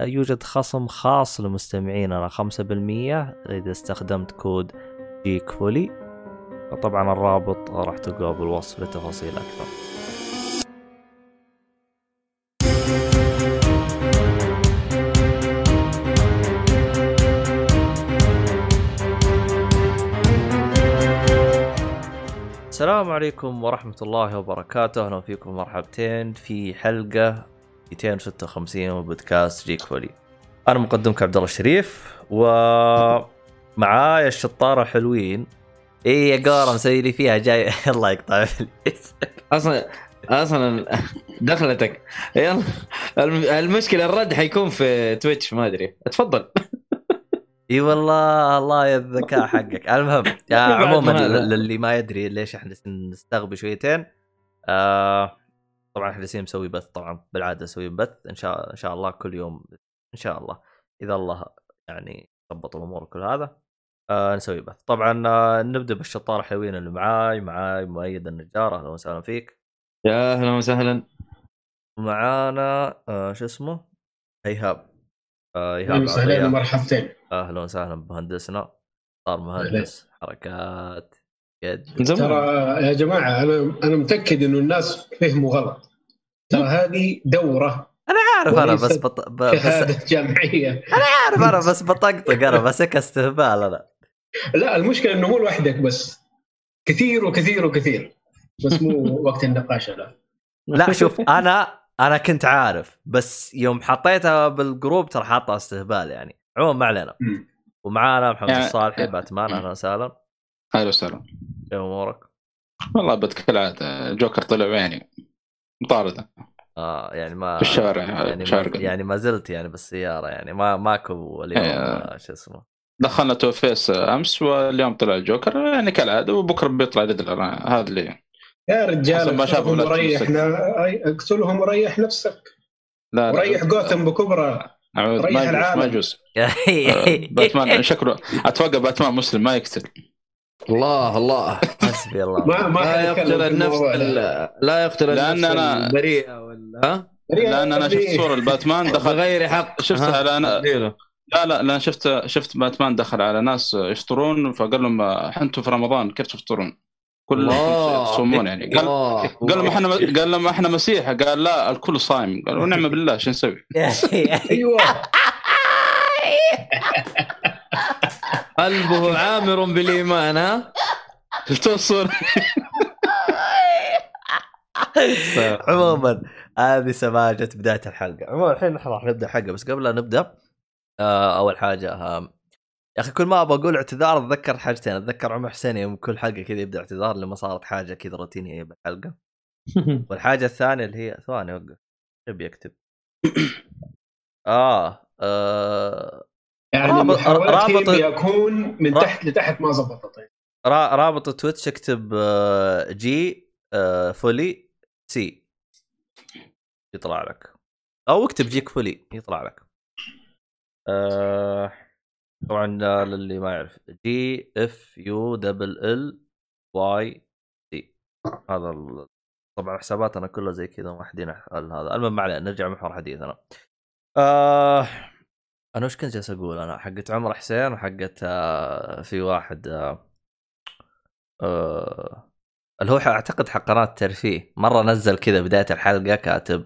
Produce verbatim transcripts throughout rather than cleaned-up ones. يوجد خصم خاص لمستمعين أنا خمسة بالمية إذا استخدمت كود GeekFully. طبعا الرابط راح تلقاه بالوصف لتفاصيل أكثر. السلام عليكم ورحمة الله وبركاته، أهلا فيكم مرحبتين في حلقة مئتين وستة وخمسين من بودكاست GeekFully. أنا مقدمك عبدالله الشريف ومعايا الشطارة حلوين. إيه يا قارة مسوي لي فيها جاي الله يقطع فليس أصلا أصلا دخلتك. يلا المشكلة الرد حيكون في تويتش، ما أدري، اتفضل. اي والله الله يا الذكاء حقك. المهم يعني عموما اللي ما يدري ليش احنا نستغبي شويتين، آه طبعا احنا لسه مسوي بث، طبعا بالعاده نسوي بث ان شاء ان شاء الله كل يوم ان شاء الله اذا الله يعني ضبط الامور كل هذا آه نسوي بث. طبعا آه نبدا بالشطار حلوين اللي معاي معاي مؤيد النجار، اهلا وسهلا فيك. يا اهلا وسهلا. معانا آه شو اسمه ايهاب. ايهاب وسهلا مرحبتين. اهلا وسهلا بمهندسنا، صار مهندس حركات يد. ترى يا جماعه انا انا متاكد انه الناس فهموا غلط، ترى هذه دوره انا عارف انا بس بط... ب... بس جمعيه انا عارف انا بس بطقطق انا بس كاستهبال انا. لا المشكله انه مو لوحدك بس، كثير وكثير وكثير، بس مو وقت النقاش. لا لا شوف انا انا كنت عارف بس يوم حطيتها بالجروب ترى حاطه استهبال يعني. عموما ما علينا. ومعانا محمد الصالحي باتمان، اهلا وسهلا. اهلا وسهلا. يا امورك؟ والله بتكلعت جوكر طلع يعني مطارده اه يعني ما بالشارع يعني, يعني ما زلت يعني بالسياره يعني ما ماكو اليوم آه. شو اسمه دخلنا تو فيس امس واليوم طلع الجوكر يعني كالعاده، وبكره بيطلع ريدلر. هذا اللي يا رجال اقتلهم وريحنا اقتلهم وريح نفسك. لا وريح غوثم بكبرى، ريح العالم. ما يجوز باتمان شكله، اتوقع باتمان مسلم ما يقتل. الله الله حسبي الله. ما ما لا يقتل النفس لا يقتل النفس البريئه ولا لان انا شفت صوره الباتمان دخل غير حق، شفتها لا انا لا لا لا شفت شفت باتمان دخل على ناس يفطرون فقال لهم انتم في رمضان كيف تفطرون كل صومون يعني. قال قال لهم احنا قال لهم احنا مسيح، قال لا الكل صايم، قال ونعم بالله شو نسوي. ايوه قلبه عامر بالايمان. ها شفتوا الصور؟ عموما هذه سماجه بدايه الحلقه. عموما الحين نحن راح نبدا حلقه، بس قبل لا نبدا اول حاجه يا اخي كل ما ابغى اقول اعتذار اتذكر حاجتين. اتذكر عمر حسين يوم كل حلقه كذا يبدا اعتذار لما صارت حاجه كذا روتينيه بالحلقه، والحاجه الثانيه اللي هي ثواني وقف ابي يكتب اه, آه... يعني رابط رابط يكون من تحت لتحت ما زبطت يعني. رابط تويتش اكتب جي فولي سي يطلع لك، او اكتب جيك فولي يطلع لك. آه... طبعا للي ما يعرف دي اف يو دبل ال واي دي هذا ال... طبعا حساباتنا كلها زي كذا ما حدين هذا. المهم ما علينا، نرجع محور حديثنا. آه... انا وش كنت جالس اقول انا حقت عمر حسين وحقت آه... في واحد آه... آه... اللي هو اعتقد حق قناة ترفيه مره نزل كذا بداية الحلقة كاتب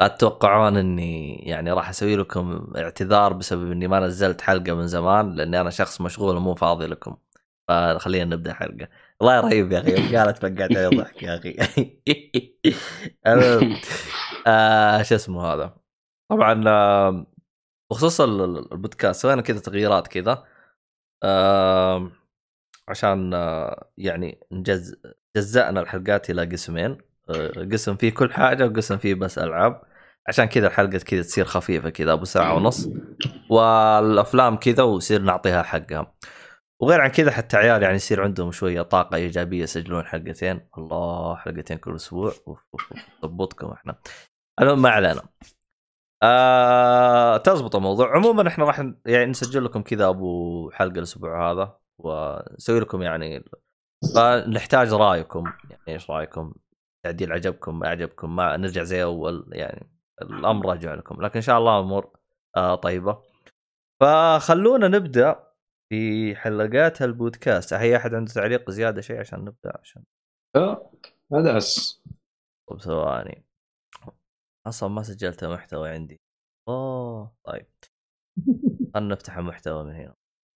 أتوقعون أني يعني راح أسوي لكم اعتذار بسبب أني ما نزلت حلقة من زمان لأني أنا شخص مشغول ومو فاضي لكم، فخلينا نبدأ حلقة. الله رهيب يا أخي، قالت فقعت علي ضحك يا أخي. آه شو اسمه هذا طبعا آه وخصوصا البودكاست سوينا كذا تغييرات كذا آه عشان آه يعني نجز جزأنا الحلقات إلى قسمين، قسم فيه كل حاجة وقسم فيه بس ألعاب. عشان كذا الحلقة كذا تصير خفيفة كذا أبو ساعة ونص، والأفلام كذا وصير نعطيها حقها. وغير عن كذا حتى عيال يعني يصير عندهم شوية طاقة إيجابية، يسجلون حلقتين، الله حلقتين كل أسبوع ضبطكم إحنا. أنا ما علينا آه، تزبط الموضوع. عموما إحنا راح يعني نسجل لكم كذا أبو حلقة الأسبوع هذا، ونسوي لكم يعني نحتاج رأيكم، يعني إيش رأيكم، تعديل عجبكم ما عجبكم، ما نرجع زي أول يعني الأمر راجع لكم، لكن إن شاء الله أمور آه طيبة. فخلونا نبدأ في حلقات البودكاست. هي أحد عنده تعليق زيادة شيء عشان نبدأ؟ عشان اه هذا أس طب ثواني أصلا ما سجلت محتوى عندي. أوه طيب خلنا نفتح المحتوى من هنا.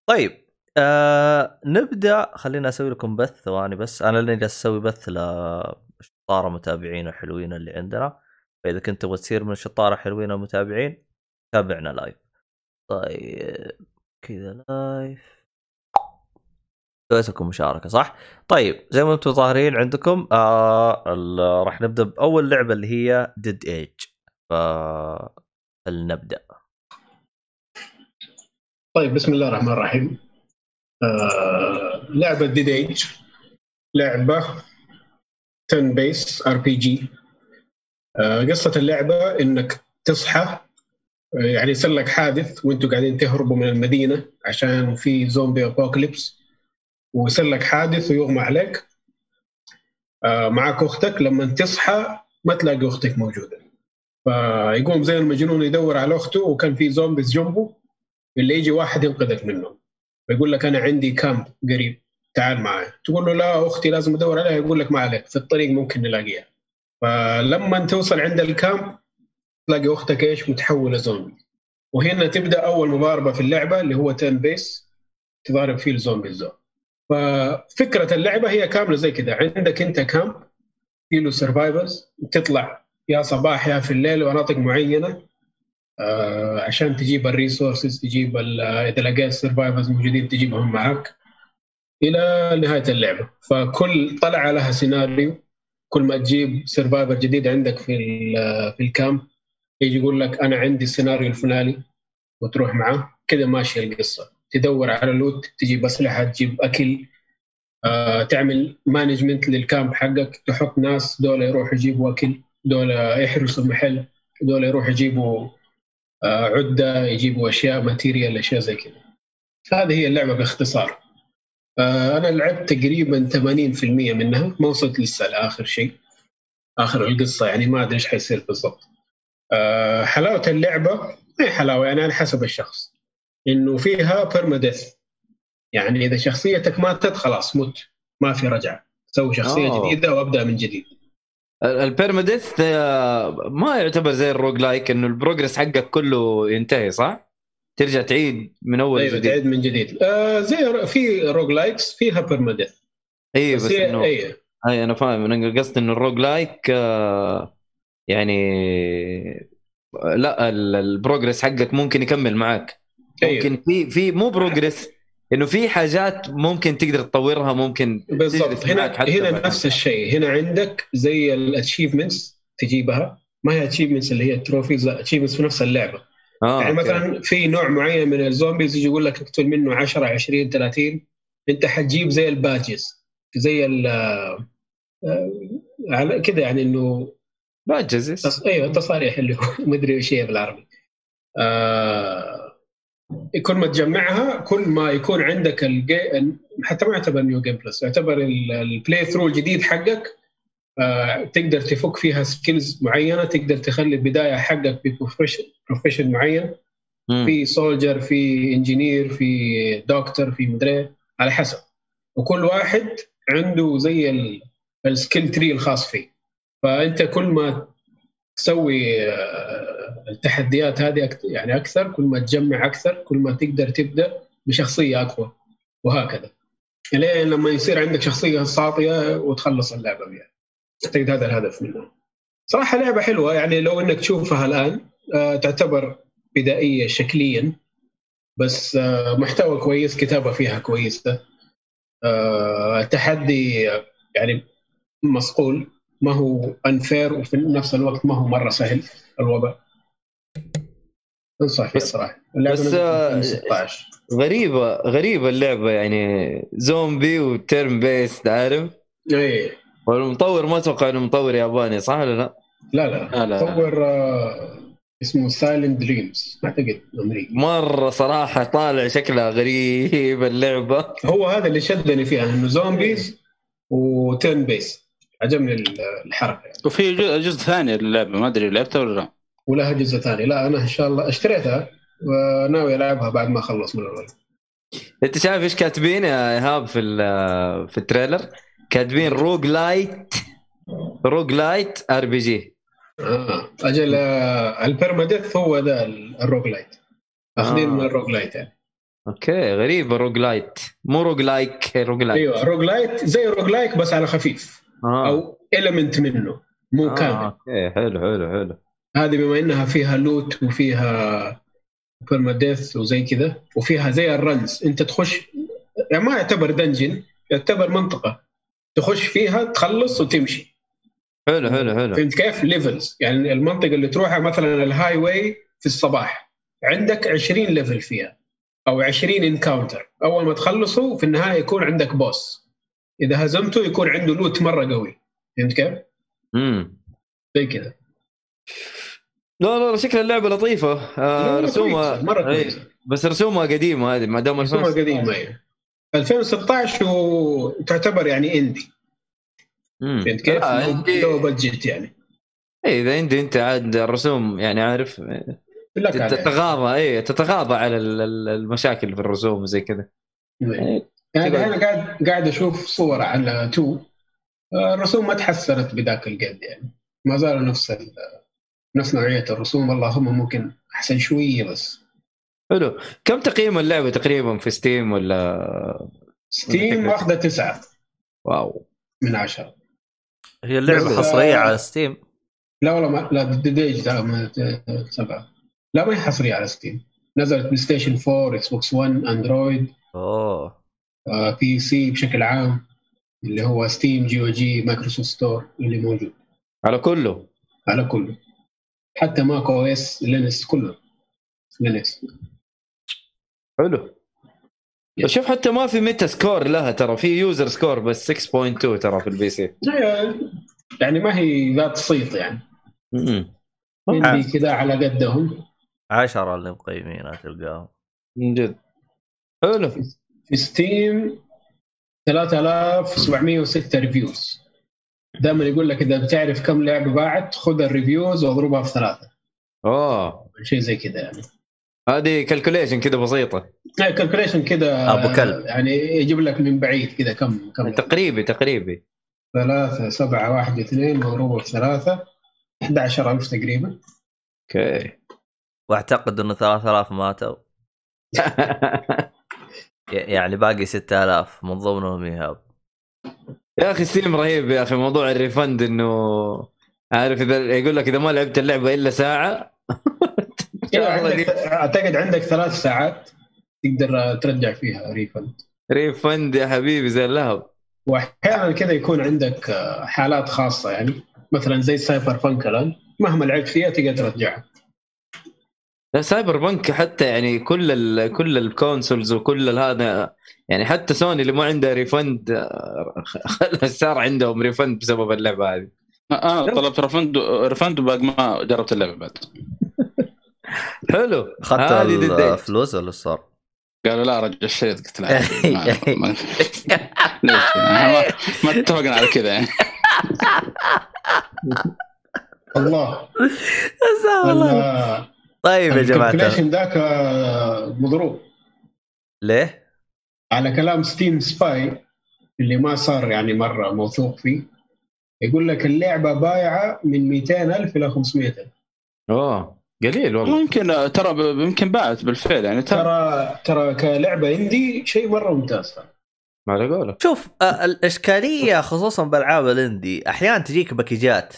طيب آه نبدأ. خلينا أسوي لكم بث ثواني بس، أنا اللي جالس أسوي بث لشطارة متابعين وحلوين اللي عندنا، فإذا كنت تبغى تصير من شطارة حلوين ومتابعين تابعنا لايف. طيب كذا لايف سويتكم مشاركة صح؟ طيب زي ما انتم ظاهرين عندكم آه راح نبدأ بأول لعبة اللي هي Dead Age، فلنبدأ. طيب بسم الله الرحمن الرحيم. آه لعبة Dead Age لعبة turn based آر بي جي. آه قصة اللعبة انك تصحى، يعني يصير لك حادث وانتوا قاعدين تهربوا من المدينة عشان في زومبي أبوكاليبس، ويصير لك حادث ويغمى عليك. آه معك أختك، لما تصحى ما تلاقي أختك موجودة، فيقوم زي المجنون يدور على أخته، وكان في زومبيز جنبه، اللي يجي واحد ينقذك منهم ويقول لك أنا عندي كامب قريب تعال معي، تقول له لا أختي لازم أدور عليها، يقول لك ما عليك في الطريق ممكن نلاقيها. فلما توصل عند الكامب تلاقي أختك إيش متحولة زومبي، وهنا تبدأ أول مضاربة في اللعبة اللي هو تيرن بيس تضارب فيه الزومبي الزوم. ففكرة اللعبة هي كاملة زي كده، عندك أنت كامب فيه له سيرفايفرز، تطلع يا صباح يا في الليل ومناطق معينة آه عشان تجيب الريسورسز، تجيب إذا لقيت سيرفايفرز موجودين تجيبهم معك إلى نهاية اللعبة. فكل طلع لها سيناريو، كل ما تجيب سيرفايفر جديد عندك في في الكامب يجي يقول لك أنا عندي السيناريو الفلاني وتروح معه كده، ماشية القصة، تدور على لوت، تجيب أسلحة، تجيب أكل، آه، تعمل مانجمنت للكامب حقك، تحط ناس دولة يروح يجيبوا أكل، دولة يحرسوا المحل، دولة يروح يجيبوا آه، عدة، يجيبوا أشياء ماتيريال، أشياء زي كده. هذه هي اللعبة باختصار. آه، أنا لعبت تقريبا ثمانين بالمئة منها، ما وصلت لسه لآخر شيء، آخر القصة، يعني ما أدري إيش حيصير بالضبط. أه حلاوة اللعبة اي حلاوة، يعني على حسب الشخص، انه فيها بيرماديث، يعني اذا شخصيتك ماتت خلاص مت، ما في رجعة، سوي شخصية أوه. جديدة وابدأ من جديد. البيرماديث ما يعتبر زي الروج لايك انه البروجرس حقك كله ينتهي صح؟ ترجع تعيد من اول جديد. تعيد من جديد آه زي في روج لايكس فيها بيرماديث. اي بس انه اي اي انا فاهم، انا قصدي انه الروج لايك آه يعني لا البروجرس حقك ممكن يكمل معك، ممكن في في مو بروجرس انه في حاجات ممكن تقدر تطورها، ممكن بالضبط. هنا هنا نفس الشيء، هنا عندك زي الاتشيفمنتس تجيبها، ما هي اتشيفمنتس اللي هي التروفيز، لا اتشيفمنتس في نفس اللعبه. آه يعني أوكي. مثلا في نوع معين من الزومبيز يجي يقول لك اقتل منه عشرة عشرين ثلاثين، انت حتجيب زي الباجز زي ال كده، يعني انه باجز ايوه التصاريح اللي ما ادري ايش هي بالعربي. آه... كل ما تجمعها كل ما يكون عندك الجي... حتى ما يعتبر نيو جيم بلس، يعتبر البلاي ثرو الجديد حقك. آه... تقدر تفك فيها سكيلز معينه، تقدر تخلي البدايه حقك ببروفيشن بروفيشن معين، م. في سولجر، في انجينير، في دكتور، في مدري على حسب، وكل واحد عنده زي ال... السكيل تري الخاص فيه. فأنت كل ما تسوي التحديات هذه يعني أكثر، كل ما تجمع أكثر، كل ما تقدر تبدأ بشخصية أقوى، وهكذا لين لما يصير عندك شخصية ساطية وتخلص اللعبة بها. أعتقد هذا الهدف منها. صراحة لعبة حلوة، يعني لو أنك تشوفها الآن تعتبر بدائية شكليا، بس محتوى كويس، كتابة فيها كويسة، تحدي يعني مصقول، ما هو unfair، وفي نفس الوقت ما هو مرة سهل. الوضع صحيح صراحه. بس ستة عشر غريبه غريبه اللعبه يعني زومبي وتيرم بيس تعرف ايه. والمطور ما اتوقع انه مطور ياباني صح ولا لا؟ لا لا, لا. مطور اسمه Silent Dreams اعتقد امريكي. مره صراحه طالع شكلها غريب اللعبه. هو هذا اللي شدني فيها انه زومبيز وتيرم بيس عجبني الحركه يعني. وفي جزء ثاني للعبه ما ادري لعبته ولا لا. ولا جزء ثاني لا انا ان شاء الله اشتريتها وناوي العبها بعد ما اخلص من الاول. انت شايف ايش كاتبين يا ايهاب في في التريلر؟ كاتبين روج لايت روج لايت ار بي جي. اه اجل البيرماديث هو ده الروج لايت اخذين آه. من الروج لايت يعني. اوكي غريب الروج لايت مو روج لايك روج لايت. ايوه روج لايت زي روج لايك بس على خفيف آه. او إلمنت منه مو آه. كامل. اوكي حلو حلو حلو. هذه بما انها فيها لوت وفيها بيرماديث وزي كذا وفيها زي الرنز انت تخش يعني ما يعتبر دنجن يعتبر منطقه تخش فيها تخلص وتمشي. حلو حلو حلو. فهمت كيف ليفلز يعني المنطقه اللي تروحها مثلا الهاي واي في الصباح عندك عشرين ليفل فيها او عشرين انكاونتر اول ما تخلصه في النهايه يكون عندك بوس اذا هزمته يكون عنده لوت مره قوي. فهمت كيف؟ امم زي كذا. لا لا شكل اللعبة لطيفة آه رسومها مرة بس رسومها قديمة هذه ما دام رسومها قديمة يعني ألفين وستة عشر وتعتبر يعني اندي. فهمت كيف؟ لو بادجت يعني اي اذا اندي انت عاد الرسوم يعني عارف تتغاضى اي تتغاضى على المشاكل في الرسوم زي كذا يعني. انا قاعد قاعد اشوف صور على تو الرسوم ما تحسنت بذاك القد يعني ما زالوا نفس نفس نوعية الرسوم اللهم ممكن أحسن شوية بس. حلو. كم تقييم اللعبة تقريبا في ستيم ولا؟ ستيم واخدة تسعة. واو. من عشرة. هي اللعبة حصرية على ستيم؟ لا والله ما لا ديديج سبعة. لا ما هي حصرية على ستيم. نزلت بلاي ستيشن فور، إكس بوكس ون، أندرويد. أوه. بي سي بشكل عام اللي هو ستيم جي وجي مايكروسوفت ستور اللي موجود. على كله. على كله. حتى ماك او اس لينكس كله لينكس. حلو. شوف حتى ما في ميتا سكور لها ترى في يوزر سكور بس ستة فاصلة اثنين ترى في البي سي يعني ما هي ذات صيت يعني امم كذا على قدهم عشرة اللي مقيمين هتلقاهم من جد. حلو. في ستيم ثلاثة آلاف وسبعمية وستة ريفيوز دائما يقول لك إذا بتعرف كم لعبة باعت خذ الريفيوز واضربها في ثلاثة. آه. شيء زي كده يعني. هذه كالكوليشن كده بسيطة. لا كالكوليشن كده. أبو كلب. يعني يجيب لك من بعيد كده كم كم. تقريبي تقريبي. ثلاثة سبعة واحد اثنين واضربها في ثلاثة أحد عشر ألف تقريبا. أوكي. وأعتقد إنه ثلاثة آلاف ماتوا. يعني باقي ستة آلاف من ضمنهم إيهاب. يا أخي ستيم رهيب يا أخي موضوع الريفند إنه عارف إذا يقول لك إذا ما لعبت اللعبة إلا ساعة أعتقد عندك ثلاث ساعات تقدر ترجع فيها ريفند. ريفند يا حبيبي زي اللهب. وأحيانا كذا يكون عندك حالات خاصة يعني مثلا زي سايبر بانك الآن مهما لعبت فيها تقدر ترجعها. لا سايبر بانك حتى يعني كل ال كل الكونسولز وكل هذا يعني حتى سوني اللي ما عندها ريفند صار عندهم ريفند بسبب اللعبه هذه. انا طلبت ريفند ريفند وباقي ما جربت اللعبه بعد. حلو. اخذت الفلوس ولا صار؟ قالوا لا رجع الشريط. قلت لا ما ما اتفقنا على كذا يعني. الله الله. طيب يا جماعه الكالكوليشن ذاك مضروب ليه على كلام ستيم سباي اللي ما صار يعني مره موثوق فيه يقول لك اللعبه بايعه من مئتين ألف الى خمسمية ألف. اه قليل والله. ممكن ترى يمكن باعت بالفعل يعني ترى ترى, ترى كلعبه اندي شيء مره ممتاز ما اقوله. شوف الاشكاليه خصوصا بالعاب الاندي احيانا تجيك باكيجات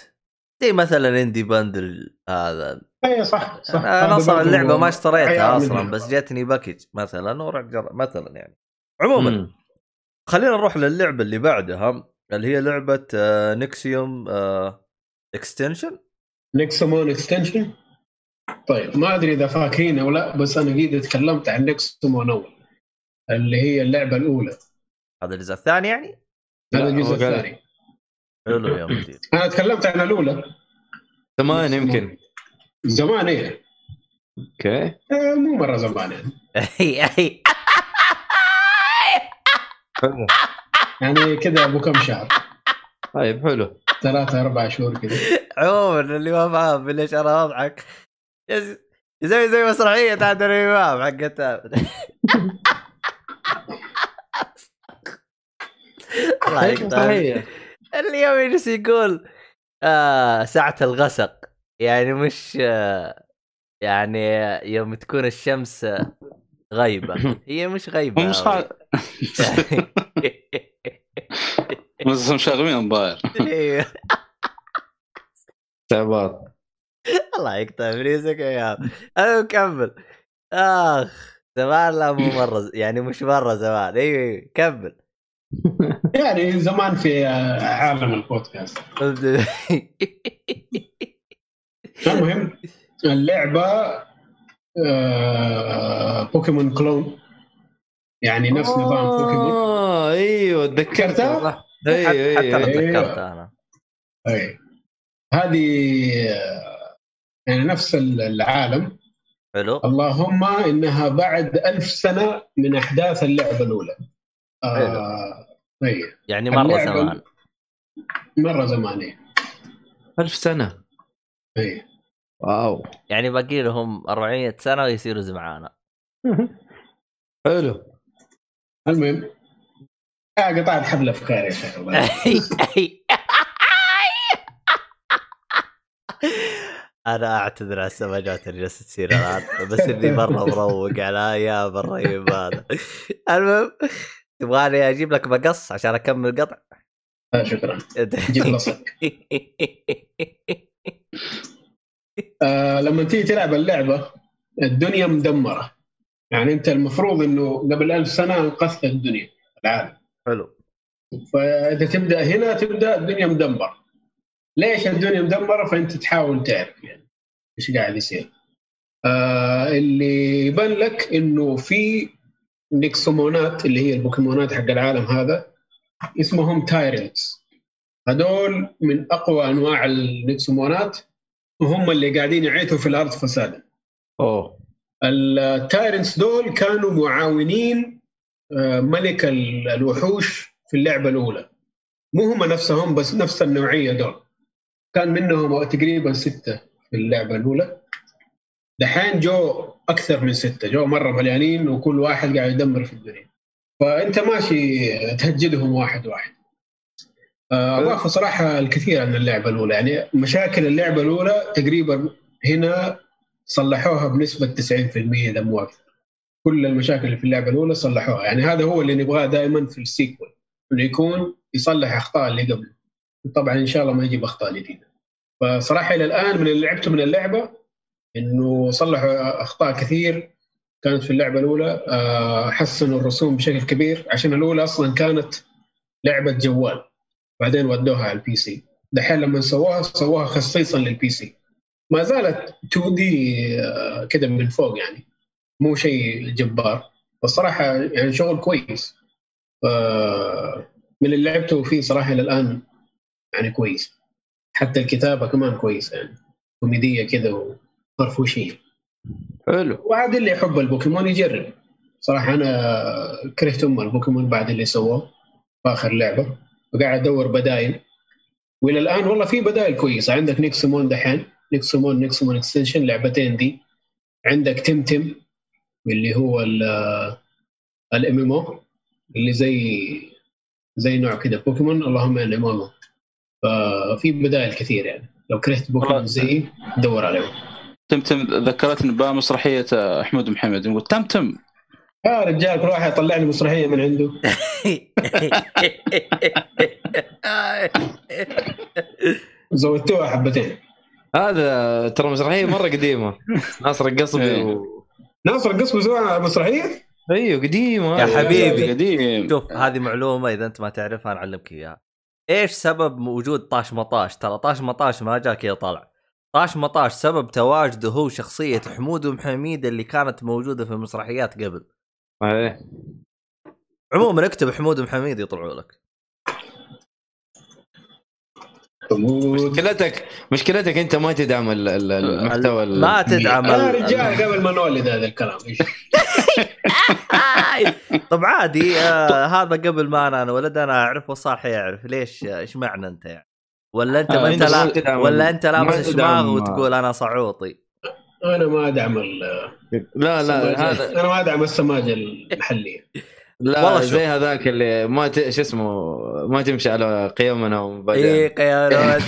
زي مثلا اندي باندل هذا. اي صح صح. انا اصلا اللعبه ما اشتريتها اصلا بس جاتني باكج مثلا ورجع مثلا يعني عموما. مم. خلينا نروح للعبه اللي بعدها اللي هي لعبه نيكسيوم اكستنشن نيكسومون اكستنشن. طيب ما ادري اذا فاكرين او لا، بس انا قيد تكلمت عن نيكسومون اول اللي هي اللعبه الاولى. هذا الجزء الثاني يعني؟ هذا الجزء الثاني. حلو يا مدير. انا تكلمت عن الاولى زمان يمكن. زمان ايه. اوكي. مو مره زمان يعني. حلو. يعني كذا ابو كم شهر. طيب حلو. ثلاثة أربعة شهور كذا. عموما اللي ما فاهم بالليش أنا أضحك. زي زي مسرحية تاعت الإمام حقتها. الله يقطعها. اليوم يجلس يقول آه ساعة الغسق، يعني مش آه يعني يوم تكون الشمس غايبة. هي مش غايبة. مش مش مشغلين موبايل. ايوه تعبان. الله يقطع بريزك يا عم. انا مكمل. اخ زمان. لا مو مره يعني مش مره زمان. ايوه كمل. يعني زمان في عالم البودكاست. المهم اللعبه بوكيمون كلون، يعني نفس نظام بوكيمون. اه ايوه تذكرتها. ايوه ايوه حتى انا تذكرتها انا. اي هذه يعني نفس العالم. حلو. اللهم انها بعد ألف سنه من احداث اللعبه الاولى. آه ايوه يعني مره زمان. مره زمانيه. ألف سنه. اي واو. يعني باقي لهم أربعين سنه ويصيروا زمعانه. حلو. المهم اه قطعت حبل افكاري. انا اعتذر على السماجات اللي جالسه تصير الان، بس اني مره مروق على يا بالرهيب هذا. المهم تبغاني اجيب لك مقص عشان اكمل قطع؟ شكرا. جيب مقصك. آه لما تيجي تلعب اللعبه الدنيا مدمره، يعني انت المفروض انه قبل ألف سنه انقذت الدنيا العالم. حلو. فاذا تبدا هنا تبدا الدنيا مدمره. ليش الدنيا مدمره؟ فانت تحاول تعرف يعني ايش قاعد يصير. آه اللي يبان لك انه في نيكسومونات اللي هي البوكيمونات حق العالم هذا اسمهم تايرنتس. هذول من اقوى انواع النيكسومونات، وهم اللي قاعدين يعيثوا في الارض فسادا. اوه. التايرنس دول كانوا معاونين ملك الوحوش في اللعبة الأولى. مو هم نفسهم بس نفس النوعية دول. كان منهم تقريبا ستة في اللعبة الأولى. دحين جو أكثر من ستة، جو مرة مليانين وكل واحد قاعد يدمر في الدنيا. فأنت ماشي تهجدهم واحد واحد. أضافوا صراحة الكثير عن اللعبة الأولى، يعني مشاكل اللعبة الأولى تقريبا هنا صلحوها بنسبة تسعين بالمئة إذا مو أكثر. كل المشاكل اللي في اللعبة الأولى صلحوها، يعني هذا هو اللي نبغاه دائما في السيكول، اللي يكون يصلح أخطاء اللي قبله. طبعا إن شاء الله ما يجيب أخطاء جديدة. فصراحة إلى الآن من اللي لعبته من اللعبة إنه صلحوا أخطاء كثير كانت في اللعبة الأولى. حسنوا الرسوم بشكل كبير، عشان الأولى أصلا كانت لعبة جوال، بعدين ودوها على البي سي. دحين لما سووها سووها خصيصا للبي سي. ما زالت تو دي كده من فوق، يعني مو شيء جبار، بس صراحة يعني شغل كويس. من اللي لعبته فيه صراحة للآن يعني كويس. حتى الكتابة كمان كويسة، يعني كوميدية كده وطرفوشية. حلو. وعاد اللي يحب البوكيمون يجرب. صراحة أنا كرهت أم البوكيمون بعد اللي سووه في آخر لعبة، وقاعد أدور بدائل. وإلى الآن والله في بدائل كويسة. عندك نيكسومون دحين، نيكسومون نيكسومون اكستنشن لعبتين دي. عندك تمتم اللي هو الام ام او اللي زي زي نوع كده بوكيمون، اللهم ان امامه. ففي بدائل كثير، يعني لو كرهت بوكيمون زي دور عليه. تمتم ذكرتني بمسرحيه احمد محمد والتمتم. يا رجال روح يطلع لي مسرحيه من عنده. زودتوها حبتين. هذا ترى مسرحيه مره قديمه. ناصر القصبي و... ناصر القصبي سوى مسرحيه. ايوه قديمه يا حبيبي قديم. شوف هذه معلومه اذا انت ما تعرفها نعلمك اياها. ايش سبب وجود طاش مطاش؟ ترى طاش مطاش ما جاء كذا طالع. طاش مطاش سبب تواجده هو شخصية حمود ومحميد اللي كانت موجودة في المسرحيات قبل. ايه عموما اكتب حمود ومحميد يطلعوا لك. مشكلتك مشكلتك انت ما تدعم المحتوى ال... ما تدعم يا رجال قبل ما نولد هذا الكلام. طب عادي آه هذا قبل ما انا ولد انا اعرف وصاحي يعرف ليش ايش معنى انت يعني ولا انت آه انت لا ولا انت لابس شماغ وتقول انا صعوطي. انا ما ادعم ال... لا لا هذا انا ما ادعم السماجه المحليه. لا والله زي هذاك اللي ما ت... شو اسمه ما تمشي على قيمنا ومبادئنا. اي قيمنا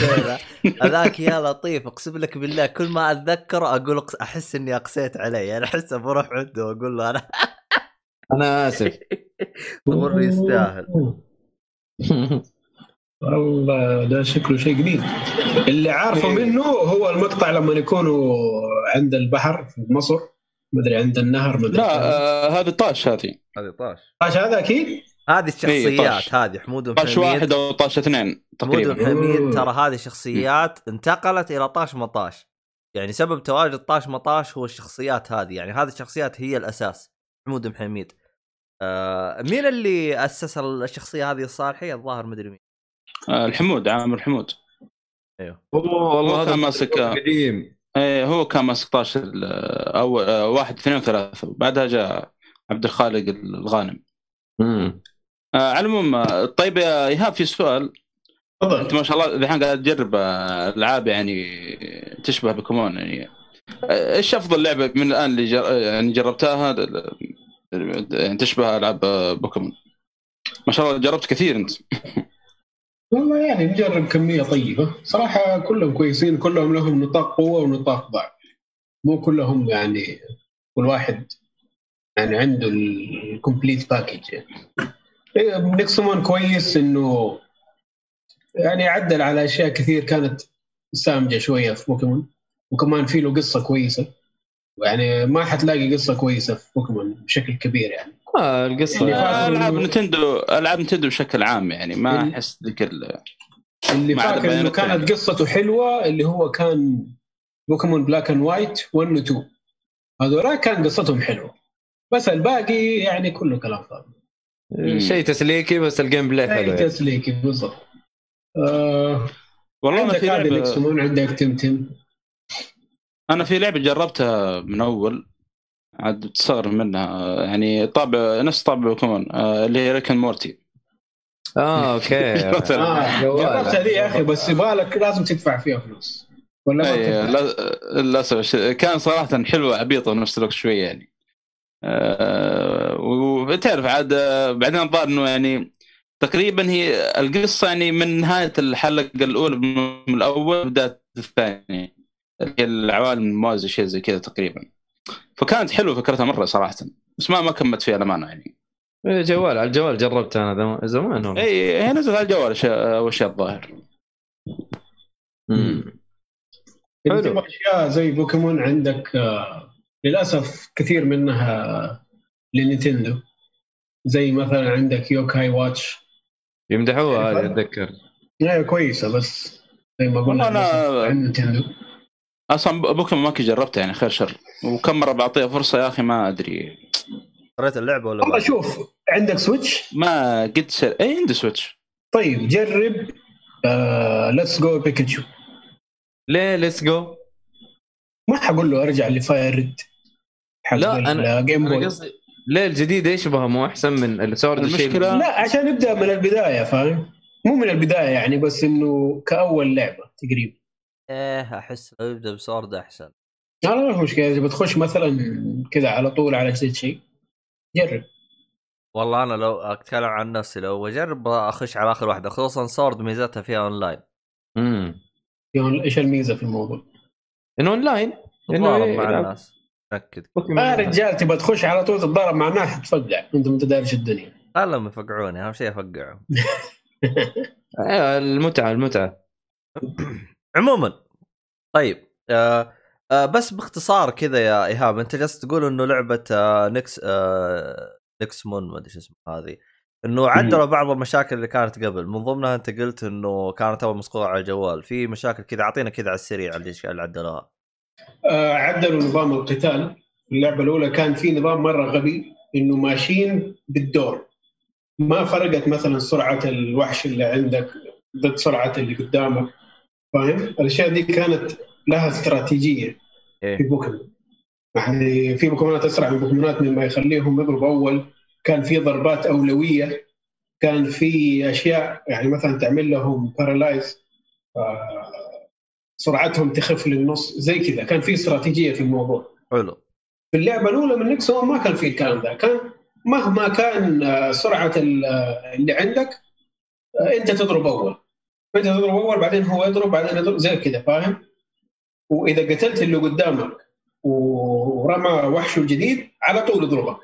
هذاك يا لطيف اقسم لك بالله كل ما اتذكر اقول احس اني اقسيت عليه. انا احس بروح عنده واقول له انا انا اسف امر يستاهل. والله ده شكله شيء جديد اللي عارفه منه هو المقطع لما يكونوا عند البحر في مصر مدري عند النهر مدري. لا هذه طاش هذه هذه طاش طاش هذا اكيد هذه الشخصيات هذه حمود وحميد طاش واحد أو طاش اثنين تقريبا. حمود وحميد ترى هذه الشخصيات انتقلت إلى طاش مطاش يعني سبب تواجد طاش مطاش هو الشخصيات هذه يعني هذه الشخصيات هي الأساس. حمود وحميد آه مين اللي أسس الشخصية هذه الصالحية الظاهر مدري مين آه الحمود عامر حمود. أيوه والله هذا ماسك قديم. إيه هو كان ماسك طاش أو واحد اثنين وثلاثة بعدها جاء عبد الخالق الغانم. امم آه على العموم طيب يا ايهاب في سؤال. أوه. انت ما شاء الله الحين قاعد تجرب العاب يعني تشبه بكمون يعني ايش افضل لعبه من الان اللي جر... يعني جربتها يعني تشبه العاب بوكيمون؟ ما شاء الله جربت كثير انت. والله يعني نجرب كميه طيبه صراحه كلهم كويسين كلهم لهم نطاق قوه ونطاق ضعف مو كلهم يعني كل واحد يعني عنده الكومبليت باكج. نيكسومون كويس انه يعني عدل على اشياء كثير كانت سامجه شويه في بوكيمون وكمان في له قصه كويسه يعني ما حتلاقي قصه كويسه في بوكيمون بشكل كبير يعني. اه القصه يعني العاب نتندو العاب نتندو بشكل عام يعني ما احس ذيك اللي, اللي فاكر انه كانت يعني. قصته حلوه اللي هو كان بوكيمون بلاك اند وايت واحد و اثنين هذول كان قصتهم حلوه بس الباقي يعني كله كلام فاضي شيء تسليكي بس الجيم بلاي حلو شيء تسليكي بالضبط. آه والله ما في لعبه يسمون عندك تمتم. انا في لعبه جربتها من اول عاد تصغر منها يعني طابع نفس طابع كمان آه اللي هي ريكن مورتي. اه اوكي اه جربتها دي يا اخي بس بالك لازم تدفع فيها فلوس ولا ما للاسف كان صراحه حلوه عبيطه نفس الوقت شويه يعني أه وبتعرف عاد بعدين الظاهر انه يعني تقريبا هي القصه يعني من نهايه الحلقه الاولى من الاول بدات الثانيه العوالم الموازيه شيء زي كذا تقريبا فكانت حلوه فكرتها مره صراحه بس ما ما كملت فيها للامانه يعني. جوال على الجوال جربتها انا زمان اي هي نزلت على الجوال اول شيء الظاهر. امم في اشياء زي بوكيمون عندك للأسف كثير منها لنينتندو زي مثلا عندك يوكاي واتش يمدحوها هذه أتذكر لا كويسة بس زي ما قلنا أنا نينتندو أصلا بوكيمون ما كنت جربتها يعني خير شر وكم مرة بعطيها فرصة يا أخي ما أدري قريت اللعبة ولا والله. شوف عندك سويتش ما قد سر أي عندي سويتش طيب جرب ليتس جو بيكاتشو. ليه ليتس جو؟ ما حقول له أرجع لفاير ريد لا أنا قصدي ليه الجديدة يشبه مو أحسن من السورد المشكلة الشيء. لا عشان نبدأ من البداية فاهم مو من البداية يعني بس إنه كأول لعبة تقريبا إيه أحس يبدأ بسورد أحسن. لا لا مش مشكلة إذا بتخش مثلا كذا على طول على جديد شيء جرب. والله أنا لو أتكلم عن نفسي لو وجرب أخش على آخر واحدة خصوصا سورد ميزتها فيها أونلاين. أمم إيش الميزة في الموضوع؟ إنه أونلاين تضارب مع إيه الناس تأكد ما رجال تبى تخش على طول تضارب مع ناس تفقع أنت متدارج الدنيا. الله ما يفقعوني أهم شيء أفقعهم. المتعة المتعة. عموما طيب آه آه بس باختصار كذا يا إيهاب أنت جالس تقول إنه لعبة آه نكس آه نكسمون ما أدري شو اسمه هذه انه عدلوا بعض المشاكل اللي كانت قبل، من ضمنها انت قلت انه كانت اول مسقوعه على الجوال، في مشاكل كذا اعطينا كذا على السريع اللي عدلوها. آه عدلوا نظام القتال. اللعبه الاولى كان في نظام مره غبي انه ماشيين بالدور، ما فرقت مثلا سرعه الوحش اللي عندك ضد سرعه اللي قدامك، فاهم؟ الاشياء دي كانت لها استراتيجيه. إيه؟ في بوكيمون يعني في بوكيمونات اسرع من بوكيمونات مما يخليهم يضربوا اول، كان في ضربات اولويه، كان في اشياء يعني مثلا تعمل لهم بارالايز سرعتهم تخف للنص زي كذا، كان في استراتيجيه في الموضوع. حلو. في اللعبه الاولى من نيكسون ما كان في الكلام ده، كان مهما كان سرعه اللي عندك انت تضرب اول، انت تضرب اول بعدين هو يضرب بعدين يضرب زي كذا، فاهم؟ واذا قتلت اللي قدامك ورمى وحشه جديد على طول يضربك،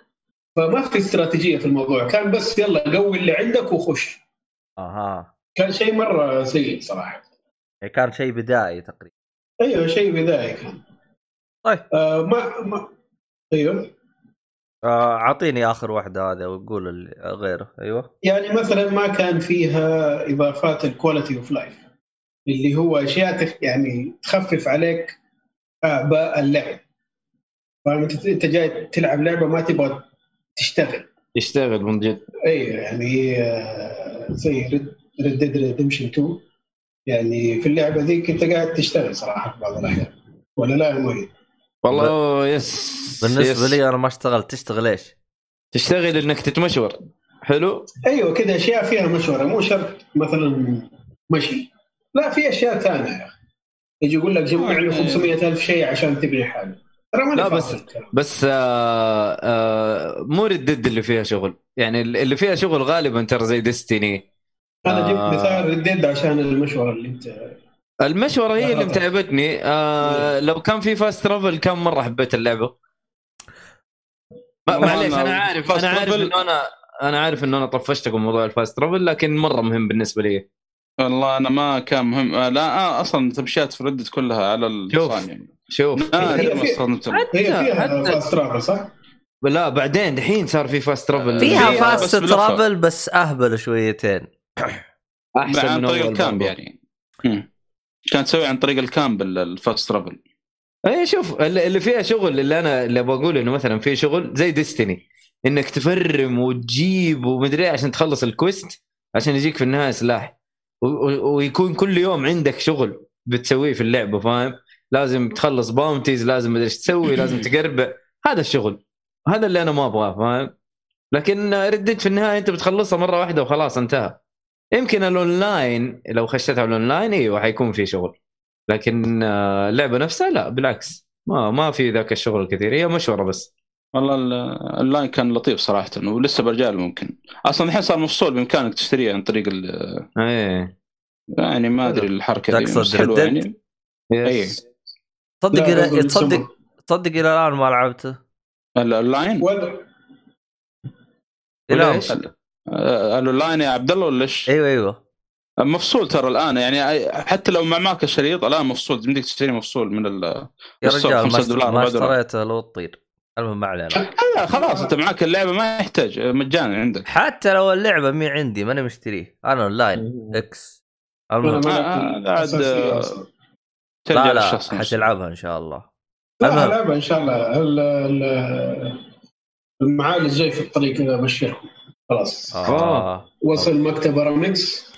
فما في استراتيجيه في الموضوع، كان بس يلا قوي اللي عندك وخش. اها كان شيء مره سيء صراحه، كان شيء بدائي تقريبا. ايوه شيء بدائي كان. طيب آه ما, ما ايوه آه عطيني اخر واحده هذا وقول غيره. ايوه يعني مثلا ما كان فيها اضافات الكواليتي اوف لايف اللي هو اشياء يعني تخفف عليك اعباء اللعب، فانت انت جاي تلعب لعبه ما تبغى تشتغل تشتغل من جد. ايوه يعني زي ريد ديد ريدمشن تو، يعني في اللعبه ذيك انت قاعد تشتغل صراحه بعض الاحيان، ولا لا يا مؤيد؟ والله ب... يس بالنسبه يس. لي انا ما اشتغلت. تشتغل ايش؟ تشتغل انك تتمشور. حلو. ايوه كده اشياء فيها مشوره، مو شرط مثلا مشي، لا في اشياء ثانيه يا اخي، يجي يقول لك جمع له خمسمية ألف شيء عشان تبني حالك، ترى لا بس الكلام. بس آآ آآ مو ردد اللي فيها شغل، يعني اللي فيها شغل غالبا ترى زي ديستيني. انا جبت مثال ردد عشان المشوره اللي انت المشوره هي اللي متعبتني. آه لو كان في فاست ترافل كان مره حبيت اللعبه. معليش انا عارف انا عارف انه انا انا عارف انه انا طفشتكم موضوع الفاست ترافل، لكن مره مهم بالنسبه لي. والله انا ما كان مهم، لا اصلا تمشيت في ردت كلها على الصانع. شوف آه هي فيها فاست ترافل صح؟ لا بعدين دحين صار في فاست ترافل، فيها فاست ترافل بس اهبل شويتين احسن عن طريق الكامب يعني. مم. كان تسوي عن طريق الكامب الفاست ترافل. اي شوف اللي فيها شغل، اللي انا اللي بقول انه مثلا في شغل زي ديستني انك تفرم وتجيب ومدري عشان تخلص الكويست عشان يجيك في النهايه سلاح، ويكون كل يوم عندك شغل بتسويه في اللعبه، فاهم؟ لازم تخلص باونتيز، لازم ما ادري ايش تسوي، لازم تقرب، هذا الشغل هذا اللي انا ما ابغاه، فاهم؟ لكن ردت في النهايه انت بتخلصها مره واحده وخلاص انتهى. يمكن الاونلاين لو خشيت على الاونلاين ايوه حيكون في شغل، لكن اللعبه نفسها لا بالعكس ما ما في ذاك الشغل الكثير، هي مشوره بس. والله الاونلاين كان لطيف صراحه ولسه برجع له، ممكن اصلا الحين صار مفصول بامكانك تشتريه عن طريق ال ايه يعني ما ادري الحركه دي حلوه يعني. ايه تصدق إلى... تصدق تصدق الى الان ما لعبته الاونلاين ولا الى الاونلاين يا عبد الله ولا ايش؟ ايوه ايوه مفصول ترى الان، يعني حتى لو مع معك الشريط الان مفصول، بدك تشتري مفصول من ال يا رجال خمسة دولار ما اشتريته لو تطير. المهم ما علينا خلاص، انت معك اللعبه ما يحتاج، مجانا عندك. حتى لو اللعبه مي عندي ما انا مشتريه، انا اونلاين اكس. المهم قاعد لا لا حتلعبها ان شاء الله. لا لعبة ان شاء الله المعالج جاي في الطريق كذا، ابشركم خلاص. آه. وصل مكتب رامكس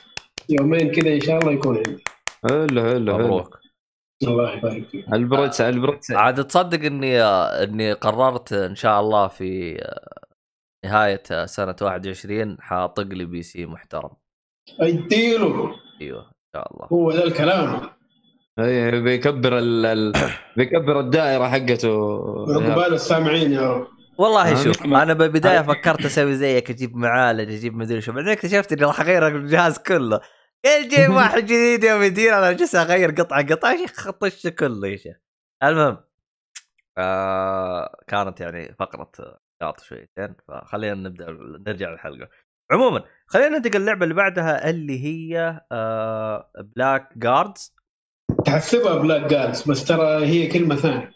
يومين كذا ان شاء الله يكون عندي. هلا هلا مبروك. الله يبارك فيك. البرتس البرتس عاد تصدق اني اني قررت ان شاء الله في نهايه سنه واحد وعشرين حاطق لي بي سي محترم. اديله. ايوه ان شاء الله. هو ذا الكلام. اي بيكبر ال بيكبر الدائره حقته عقبال السامعين يا رب. والله شوف انا بالبدايه فكرت اسوي زيك، اجيب معالج اجيب مدري شو، بعدين اكتشفت اني راح اغير الجهاز كله، كل جيب واحد جديد يوم يدير انا جالس اغير قطعه قطعه خطش كله يا شيخ. المهم آه كانت يعني فقره قاطه شويتين، فخلينا نبدا نرجع للحلقه. عموما خلينا ننتقل اللعبه اللي بعدها اللي هي آه بلاك جاردز. تحسبها بلاك جاردز بس ترى هي كلمه ثانيه.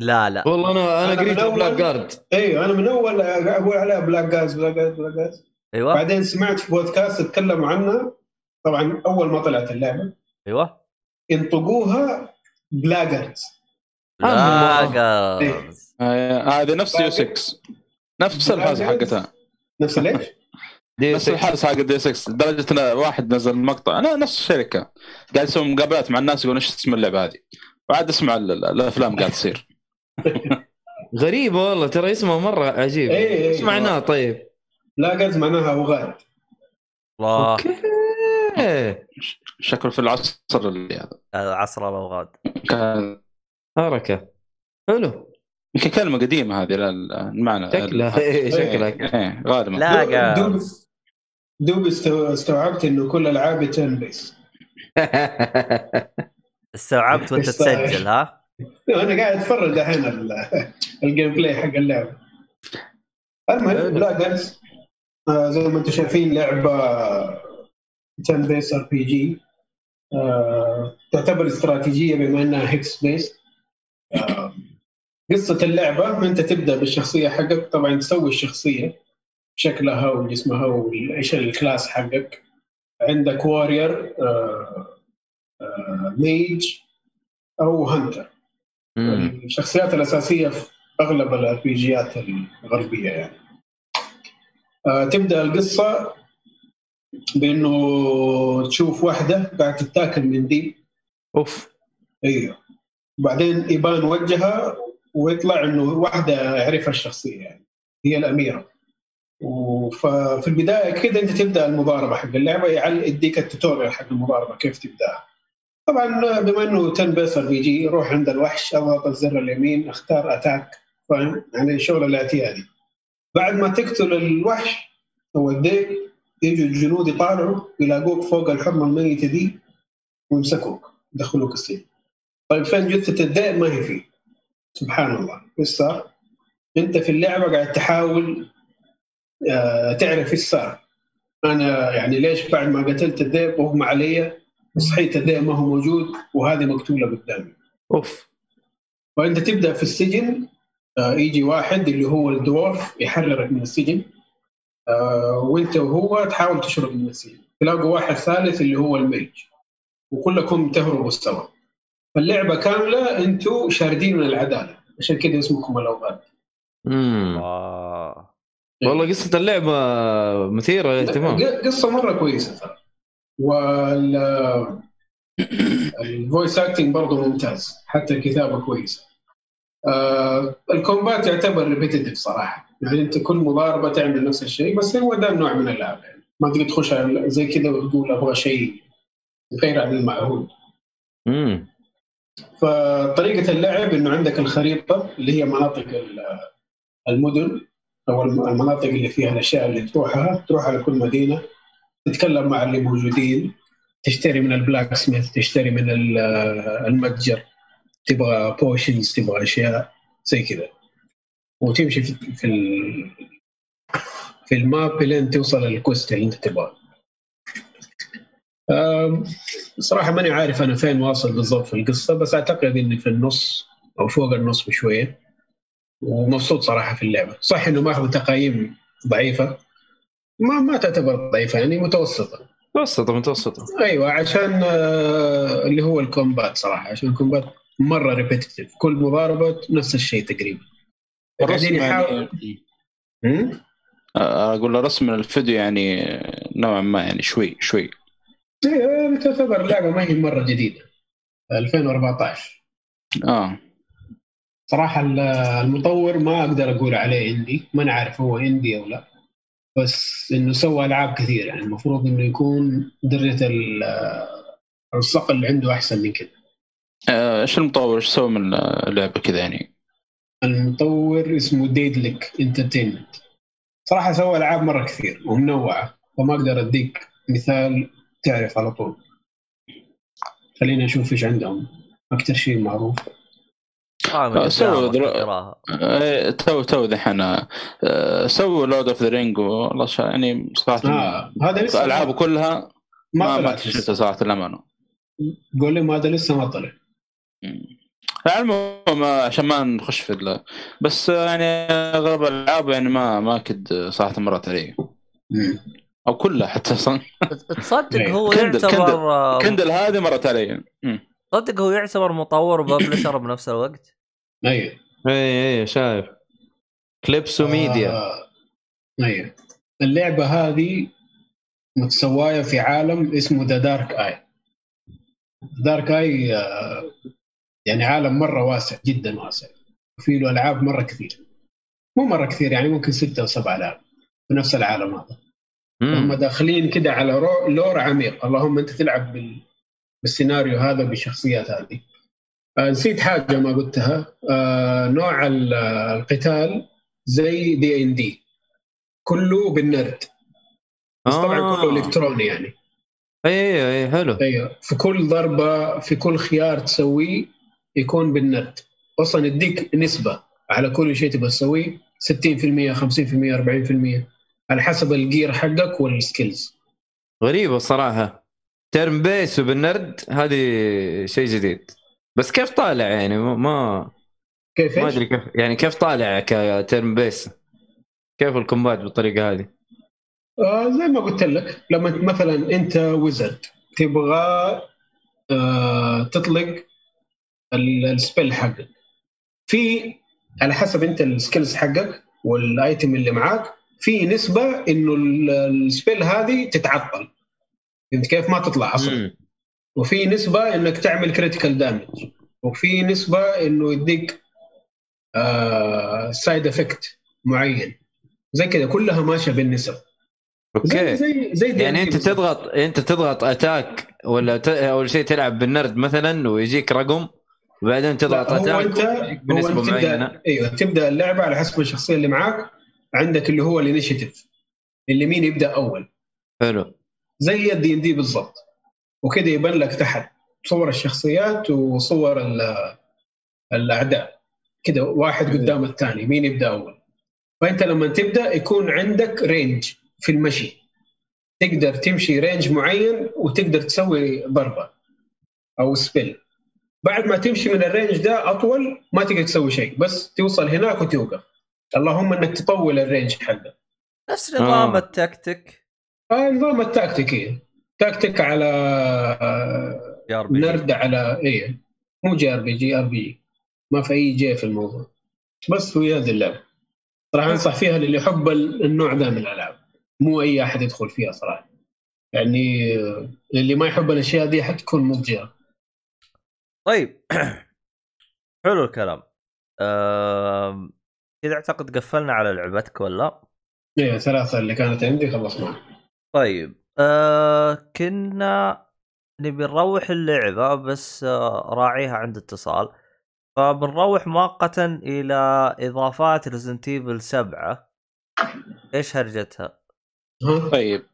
لا لا والله انا انا قريت بلاك جارد. ايوه انا من اول اقول عليها بلاك جاردز بلاك جاردز بلاك جاردز ايوه بعدين سمعت في بودكاست اتكلموا عنها طبعا اول ما طلعت اللعبه ايوه انطقوها بلاك جارد. بلاك جارد هذا نفس ديوس إكس نفس الحاجه حقتها نفس ليش نفس الحاجه حق ديوس إكس لدرجه ان واحد نزل مقطع انا نفس الشركه قاعد يسوي مقابلات مع الناس يقولون ايش اسم اللعبه هذه بعد اسمع الافلام قاعد تصير غريبه والله ترى اسمها مره عجيب ايش معناه طيب لا قد معناها وغاد الله شكله في العصر اللي هذا العصر الاوغاد كان حركه حلو يمكن كلمه قديمه هذه المعنى شكلها ايه شكلك ايه غالبا لا دوب دوب استوعبت انه كل العاب تيرن بيس استوعبت وانت تسجل ها انا قاعد اتفرج دحين الجيم بلاي حق اللعبه المهم لا جالس آه زي ما انتم شايفين لعبه تيرن بيس ار بي جي آه تعتبر استراتيجيه بما انها هيكس بيس. آه قصه اللعبه انت تبدا بالشخصيه حقك طبعا تسوي الشخصيه شكلها وجسمها وايش الكلاس حقك عندك وارير آه آه ميج او هانتر الشخصيات الاساسيه في اغلب الار بي جيات الغربيه يعني. آه تبدا القصه بانه تشوف واحده قاعده تتاكل من دي اوف ايوه وبعدين يبان وجهها ويطلع انه واحده عرفها الشخصيه يعني هي الاميره. وفي البدايه كده انت تبدا المضاربه حق اللعبه يعني يديك التوتوريال حق المضاربه كيف تبداها. طبعا بما انه تن بيسر بي جي روح عند الوحش اضغط الزر اليمين اختار اتاك فاهم يعني الشغله الاعتيادي. بعد ما تقتل الوحش توديه يجوا الجنود يطالعوا يلاقوك فوق الحمى الميته دي ويمسكوك يدخلوك السجن. طيب فين جثه الذئب؟ ما هي فيه. سبحان الله ايش صار؟ انت في اللعبه قاعد تحاول تعرف ايش صار. انا يعني ليش بعد ما قتلت الذئب وهم علي صحيت الذئب ما هو موجود وهذه مقتوله قدامي اوف. وانت تبدا في السجن آه يجي واحد اللي هو الدورف يحررك من السجن آه وانت وهو تحاول تشرب من السجن. تلاقوا واحد ثالث اللي هو الميج وكلكم تهربوا سوا. فاللعبه كامله انتم شاردين من العداله عشان كده اسمكم الاوغاد. امم آه. والله قصه اللعبه مثيره للاهتمام قصه مره كويسه ترى وال الفويس اكتنج برضه ممتاز حتى الكتابه كويسه. آه الكومبات يعتبر ريبيتيتيف صراحه يعني انت كل مضاربه تعمل نفس الشيء بس هو ده نوع من اللعب يعني ما تقدر تخش زي كده وتقول ابغى شيء غير عن المعهود. امم فطريقه اللعب انه عندك الخريطه اللي هي مناطق المدن او المناطق اللي فيها الاشياء اللي تروحها تروح على كل مدينه تتكلم مع اللي موجودين تشتري من البلاك سميث تشتري من المتجر تبغى بوشنز تبغى أشياء زي كذا وتمشي في ال... في الماب لين توصل للكوست اللي انت تبغاه. صراحة ماني عارف أنا فين واصل بالضبط في القصة بس أعتقد إني في النص أو فوق النص بشوية ومبسوط صراحة في اللعبة. صح إنه ماخذ تقييم ضعيفة ما ما تعتبر ضعيفة يعني متوسطة متوسطة متوسطة أيوة عشان اللي هو الكومبات صراحة عشان الكومبات مرة ريبيتيتيف كل مضاربة نفس الشيء تقريبا. الرسم يعني هم؟ أقول رسم الفيديو يعني نوعا ما يعني شوي شوي أيوة تعتبر لعبة ما هي مرة جديدة ألفين وأربعتاشر آه صراحة المطور ما أقدر أقول عليه إندي ما نعرف هو إندي أو لا بس إنه سوى ألعاب كثير يعني المفروض إنه يكون درجة الصقل اللي عنده أحسن من كده. إيش المطور إيش سوى من لعبة كذا يعني؟ المطور اسمه ديدليك إنترتينمنت صراحة سوى ألعاب مرة كثير ومنوعة وما أقدر أديك مثال تعرف على طول. خلينا نشوف إيش عندهم أكثر شيء معروف. سووا در... تو تو ذحنا سووا لورد اوف ذا رينج والله يعني صراحه آه. هذا لسه العابه كلها ما ما شفتها صراحه الامانه قول لي ما هذا لسه ما طلع المهم عشان ما نخش في ال... بس يعني اغلب الالعاب يعني ما ما كد صراحه مرت علي او كله حتى اصلا تصدق هو يعتبر كندل هذه مرت علي تصدق هو يعتبر مطور وببلشر بنفس الوقت. اي اي اي شايف كليبس وميديا. آه. اي اللعبه هذه متسوايه في عالم اسمه The Dark Eye. Dark Eye آه يعني عالم مره واسع جدا واسع وفيه له العاب مره كثير، مو مره كثير يعني ممكن ستة او سبعة العاب في نفس العالم هذا. هم داخلين كده على لور عميق. اللهم انت تلعب بال... بالسيناريو هذا بالشخصيات هذه. آه نسيت حاجه ما قلتها. آه نوع القتال زي دي ان دي كله بالنرد بس آه. طبعا كله الكتروني يعني. اي اي حلو. ايوه في كل ضربه في كل خيار تسويه يكون بالنرد، اصلا يديك نسبه على كل شيء تبغى تسويه ستين بالمية خمسين بالمية أربعين بالمية على حسب الجير حقك والسكيلز. غريبه الصراحه تيرم بيس وبالنرد هذه شيء جديد. بس كيف طالع يعني ما كيف ما ادري كيف يعني كيف طالع كتيرم بيس كيف الكومبات بالطريقه هذه. آه زي ما قلت لك لما مثلا انت ويزرد تبغى آه تطلق السبيل حقك في على حسب انت السكيلز حقك والايتم اللي معاك في نسبه انه السبيل هذه تتعطل انت كيف ما تطلع اصلا، وفي نسبه انك تعمل كريتيكال دامج، وفي نسبه انه يديك آه سايد افكت معين زي كذا كلها ماشيه بالنسب. اوكي زي زي يعني انت تضغط انت تضغط اتاك ولا ت... اول شيء تلعب بالنرد مثلا ويجيك رقم وبعدين تضغط اتاك بالنسبه معينه. ايوه تبدا اللعبه على حسب الشخصيه اللي معاك. عندك اللي هو الانيشيتيف اللي مين يبدا اول. حلو زي الدي ان دي بالضبط. وكده يبان لك تحت صور الشخصيات وصور الاعداء كده واحد قدام الثاني مين يبدا اول. فانت لما تبدا يكون عندك رينج في المشي تقدر تمشي رينج معين وتقدر تسوي ضربه او سبيل. بعد ما تمشي من الرينج ده اطول ما تقدر تسوي شيء بس توصل هناك وتوقف. اللهم انك تطول الرينج حقه. نفس نظام آه. التكتيك. آه نظام التكتيكي تكتيك على نرد على ايه مو جي ار بي جي ار بي ما في اي جي في الموضوع بس ويا هذه اللعبه صراحه انصح فيها للي يحب النوع ده من الالعاب. مو اي احد يدخل فيها صراحه يعني اللي ما يحب الاشياء دي حتكون مضجعه. طيب حلو الكلام. أه... كذا اعتقد قفلنا على لعبتك ولا ايه ثلاثه اللي كانت عندي خلصنا. طيب أه... كنا نبي نروح اللعبه بس أه... راعيها عند اتصال فبنروح مؤقتا الى اضافات Resident Evil سبعة. ايش هرجتها؟ طيب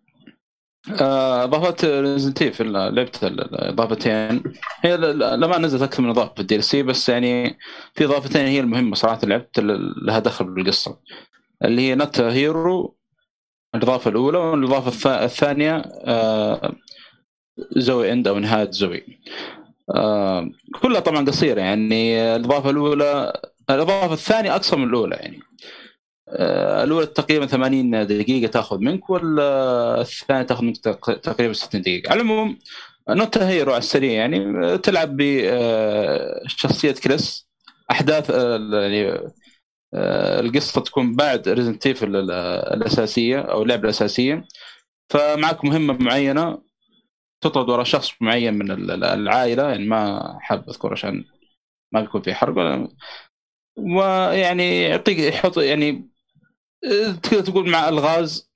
اضافات Resident Evil لعبت الاضافتين هي لما نزلت اكثر من اضافه الديرسي بس يعني في اضافتين هي المهمه صراحه لعبت لها دخل بالقصه اللي هي نت هيرو الاضافه الاولى والاضافه الثانيه زوي اند او نهايه زوي. كلها طبعا قصيره يعني الاضافه الاولى الاضافه الثانيه اقصر من الاولى يعني الأولى تقريباً ثمانين دقيقة تأخذ منك والثانية تأخذ منك تقريباً ستين دقيقة. على العموم نوت هيرو على السريع يعني تلعب بشخصية كريس. أحداث يعني القصة تكون بعد Resident Evil الأساسية أو اللعبة الأساسية. فمعك مهمة معينة تطرد وراء شخص معين من العائلة يعني ما حاب أذكر عشان ما بيكون في حرق ولا ويعني يعطيك يحط يعني تقدر تقول مع الغاز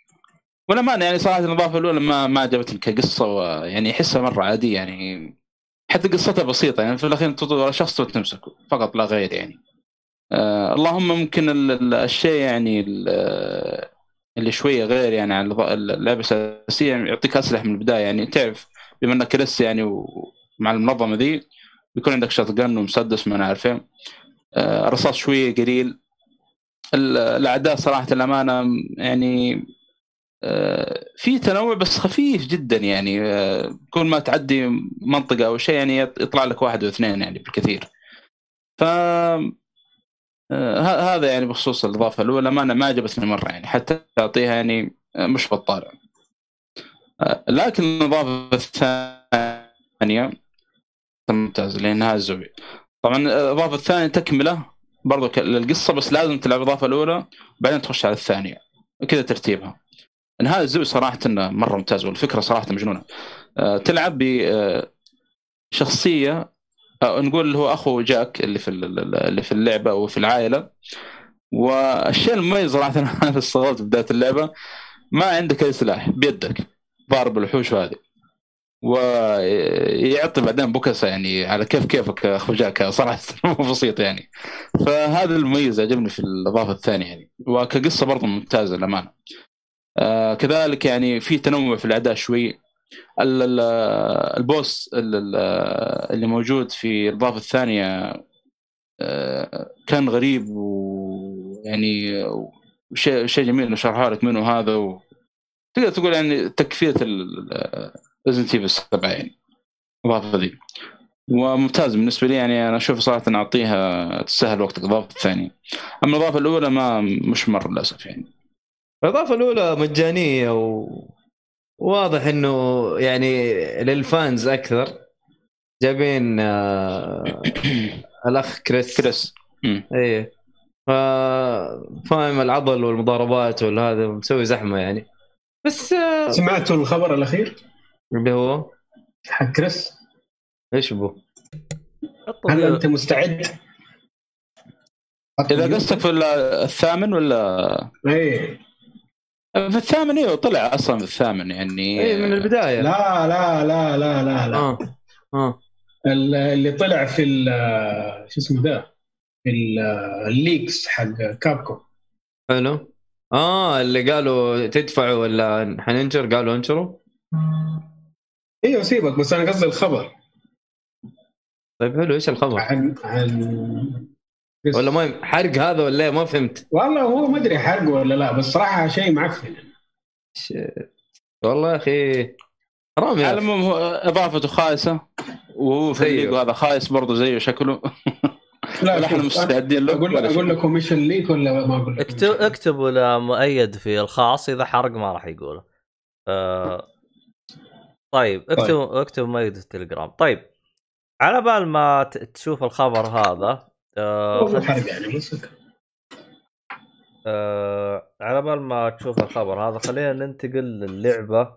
ولا ما يعني صراحة النظافة الأولى ما ما عجبتني كقصة ويعني أحسها مرة عادية يعني حتى قصتها بسيطة يعني في الأخير تطلع على شخص وتمسكه فقط لا غير يعني. آه اللهم ممكن الشيء يعني اللي شوية غير يعني عن اللعبة الأساسية يعني يعطيك أسلحة من البداية يعني تعرف بما إنك كريس يعني ومع المنظمة ذي بيكون عندك شاتجن ومسدس ما نعرفه رصاص شوية قليل. الأعداء صراحة الأمانة يعني في تنوع بس خفيف جدا يعني كل ما تعدي منطقة أو شيء يعني يطلع لك واحد واثنين يعني بالكثير. فهذا يعني بخصوص الإضافة الأولى ما أنا ما عجبتني مرة يعني حتى أعطيها يعني مش بطالة. لكن الإضافة الثانية ممتازة لأنها الزوبي. طبعا الإضافة الثانية تكملة برضو للقصة، بس لازم تلعب الإضافة الأولى بعدين تخش على الثانية كذا ترتيبها. إنها الزوبي صراحة إنه مرة ممتاز، والفكرة صراحة مجنونة. تلعب بشخصية نقول هو أخو جاك اللي في اللي في اللعبة وفي العائلة. والشيء المميز صراحة أنا استغربت بداية اللعبة، ما عندك أي سلاح بيدك، ضارب الوحوش هذه ويعطي بعدين بوكسة يعني على كيف كيفك أخو جاك صراحة بسيط يعني. فهذا المميز عجبني في الإضافة الثانية يعني، وكقصة برضو ممتازة للأمانة. آه كذلك يعني في تنوع في الأعداء شوي. البوس اللي موجود في الإضافة الثانية آه كان غريب ويعني شيء شيء جميل إنه شرحه لك منه هذا، وتقدر تقول يعني تكفية الريزدنت ايفل سبعة يعني إضافة ذي وممتاز بالنسبة لي يعني. أنا أشوف صراحة أعطيها تسهل وقتك إضافة الثانية، أما الإضافة الأولى ما مش مرة للأسف يعني. الإضافة الأولى مجانية وواضح إنه يعني للفانز أكثر، جابين آه الأخ كريس كريس إيه فاهم العضل والمضاربات والهذا مسوي زحمة يعني. بس آه سمعتوا الخبر الأخير اللي هو حق كريس؟ إيش بو؟ هل أنت مستعد؟ إذا قصتك في الثامن ولا؟ إيه في الثامن. ايوه طلع اصلا في الثامن يعني اي من البدايه. لا لا لا لا لا لا اه, آه. اللي طلع في شو اسمه ده في الليكس حق كابكوم. حلو. اه اللي قالوا تدفعوا ولا حننشر، قالوا انشروا. ايوه سيبك، بس انا قصدي الخبر. طيب حلو، ايش الخبر؟ عن عن ولا ما حرق هذا ولا ما فهمت والله. هو ما ادري حرق ولا لا، بس صراحه شيء معفن والله اخي حرام. يعني المهم هو اضافته خايسه وهو فريق هذا خايس برضه زيه شكله. لا احنا مستعدين له. اقول اقول لكم ايش الليك ولا ما اقول؟ اكتب اكتبوا لمؤيد في الخاص، اذا حرق ما راح يقوله. أه... طيب اكتب اكتب مؤيد في التليجرام. طيب على بال ما تشوف الخبر هذا أه يعني أه على بال ما تشوف الخبر هذا خلينا ننتقل للعبة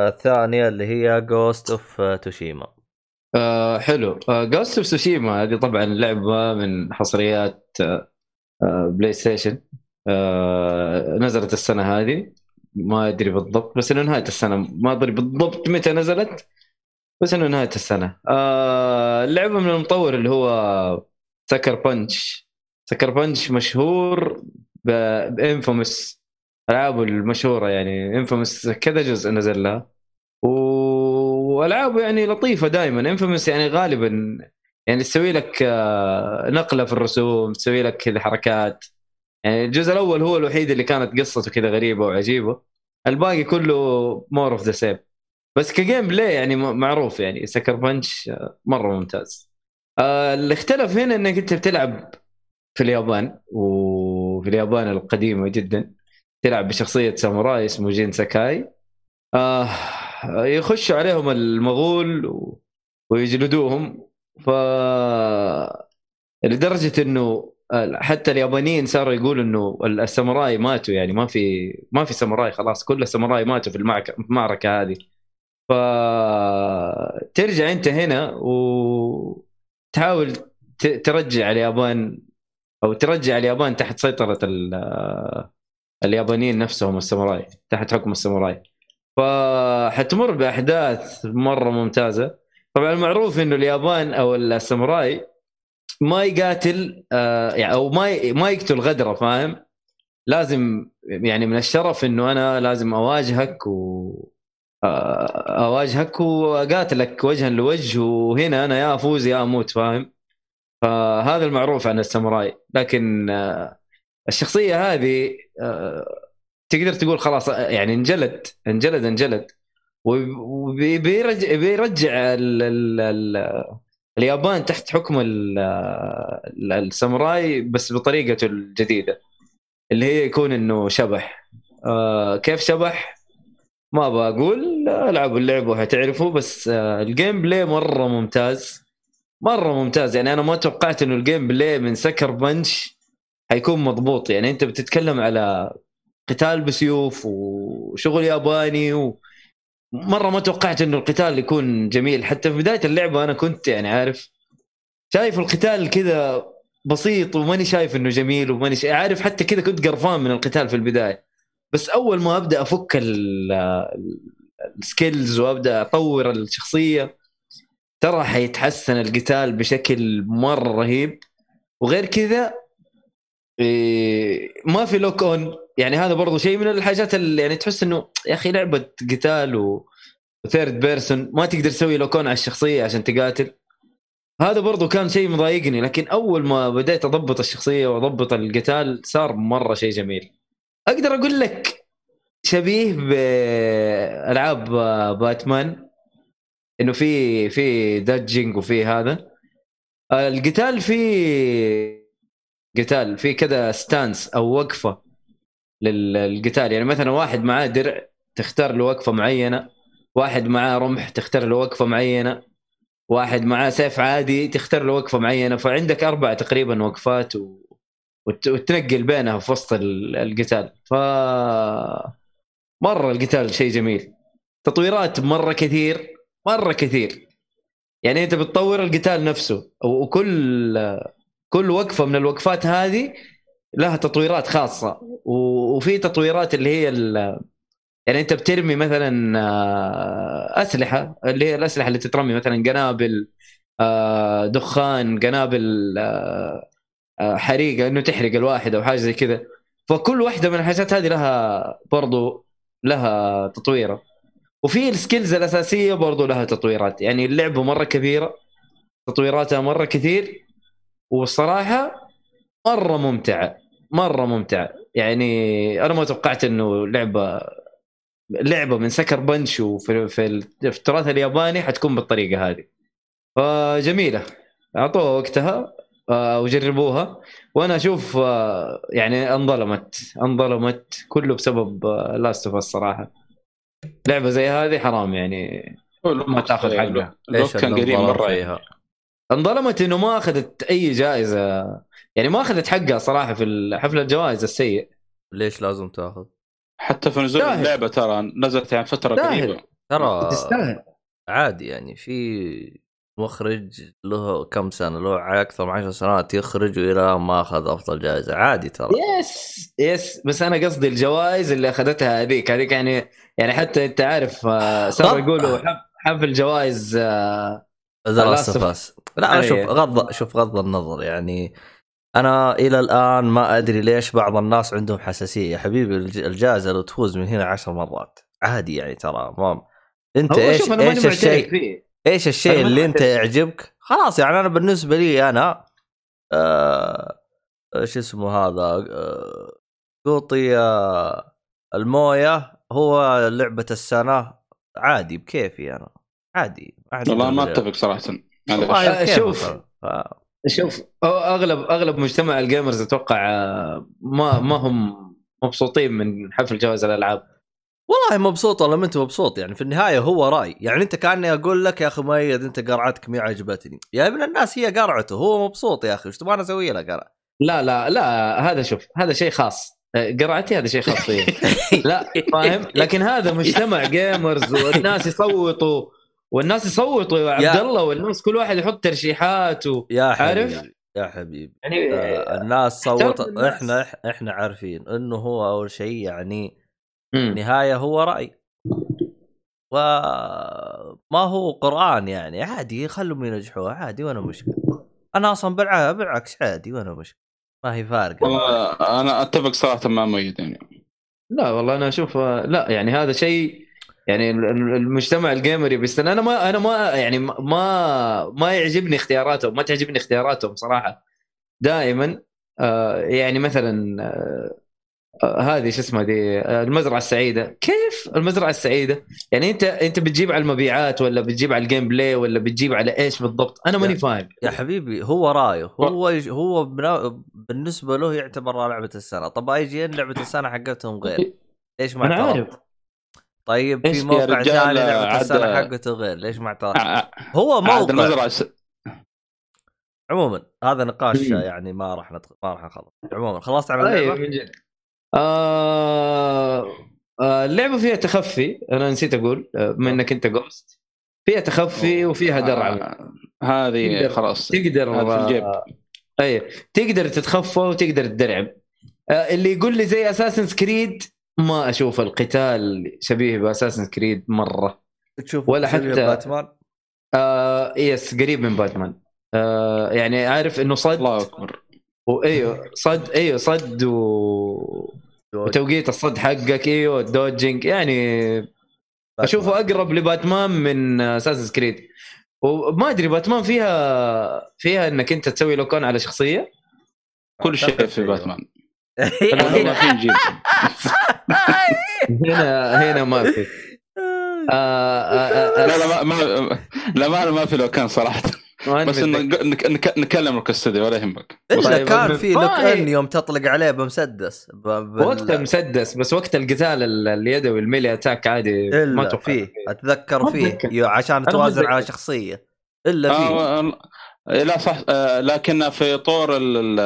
الثانية اللي هي Ghost of Tsushima. أه حلو. Ghost of Tsushima هذه طبعا لعبة من حصريات بلاي ستيشن، أه نزلت السنة هذه ما أدري بالضبط، بس إنه نهاية السنة، ما أدري بالضبط متى نزلت بس إنه نهاية السنة. أه اللعبة من المطور اللي هو سكر بانش. سكر بانش مشهور بإنفومس، ألعابه المشهورة يعني إنفومس كذا جزء نزل لها، وألعابه يعني لطيفة دائما. إنفومس يعني غالبا يعني تسوي لك نقلة في الرسوم، تسوي لك كذا حركات يعني. الجزء الأول هو الوحيد اللي كانت قصته كذا غريبة وعجيبة، الباقي كله more of the same. بس كجيم بلاي يعني معروف يعني سكر بانش مرة ممتاز. اللي اختلف هنا انك انت بتلعب في اليابان، وفي اليابان القديمه جدا تلعب بشخصيه ساموراي اسمه جين ساكاي. آه يخش عليهم المغول ويجلدوهم، ف لدرجه انه حتى اليابانيين صاروا يقولوا انه الساموراي ماتوا يعني، ما في ما في ساموراي خلاص، كل الساموراي ماتوا في المعركه المعركه هذه. ف ترجع انت هنا و تحاول ترجع اليابان أو ترجع اليابان تحت سيطرة اليابانيين نفسهم، الساموراي تحت حكم الساموراي. فحتمر بأحداث مرة ممتازة. طبعا المعروف إنه اليابان أو الساموراي ما يقاتل أو ما ما يقتل غدرة، فاهم؟ لازم يعني من الشرف إنه أنا لازم أواجهك و أواجهك وأقاتلك وجها لوجه، وهنا أنا يا أفوز يا أموت، فاهم؟ فهذا المعروف عن الساموراي. لكن الشخصية هذه تقدر تقول خلاص يعني انجلت انجلت انجلت وبيرجع بيرجع ال ال ال اليابان تحت حكم ال ال الساموراي، بس بطريقته الجديدة اللي هي يكون إنه شبح آه كيف شبح ما بقول، العبوا اللعبه وهتعرفوا، بس آه الجيم بلاي مره ممتاز مره ممتاز. يعني انا ما توقعت انه الجيم بلاي من سكر بنش هيكون مضبوط. يعني انت بتتكلم على قتال بسيوف وشغل ياباني و... مره ما توقعت انه القتال يكون جميل. حتى في بدايه اللعبه انا كنت يعني عارف شايف القتال كذا بسيط وماني شايف انه جميل وماني ش... عارف حتى كذا كنت قرفان من القتال في البدايه. بس اول ما ابدا افك السكيلز وابدا اطور الشخصيه ترى حيتحسن القتال بشكل مره رهيب. وغير كذا ما في لوك اون، يعني هذا برضو شيء من الحاجات اللي يعني تحس انه يا اخي لعبه قتال وثيرد بيرسون ما تقدر تسوي لوكون على الشخصيه عشان تقاتل. هذا برضو كان شيء مضايقني، لكن اول ما بديت اضبط الشخصيه واضبط القتال صار مره شيء جميل. اقدر اقول لك شبيه بالعاب باتمان، انه في في دادجينج وفي هذا القتال، في قتال في كذا ستانس او وقفه للقتال. يعني مثلا واحد معاه درع تختار له وقفه معينه، واحد معاه رمح تختار له وقفه معينه، واحد معاه سيف عادي تختار له وقفه معينه. فعندك اربع تقريبا وقفات و... وتنقل بينها في وسط القتال. ف مره القتال شيء جميل، تطويرات مره كثير مره كثير. يعني انت بتطور القتال نفسه، وكل كل وقفه من الوقفات هذه لها تطويرات خاصه، وفي تطويرات اللي هي يعني انت بترمي مثلا اسلحه، اللي هي الاسلحه اللي تترمي مثلا قنابل دخان، قنابل حريقه انه تحرق الواحد او حاجه زي كذا. فكل واحده من الحاجات هذه لها برضو لها تطويره، وفي السكيلز الاساسيه برضو لها تطويرات. يعني اللعبه مره كبيره، تطويراتها مره كثير، والصراحه مره ممتعه مره ممتعه. يعني انا ما توقعت انه لعبه لعبه من سكر بنش وفي في التراث الياباني حتكون بالطريقه هذه. فجميله، اعطوها وقتها وجربوها. وانا اشوف يعني انظلمت انظلمت كله بسبب لاستوف. الصراحه لعبه زي هذه حرام يعني ما تاخذ حقها. ليش كان قريب مره فيها انظلمت انه ما اخذت اي جائزه، يعني ما اخذت حقها صراحه في حفله الجوائز السيء. ليش لازم تاخذ؟ حتى في نزول داهل. اللعبه ترى نزلت عن فتره قريبه ترى تستاهل عادي. يعني في مخرج له كم سنه، له اكثر من عشر سنوات يخرج والى ما اخذ افضل جائزه عادي ترى. يس يس بس انا قصدي الجوائز اللي اخذتها هذيك هذيك يعني يعني حتى انت عارف صار يقولوا حفل جوائز زراسفاس. لا شوف غض شوف غض النظر، يعني انا الى الان ما ادري ليش بعض الناس عندهم حساسيه. يا حبيبي الجائزه لو تفوز من هنا عشر مرات عادي يعني ترى. مام انت ايش ايش الشيء ايش الشيء اللي انت يعجبك خلاص. يعني انا بالنسبه لي انا آه... ايش اسمه هذا آه... قوطي آه... المويه هو لعبه السنه عادي بكيفي انا عادي. والله ما اتفق صراحه. شوف آه... شوف اغلب اغلب مجتمع الجيمرز اتوقع ما ما هم مبسوطين من حفل جوائز الالعاب. والله مبسوط ولا ما انت مبسوط، يعني في النهايه هو راي. يعني انت كاني اقول لك يا اخي مؤيد انت قرعتك مي عجبتني. يا ابن الناس هي قرعته، هو مبسوط يا اخي ايش تبغى انا اسوي له قرع؟ لا لا لا هذا شوف هذا شيء خاص قرعتي، هذا شيء خاص فيه لا فاهم. لكن هذا مجتمع جيمرز والناس يصوتوا والناس يصوتوا يا عبد الله، والناس كل واحد يحط ترشيحات وعارف يا حبيبي. يعني الناس صوت الناس. احنا احنا عارفين انه هو اول شيء يعني نهاية هو رأي وما هو قرآن. يعني عادي خلهم ينجحوها عادي وانا مشكلة. انا اصلا بالعكس عادي وانا مشكلة ما هي فارقة. والله انا اتفق صراحة مع مؤيد. يعني لا والله انا اشوف لا يعني هذا شيء يعني المجتمع الجيمري بيستنى. انا ما انا ما يعني ما ما يعجبني اختياراتهم، ما تعجبني اختياراتهم صراحة دائما. آه يعني مثلا آه هذه شو اسمها دي المزرعه السعيده. كيف المزرعه السعيده؟ يعني انت انت بتجيب على المبيعات ولا بتجيب على الجيم بلاي ولا بتجيب على ايش بالضبط؟ انا ماني فاهم يا حبيبي. هو رايه هو هو بالنسبه له يعتبر لعبه السنه. طب اي جي ان لعبه السنه حقتهم غير ليش ما اعترض؟ طيب في موقع ثاني لعبة السنة حقته غير، ليش ما اعترض؟ هو موقع عموما هذا نقاش يعني ما راح ندخل ما راح نخلص. عموما خلاص على اللعبة. آه... آه اللعبة فيها تخفي، أنا نسيت أقول بما إنك أنت جوست، فيها تخفي وفيها درع. هذه خلاص تقدر هذا الجيب. أيه تقدر تتخفى وتقدر تدرعب. آه اللي يقول لي زي أساسنز كريد، ما أشوف القتال شبيه بأساسنز كريد مرة. تشوف ولا حتى باتمان؟ آه يس قريب من باتمان. آه يعني عارف إنه صد. الله أكبر. وأيوه صد أيوه صد و. وتوقيت الصد حقك ايوه الدوجينج يعني باتمان. اشوفه اقرب لباتمان من اساسنز كريد. وما ادري باتمان فيها فيها انك انت تسوي لوكون على شخصيه كل شيء في باتمان. هنا هنا ما في لا لا ما لا ما في لوكان صراحه، بس نك نكلم القصة ولا يهمك. طيب كان في لوك ان يوم تطلق عليه بمسدس بال... وقت المسدس، بس وقت القتال اليدوي الميلي اتاك عادي ما توقع فيه. اتذكر فيه عشان توازن على شخصية الا فيه آه... لا صح آه... لكن في طور ال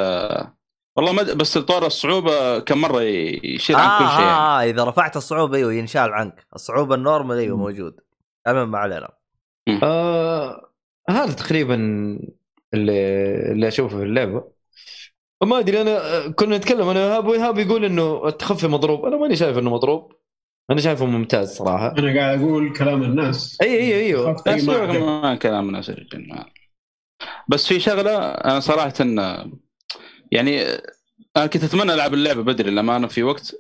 والله ما بس طور الصعوبة كم مرة يشيل عن آه كل شيء يعني. اه اذا رفعت الصعوبة ايوه ينشال عنك الصعوبة النورمال ايوه موجود. امام ما علينا آه... هذا تقريبا اللي اللي اشوفه في اللعبه. ما ادري انا كنا نتكلم انا ايهاب وايهاب يقول انه التخفي مضروب، انا ماني شايف انه مضروب، انا شايفه ممتاز صراحه. انا قاعد اقول كلام الناس. اي اي ايوه اسمع كلام الناس الجنة. بس في شغله انا صراحه إن يعني انا كنت اتمنى العب اللعبه بدري لما انا في وقت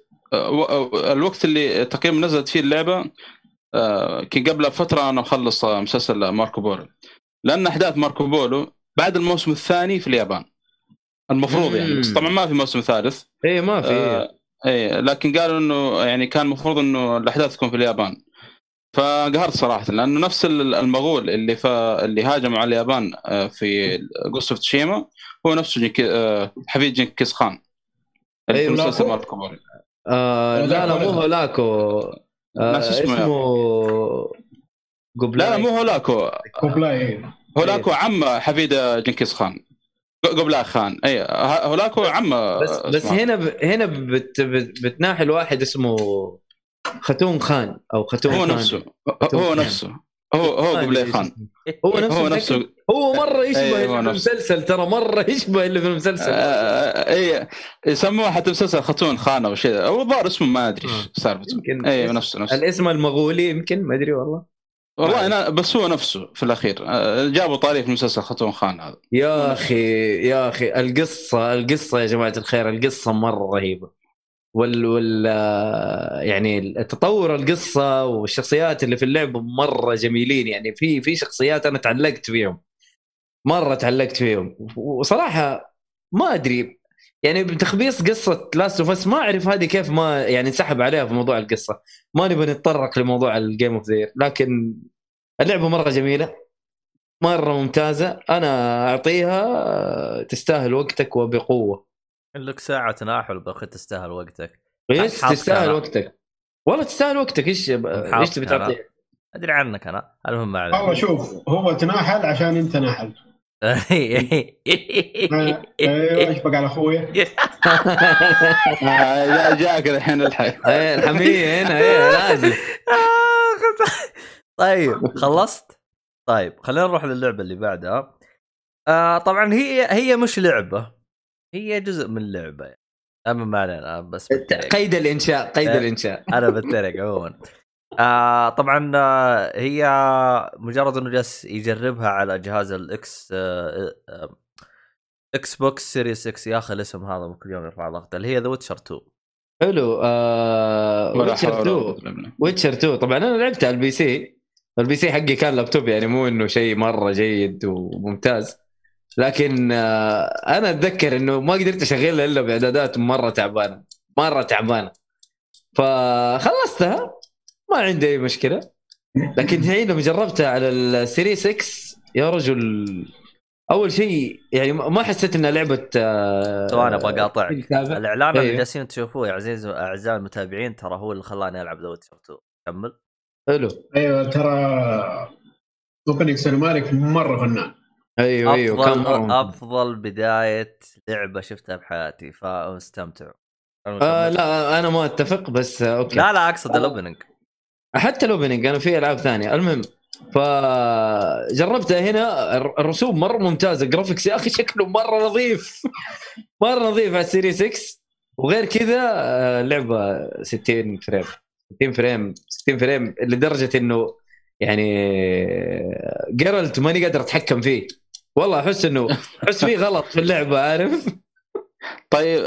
الوقت اللي تقييم نزلت فيه اللعبه كان قبل فتره انا مخلص مسلسل ماركو بولو، لأن أحداث ماركو بولو بعد الموسم الثاني في اليابان المفروض يعني، بس طبعا ما في موسم ثالث. إيه ما في آه إيه، لكن قالوا إنه يعني كان مفروض إنه الأحداث تكون في اليابان، فقهرت صراحة لأنه نفس المغول اللي فا اللي هاجموا على اليابان في غوست اوف تشيما هو نفسه جنك... حفيد جنكيز خان اللي في مسلسل ماركو بولو. آه لا لا مو هولاكو آه اسمه لا مو هولاكو قبلاي. هولاكو عم حفيد جنكيز خان قبلا خان. اي هولاكو عم بس اسمه. بس هنا ب... هنا بت... بتناحي الواحد اسمه ختون خان او ختون هو خان. نفسه ختون هو خان. نفسه هو هو قبلاي خان هو نفسه هو نفسه لكن... هو مره يشبه اللي في المسلسل، ترى مره يشبه اللي في المسلسل. اي يسموه حتى مسلسل ختون خان او شيء، او ظهر اسمه ما ادري ايش صار. اي نفسه نفسه الاسم المغولي يمكن ما ادري والله والله أنا، بس هو نفسه في الأخير جابوا طاري في مسلسل ختون خان هذا. يا أخي يا أخي القصة القصة يا جماعة الخير، القصة مرة رهيبة وال وال يعني تطور القصة والشخصيات اللي في اللعب مرة جميلين. يعني في في شخصيات أنا تعلقت فيهم مرة تعلقت فيهم وصراحة ما أدري يعني بتخبيص قصة لاست اوف اس ما أعرف هذه كيف ما يعني نسحب عليها في موضوع القصة. ما نبي نتطرق لموضوع الجيم اوف ذير، لكن اللعبة مرة جميلة مرة ممتازة، أنا أعطيها تستاهل وقتك وبقوة. لك ساعة تناحل باقي تستاهل وقتك. إيش تستاهل وقتك؟ والله تستاهل وقتك. إيش إيش تبي تعطيها؟ أدري عنك أنا المهم ما أعرف. هو شوف هو تناحل عشان أنت ناحل. ايوه ايش بقى على اخويا جاك الحين الحين الحميه هنا ايه لازم. طيب خلصت. طيب خلينا نروح للعبه اللي بعدها. آه طبعا هي هي مش لعبه، هي جزء من لعبه يعني. اما ما علينا بس قيد الانشاء قيد الانشاء انا بترك عموما. آه طبعا آه هي مجرد انه جالس يجربها على جهاز الاكس آه آه اكس بوكس سيريس اكس. يا اخي الاسم هذا ممكن يوم يرفع ضغطه. اللي هي ذا ويتشر اثنين. حلو آه ويتشر اثنين ويتشر اثنين طبعا انا لعبت على البي سي. البي سي حقي كان لابتوب يعني مو انه شيء مره جيد وممتاز، لكن آه انا اتذكر انه ما قدرت اشغلها الا باعدادات مره تعبانه مره تعبانه فخلصتها ما عندي أي مشكلة. لكن هي لما جربتها على السيري ستة يا رجل اول شيء يعني ما حسيت انها لعبه آه انا ابغى اقاطعك. الاعلان اللي جالسين تشوفوه يا عزيز اعزائي المتابعين ترى هو اللي خلاني العب ذا ويتشر اثنين. كمل. حلو ايوه ترى اوبننج سيرموني مره فنان. ايوه ايوه كان افضل بدايه لعبه شفتها بحياتي فاستمتع. آه لا انا ما اتفق بس آه اوكي. لا لا اقصد الاوبننج حتى الاوبننج انا في العاب ثانيه. المهم فجربتها هنا الرسوم مره ممتازه، جرافيكس يا اخي شكله مره نظيف مره نظيف على السيري ستة. وغير كذا اللعبه ستين فريم ستين فريم ستين فريم لدرجه انه يعني جيرالت ماني قادر اتحكم فيه والله، احس انه احس فيه غلط في اللعبه عارف. طيب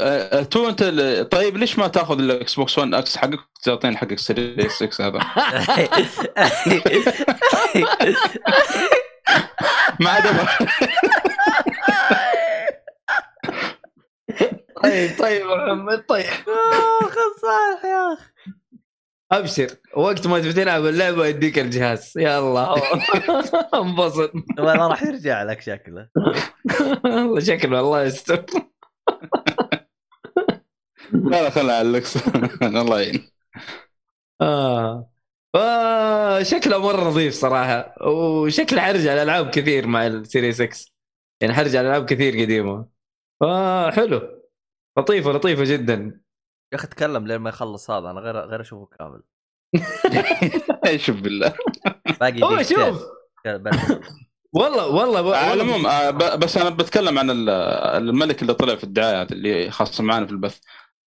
تو انت طيب ليش ما تاخذ الاكس بوكس ون اكس حقك تعطين حقك سيري ستة هذا؟ ما عاد طيب طيب محمد طيب خلاص يا اخي ابشر وقت ما تبي تلعب اللعبه يديك الجهاز يلا انبسط. ما راح يرجع لك شكله والله شكله الله يستر. لا لا خلها على اللكس الله يعين. آه. آه شكله مرة نظيف صراحة، وشكله حرجع على ألعاب كثير مع السيري ستة يعني حرجع على ألعاب كثير قديمة. آه حلو لطيفة لطيفة جدا يا أخي. تكلم لين ما يخلص هذا أنا غير غير أشوفه كامل. شوف بالله باقي أوه شوف والله والله على العموم بس انا بتكلم عن الملك اللي طلع في الدعايات اللي خاصه معنا في البث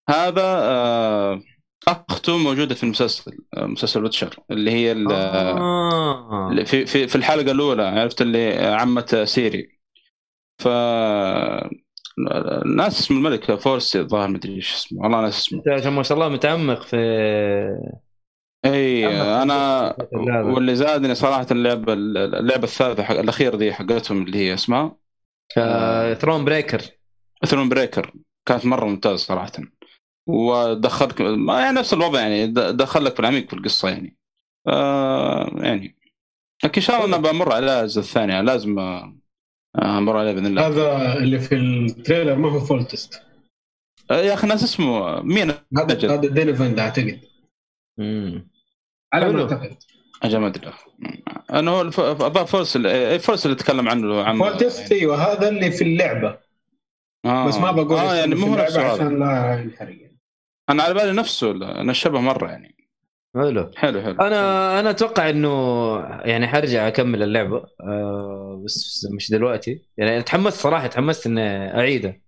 هذا. اخته موجوده في المسلسل مسلسل ويتشر اللي هي اللي في في في الحلقه الاولى عرفت اللي عمه سيري. ف ناس اسم الملك فورسي الظاهر ما ادري ايش اسمه والله انا اسمه عشان ما شاء الله متعمق في اي انا واللي زادني صراحه اللعبه اللعبه الثالثه حق الاخير دي حقتهم اللي هي اسمها ثرون بريكر. ثرون بريكر كانت مره ممتازه صراحه ودخلك ما يعني نفس الوضع يعني دخلك في العميق في القصه يعني آه يعني لكن ان شاء الله بمر على الجزء الثاني لازم امر عليه باذن الله. هذا اللي في التريلر ما هو فولتست يا اخي ناس اسمه مين هذا هذا ديليفند اعتقد. امم على ما اعتقد اجمد له انا هو اضاف فرص الفرص اللي اتكلم عنه عن فولتست. ايوه هذا اللي في اللعبه آه. بس ما بقول اه يعني مو نفسه عشان لا ينحرق انا على بالي نفسه انا شبه مره يعني. حلو حلو حلو انا انا اتوقع انه يعني حرجع اكمل اللعبه آه بس مش دلوقتي يعني. اتحمست صراحه اتحمست ان اعيده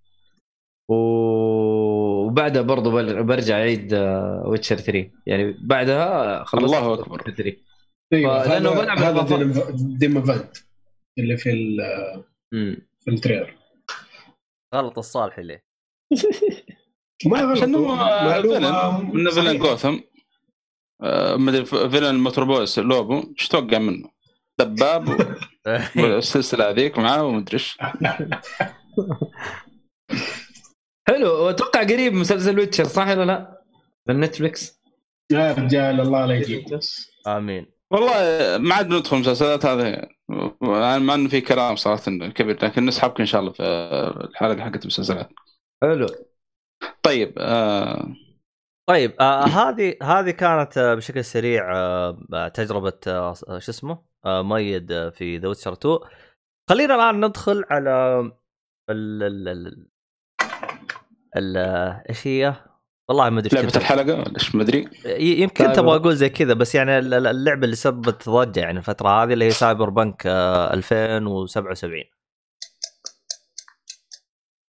وبعدها برضو برجع اعيد ويتشر ثلاثة يعني بعدها خلص. الله اكبر ثلاثة لانه بلعب هذا ديم فانت اللي في ال في التريلر غلط الصالح ليه؟ ما غلط لانه من فيلن غوثم مدري فيلن متروبوليس لوبو ايش توقع منه؟ دباب والسلسله هذيك معاه ومدري ايش. حلو اتوقع قريب مسلسل ويتشر صح ولا لا؟ بالنتفلكس يا رجال الله لا يجيب امين. والله ما عاد ندخل مسلسلات هذه مع انه في كلام صراحه كبير لكن نسحبك ان شاء الله في الحلقه حقت المسلسلات. حلو طيب آه... طيب هذه آه هذه كانت بشكل سريع آه تجربه آه شو اسمه آه مؤيد في ذا ويتشر اثنين. خلينا الان ندخل على ال ال ال ايش هي والله ما ادري لعبه الحلقه ليش ما ادري يمكن تبغى اقول زي كذا بس يعني اللعبه اللي سبت ضجه يعني الفتره هذه اللي هي سايبر بنك ألفين وسبعة وسبعين.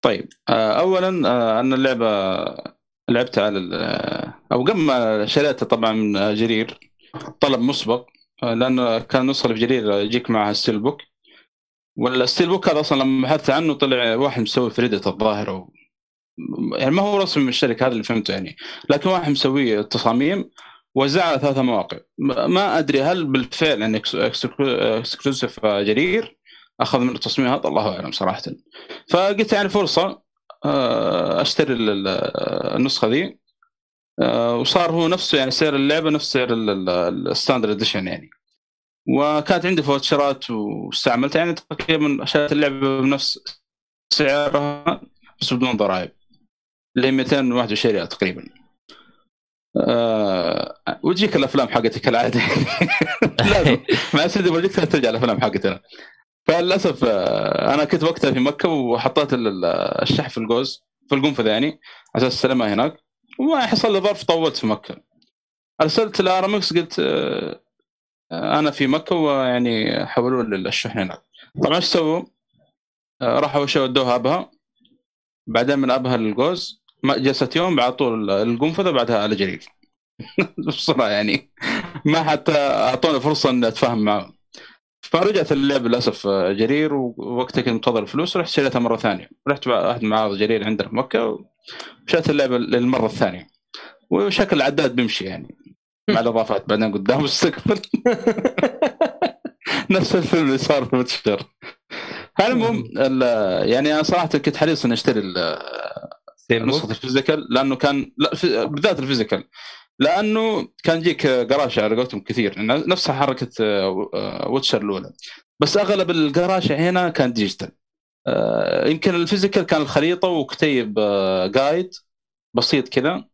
طيب اولا انا اللعبه لعبتها على او قبل ما شريتها طبعا من جرير طلب مسبق لانه كان نسخه في جرير يجيك معها الستيل بوك والستيل بوك هذا اصلا لما بحثت عنه طلع واحد مسوي فريده الظاهر يعني ما هو رسمي من الشركة هذا اللي فهمته يعني لكن واحد مسوي التصاميم وزعها ثلاثة مواقع ما أدري هل بالفعل يعني اكسكلوسيف جرير أخذ من التصميم هذا الله أعلم صراحة. فقلت يعني فرصة أشتري النسخة دي وصار هو نفسه يعني سعر اللعبة نفس سعر الستاندرد اديشن يعني وكانت عندي فوتشرات واستعملتها يعني تقريبا اشياء اللعبه بنفس سعرها بس بدون ضرائب اللي هي مئتين وواحد وعشرين ريال تقريبا. أه... وتجيك الافلام حقتك كالعاده لازم مع سيدي بروجكت ترجع الافلام حقتنا. فللاسف انا كنت وقتها في مكه وحطيت الشحن في الجوز في القنفذ يعني عشان السلامه هناك، وما حصل لي ظرف طولت في مكه. ارسلت لارامكس قلت انا في مكه ويعني حولوا لي الشحن هناك. طبعا ايش سووا؟ راحوا شودوها ابها، بعدين من ابها للجوز جلست يوم بعطول القنفذه بعدها على جرير بصراحه يعني ما حتى اعطوني فرصه ان اتفاهم معهم. فرجعت اللعبة للأسف جرير، ووقتها كنت منتظر الفلوس رحت شريتها مرة ثانية. رحت أحد معارض جرير عندنا في مكة وشريت اللعبة للمرة الثانية، وشكل العداد بيمشي يعني مع الإضافات بعدين قدام السقف نفس الفيلم اللي صار في متشر. المهم يعني أنا صراحة كنت حريص أن أشتري نسخة الفيزيكال، لأنه كان بالذات الفيزيكال لأنه كان جيك قراشة على قولتهم كثير نفس حركة ويتشر الأولى، بس أغلب القراشة هنا كان ديجيتال. يمكن الفيزيكال كان الخريطة وكتيب قايد بسيط كذا،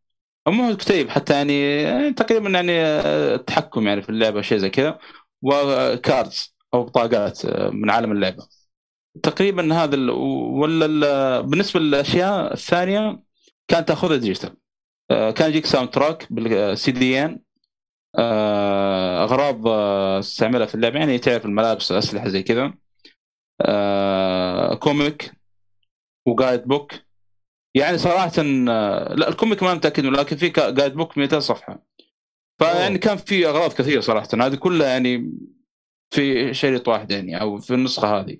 أو مو كتيب حتى يعني تقريبا يعني التحكم يعني في اللعبة شيء زي كذا، وكاردز أو بطاقات من عالم اللعبة تقريبا هذا ال... ولا ال... بالنسبة للأشياء الثانية كانت تأخذها ديجيتال. كان يجيك ساوند تراك بالسي دي ان، اغراض استعملها في اللعبه يعني تعرف الملابس والاسلحه زي كذا، كوميك وجايد بوك. يعني صراحه لا الكوميك ما متاكد ولكن في جايد بوك مئتين صفحه، فيعني كان في اغراض كثيره صراحه هذه كلها يعني في شريط واحد يعني او في النسخه هذه.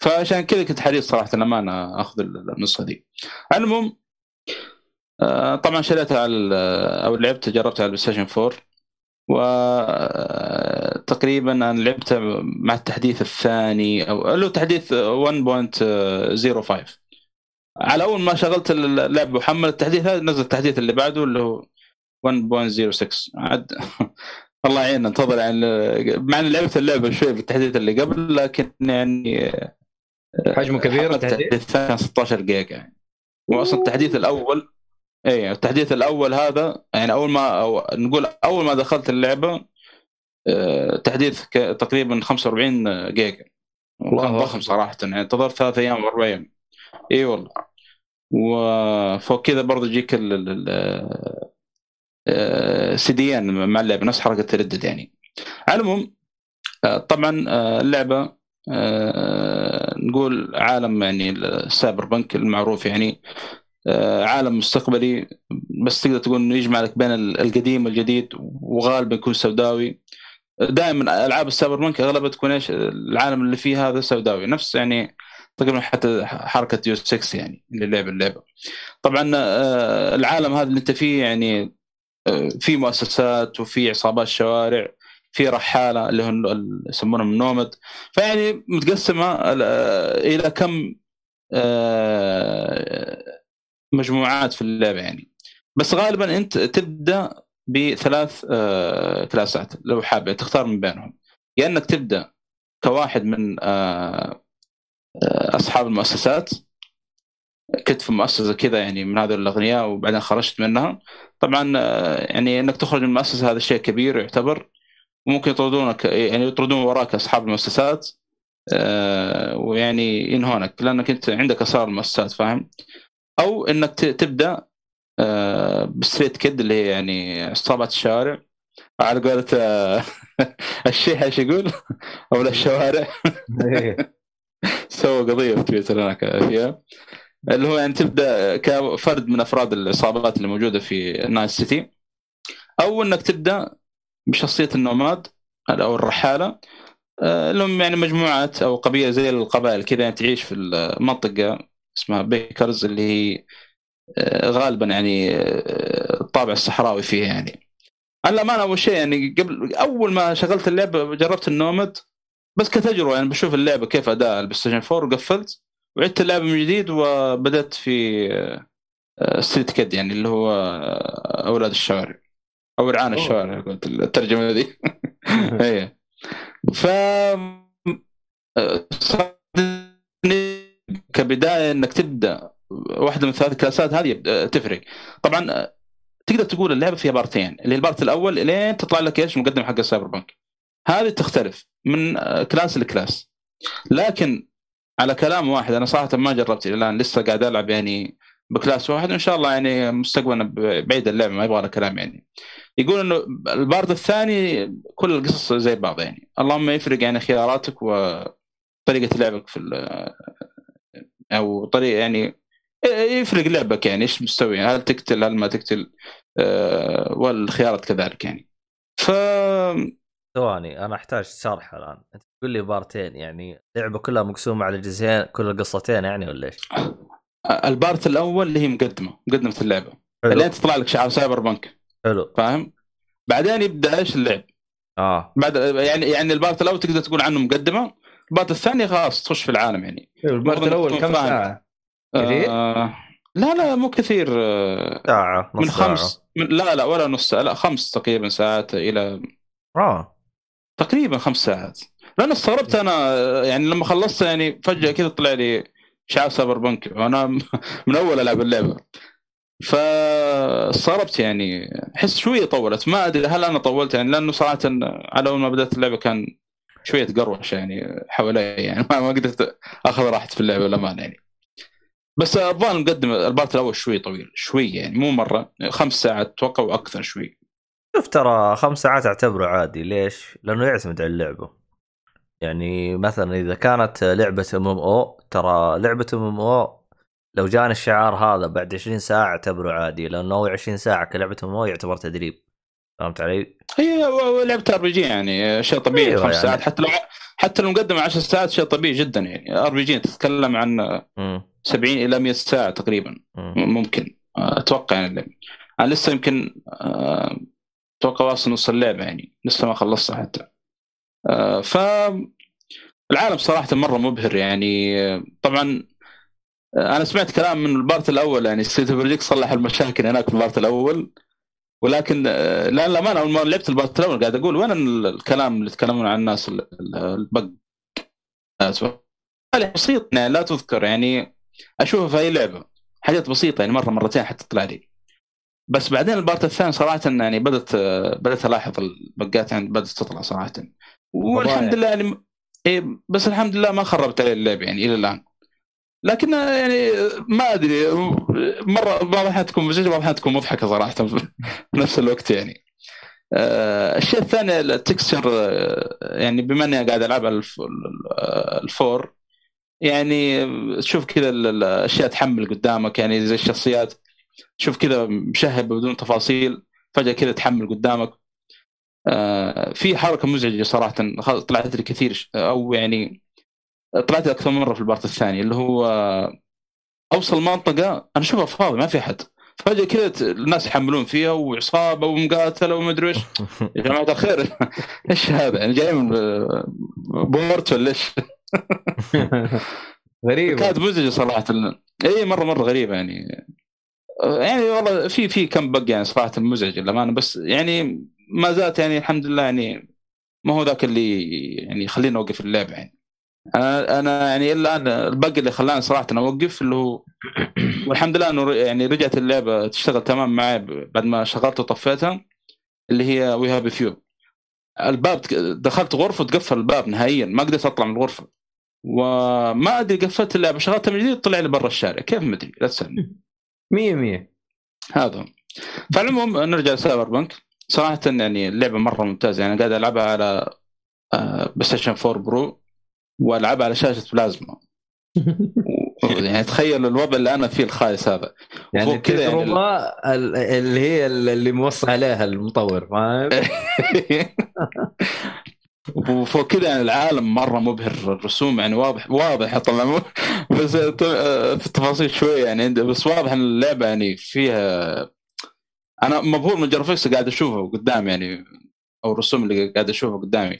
فعشان كذا كنت حريص صراحه لما انا اخذ النسخه دي. المهم طبعا شريتها على او لعبتها جربتها على البلايستيشن فور، وتقريبا انا لعبتها مع التحديث الثاني او له تحديث واحد نقطة صفر خمسة. على اول ما شغلت اللعبه وحملت التحديث هذا نزل التحديث اللي بعده اللي هو واحد نقطة صفر ستة عاد الله يعين انتظر يعني مع ان لعبت اللعبه شوي بالتحديث اللي قبل لكن يعني حجمه كبير التحديث كان ستة عشر جيجا يعني. واصلا التحديث الاول ايه التحديث الاول هذا يعني اول ما أو نقول اول ما دخلت اللعبه أه تحديث تقريبا خمسة وأربعين جيجا والله ضخم صراحه يعني انتظرت ثلاثة ايام و4 ايام اي والله. وفوق كذا برضه يجيك السي دي ان مع اللعبه نفس حركه تردد يعني. على العموم طبعا اللعبه أه نقول عالم يعني السايبر بنك المعروف يعني عالم مستقبلي، بس تقدر تقول انه يجمع لك بين القديم والجديد وغالبا يكون سوداوي. دائما العاب السايبر بانك اغلبها تكون ايش العالم اللي فيه هذا سوداوي نفس يعني تقريبا حتى حركه ديوس إكس يعني اللي لعب اللعبه. طبعا العالم هذا اللي انت فيه يعني في مؤسسات وفي عصابات شوارع في رحاله اللي هم يسمونهم نومد، فيعني متقسمه الى كم مجموعات في اللعبة يعني. بس غالبا انت تبدأ بثلاث آه كلاسات لو حابب تختار من بينهم، يا يعني انك تبدأ كواحد من آه آه اصحاب المؤسسات كنت في مؤسسة كذا يعني من هذه الأغنياء وبعدين خرجت منها. طبعا آه يعني انك تخرج من المؤسسة هذا شيء كبير يعتبر، وممكن يطردونك يعني يطردون وراك اصحاب المؤسسات آه ويعني ينهونك لانك انت عندك اصحاب المؤسسات فاهم. أو إنك تبدأ بستريت كيد اللي هي يعني عصابة الشوارع على قولة الشيخ إيش يقول أو الشوارع سوى قضية في تويتر أنا كافيها اللي هو يعني تبدأ كفرد من أفراد العصابات اللي موجودة في نايت سيتي، أو إنك تبدأ بشخصية النوماد أو الرحالة لهم يعني مجموعات أو قبيلة زي القبائل كذا يعني تعيش في المنطقة اسمها بيكرز اللي هي غالبا يعني الطابع الصحراوي فيها يعني. انا ما انا اول شيء يعني قبل اول ما شغلت اللعبه جربت النومد بس كتجربه يعني بشوف اللعبه كيف اداء البلايستيشن فور، وقفلت وعدت اللعبه من جديد وبدات في ستريت كيد يعني اللي هو اولاد الشوارع او رعاة الشوارع قلت الترجمه دي هي ف كبدايه انك تبدا واحده من ثلاث كلاسات هذه تفرق. طبعا تقدر تقول اللعبه فيها بارتين، اللي البارت الاول لين تطلع لك ايش مقدم حق السايبر بانك، هذه تختلف من كلاس لكلاس. لكن على كلام واحد انا صراحه ما جربت الان، لسه قاعد العب يعني بكلاس واحد، وان شاء الله يعني مستقبلا بعيد اللعبه ما يبغى لها كلام. يعني يقول انه البارت الثاني كل القصص زي بعض، يعني اللهم يفرق يعني خياراتك وطريقه لعبك في او طريقه يعني يفرق لعبك يعني ايش مستوي، هل تقتل هل ما تقتل أه والخيارات كذلك يعني. ف ثواني انا احتاج شرح الان، انت تقول لي بارتين يعني لعبه كلها مقسومه على جزئين كل القصتين يعني ولا ايش؟ البارت الاول اللي هي مقدمه مقدمه اللعبه اللي تطلع لك شعار سايبر بانك، حلو فاهم، بعدين يبدا ايش اللعب اه بعد يعني يعني البارت الاول تقدر تقول عنه مقدمه، البارت الثاني خلاص تخش في العالم يعني. البارت الاول كم ساعه؟ آه لا لا مو كثير، ساعه من خمس من لا لا ولا نص ساعه، لا خمس تقريبا ساعات الى اه تقريبا خمس ساعات. لأن استغربت أنا يعني لما خلصت يعني فجأة كده طلع لي شعار سايبر بانك وأنا من أول ألعب اللعبة، فاستغربت يعني حس شوية طولت، ما أدري هل أنا طولت يعني، لأنه صراحة على أول ما بدأت اللعبة كان شوية قروش يعني حوالي يعني ما قدرت أخذ راحت في اللعبة لمان يعني. بس أظن مقدم البارت الأول شوية طويل شوية يعني، مو مرة خمس ساعات أتوقع وأكثر شوية. شوف ترى خمس ساعات اعتبره عادي، ليش؟ لأنه يعتمد على اللعبة. يعني مثلا إذا كانت لعبة إم إم أو، ترى لعبة إم إم أو لو جان الشعار هذا بعد عشرين ساعة اعتبره عادي، لأنه عشرين ساعة كلعبة إم إم أو يعتبر تدريب، فهمت علي؟ هي لعبة آر بي جي يعني شيء طبيعي خمس يعني. ساعات حتى لو حتى لو مقدمة عشر ساعات شيء طبيعي جدا يعني. آر بي جي تتكلم عن م. سبعين إلى مئة ساعة تقريبا م. ممكن أتوقع يعني. أنا لسه يمكن أه توقع واصل نص اللعبة يعني، لسه ما خلصتها حتى. آه فالعالم صراحة مرة مبهر يعني. طبعا آه أنا سمعت كلام من البارت الأول يعني سيدي بروجيكت صلح المشاكل هناك في البارت الأول، ولكن آه لأن لما أنا أول ما لعبت البارت الأول قاعد أقول وين الكلام اللي تكلمون عن الناس البق بسيط يعني لا تذكر يعني، أشوفها في أي لعبة حاجات بسيطة يعني مرة مرتين حتى تطلع لي. بس بعدين البارت الثاني صراحة يعني بدت بدت ألاحظ البقات يعني بدت تطلع صراحة، والحمد لله يعني إيه، بس الحمد لله ما خربت عليه اللعب يعني إلى الآن. لكن يعني ما أدري مرة بعضها تكون مزعجة بعضها تكون مضحكة صراحة في نفس الوقت يعني. آه الشيء الثاني التكستشر يعني، بما أني قاعد ألعب الفور يعني تشوف كذا الأشياء تحمل قدامك يعني زي الشخصيات شوف كذا مشهب بدون تفاصيل فجأة كذا تحمل قدامك. آه في حركة مزعجة صراحة طلعت لي كثير أو يعني طلعت لي أكثر مرة في البارت الثاني، اللي هو أوصل منطقة أنا شوفها فاضي ما في حد فجأة كذا الناس يحملون فيها وعصابة ومقاتلة ومدري إيش يا جماعة الخير إيش هذا يعني جاي من بورتو ليش غريبة كانت مزعجة صراحة أي مرة مرة غريبة يعني يعني والله في في كم بق يعني صراحة مزعج للأمانة، بس يعني ما زالت يعني الحمد لله يعني ما هو ذاك اللي يعني يخليني أوقف اللعبة يعني. أنا أنا يعني الآن البق اللي خلاني صراحة أوقف اللي هو والحمد لله إنه يعني رجعت اللعبة تشتغل تمام معي بعد ما شغلت وطفيتها، اللي هي We Have a Few. الباب دخلت غرفة تقفل الباب نهائيا ما قدرت أطلع من الغرفة، وما أدري قفلت اللعبة شغلتها من جديد طلع لي برا الشارع كيف ما أدري لا تسألني مية مية هذا. فالعموم نرجع لسايبر بانك صراحة يعني اللعبة مرة ممتازة يعني، قاعد ألعبها على بلايستيشن فور برو وألعبها على شاشة بلازما يعني تخيل الوضع اللي أنا فيه الخايس هذا يعني التجربة يعني اللي هي اللي موصل عليها المطور فاهم وفوق كده يعني العالم مرة مبهر الرسوم يعني واضح واضح طبعا بس في التفاصيل شوية يعني، بس واضح أن اللعبة يعني فيها أنا مبهور من الجرافيكس قاعد أشوفه قدامي يعني، أو الرسوم اللي قاعد أشوفه قدامي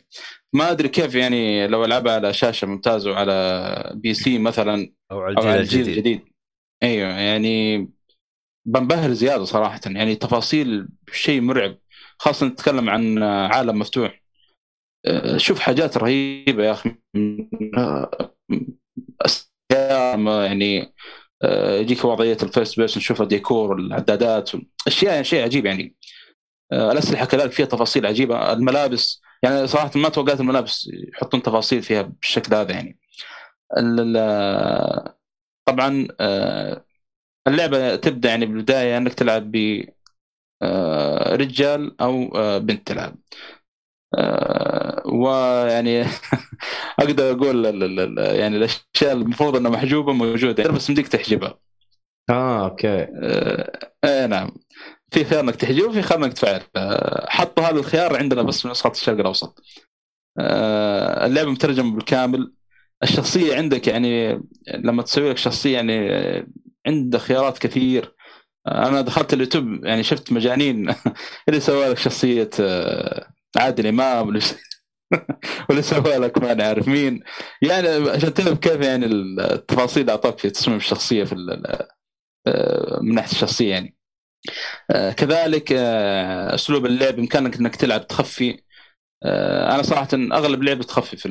ما أدري كيف يعني لو ألعبها على شاشة ممتازة وعلى بي سي مثلا أو على, أو على الجيل الجديد أيوة يعني بنبهر زيادة صراحة يعني. تفاصيل شيء مرعب خاصة نتكلم عن عالم مفتوح شوف حاجات رهيبه يا اخي، يعني يجيك وضعيه الفيرست بيرسون، نشوف الديكور العدادات اشياء يعني شيء عجيب يعني. الاسلحه كذلك فيها تفاصيل عجيبه، الملابس يعني صراحه ما توقعت الملابس يحطون تفاصيل فيها بالشكل هذا يعني. طبعا اللعبه تبدا يعني بالبدايه انك تلعب ب رجال او بنت تلعب، ويعني اقدر اقول يعني الاشياء المفروض انها محجوبه موجوده بس مديك تحجبها. اه اوكي اي نعم، في خيار انك تحجبه وفي خيار انك تفعل. حطوا هذا الخيار عندنا بس في نسخه الشرق الاوسط. اللعبه مترجمه بالكامل، الشخصيه عندك يعني لما تسوي لك شخصيه يعني عندها خيارات كثير. انا دخلت اليوتيوب يعني شفت مجانين اللي سوى لك شخصيه عادل امام ولا سوى لك ما نعرف مين، يعني عشان تعرف كيف يعني التفاصيل اللي اعطاك في تصميم الشخصيه في من ناحيه الشخصيه يعني. كذلك اسلوب اللعب بامكانك انك تلعب تخفي. انا صراحه اغلب لعب تخفي في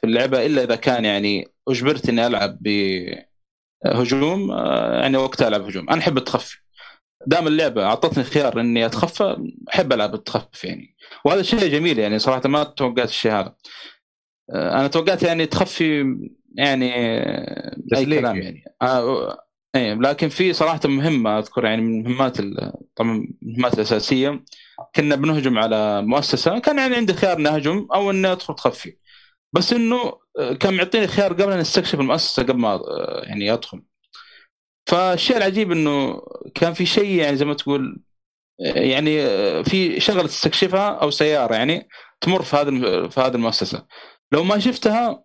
في اللعبه، الا اذا كان يعني اجبرت اني العب ب هجوم يعني وقت ألعب هجوم. أنا أحب التخفي، دام اللعبة أعطتني خيار إني أتخفى أحب ألعب التخفي يعني، وهذا شيء جميل يعني. صراحة ما توقعت الشيء هذا، أنا توقعت يعني تخفي يعني أي كلام يعني. إيه لكن في صراحة مهمة أذكر يعني من مهمات طبعا مهمات الأساسية، كنا بنهجم على مؤسسة، كان يعني عندي خيار إني أهجم أو إني أدخل تخفي، بس إنه كان يعطيني خيار قبل أن استكشف المؤسسة قبل ما يعني أدخل. فالشيء العجيب إنه كان في شيء يعني زي ما تقول يعني في شغلة استكشفها أو سيارة يعني تمر في هذا في هذه المؤسسة، لو ما شفتها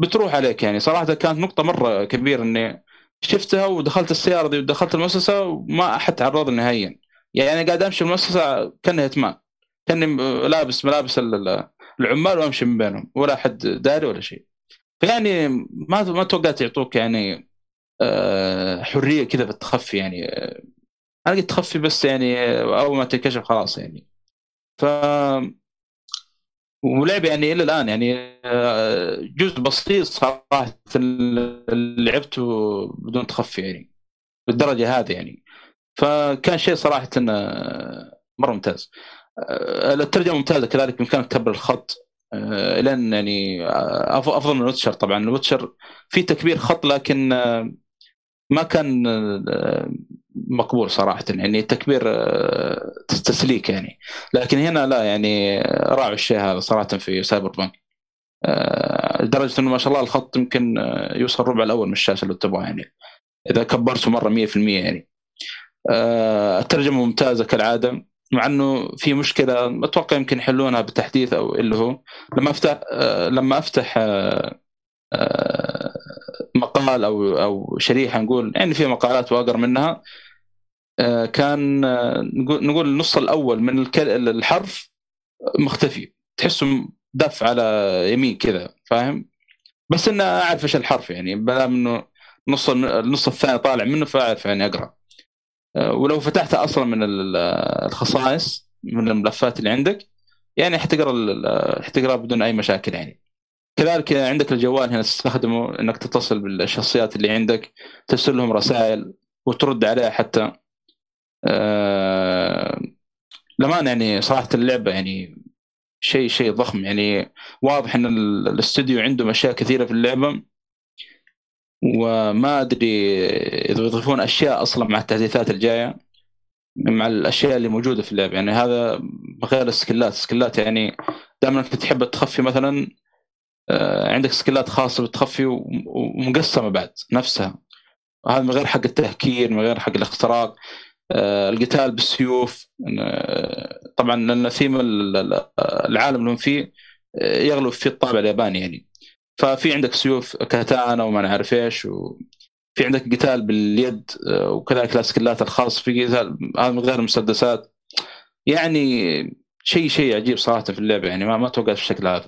بتروح عليك يعني. صراحة كانت نقطة مرة كبيرة إني شفتها ودخلت السيارة دي ودخلت المؤسسة وما أحد تعرض نهائيا يعني. قاعد أمشي المؤسسة كأنها إتمام، كأني لابس ملابس ال العمال وامشي من بينهم ولا حد داري ولا شيء. فيعني ما ما توقعت يعطوك يعني حريه كذا في التخفي يعني. انا قلت تخفي بس يعني اول ما تنكشف خلاص يعني. ف ولعب يعني الى الان يعني جزء بسيط صراحه لعبته بدون تخفي يعني بالدرجه هذه يعني. فكان شيء صراحه مره ممتاز. الترجمه ممتازه كذلك، بامكانك تكبر الخط لان يعني افضل من الوتشر. طبعا الوتشر في تكبير خط لكن ما كان مقبول صراحه يعني، التكبير تسليك يعني، لكن هنا لا يعني راعوا الشيء هذا صراحه في سايبر بانك، لدرجه انه ما شاء الله الخط يمكن يوصل ربع الاول من الشاشه اللي تبغاه يعني اذا كبرته مره مية بالمية يعني. الترجمه ممتازه كالعاده، مع انه في مشكله اتوقع يمكن يحلونها بتحديث او اللي هو لما افتح لما افتح مقال او او شريحه نقول يعني في مقالات واقر منها، كان نقول النص الاول من الحرف مختفي، تحسه دف على يمين كذا فاهم، بس انه اعرف ايش الحرف يعني بلا منه نص النص الثاني طالع منه فاعرف يعني اقرا. ولو فتحت أصلا من الخصائص من الملفات اللي عندك يعني حتقرأ حتقرأ بدون أي مشاكل يعني. كذلك عندك الجوال هنا تستخدمه إنك تتصل بالشخصيات اللي عندك، ترسل لهم رسائل وترد عليها حتى. أه... لما يعني صراحة اللعبة يعني شيء شيء ضخم يعني، واضح إن الاستوديو عنده أشياء كثيرة في اللعبة وما أدري إذا يضيفون أشياء أصلا مع التحديثات الجاية مع الأشياء اللي موجودة في اللعبة يعني. هذا غير السكيلات، السكيلات يعني دائما أنت تحب التخفي مثلا عندك سكيلات خاصة بالتخفي ومقسمة بعد نفسها، هذا من غير حق التهكير، من غير حق الاختراق، القتال بالسيوف طبعا لأن ثيم العالم اللي هم فيه يغلب فيه الطابع الياباني يعني. ففي عندك سيوف كاتانا وما نعرف ايش، وفي عندك قتال باليد وكذلك الاسكيلات الخاص في قتال من غير مسدسات يعني. شيء شيء عجيب صراحه في اللعبه يعني، ما ما توقعت بالشكل هذا.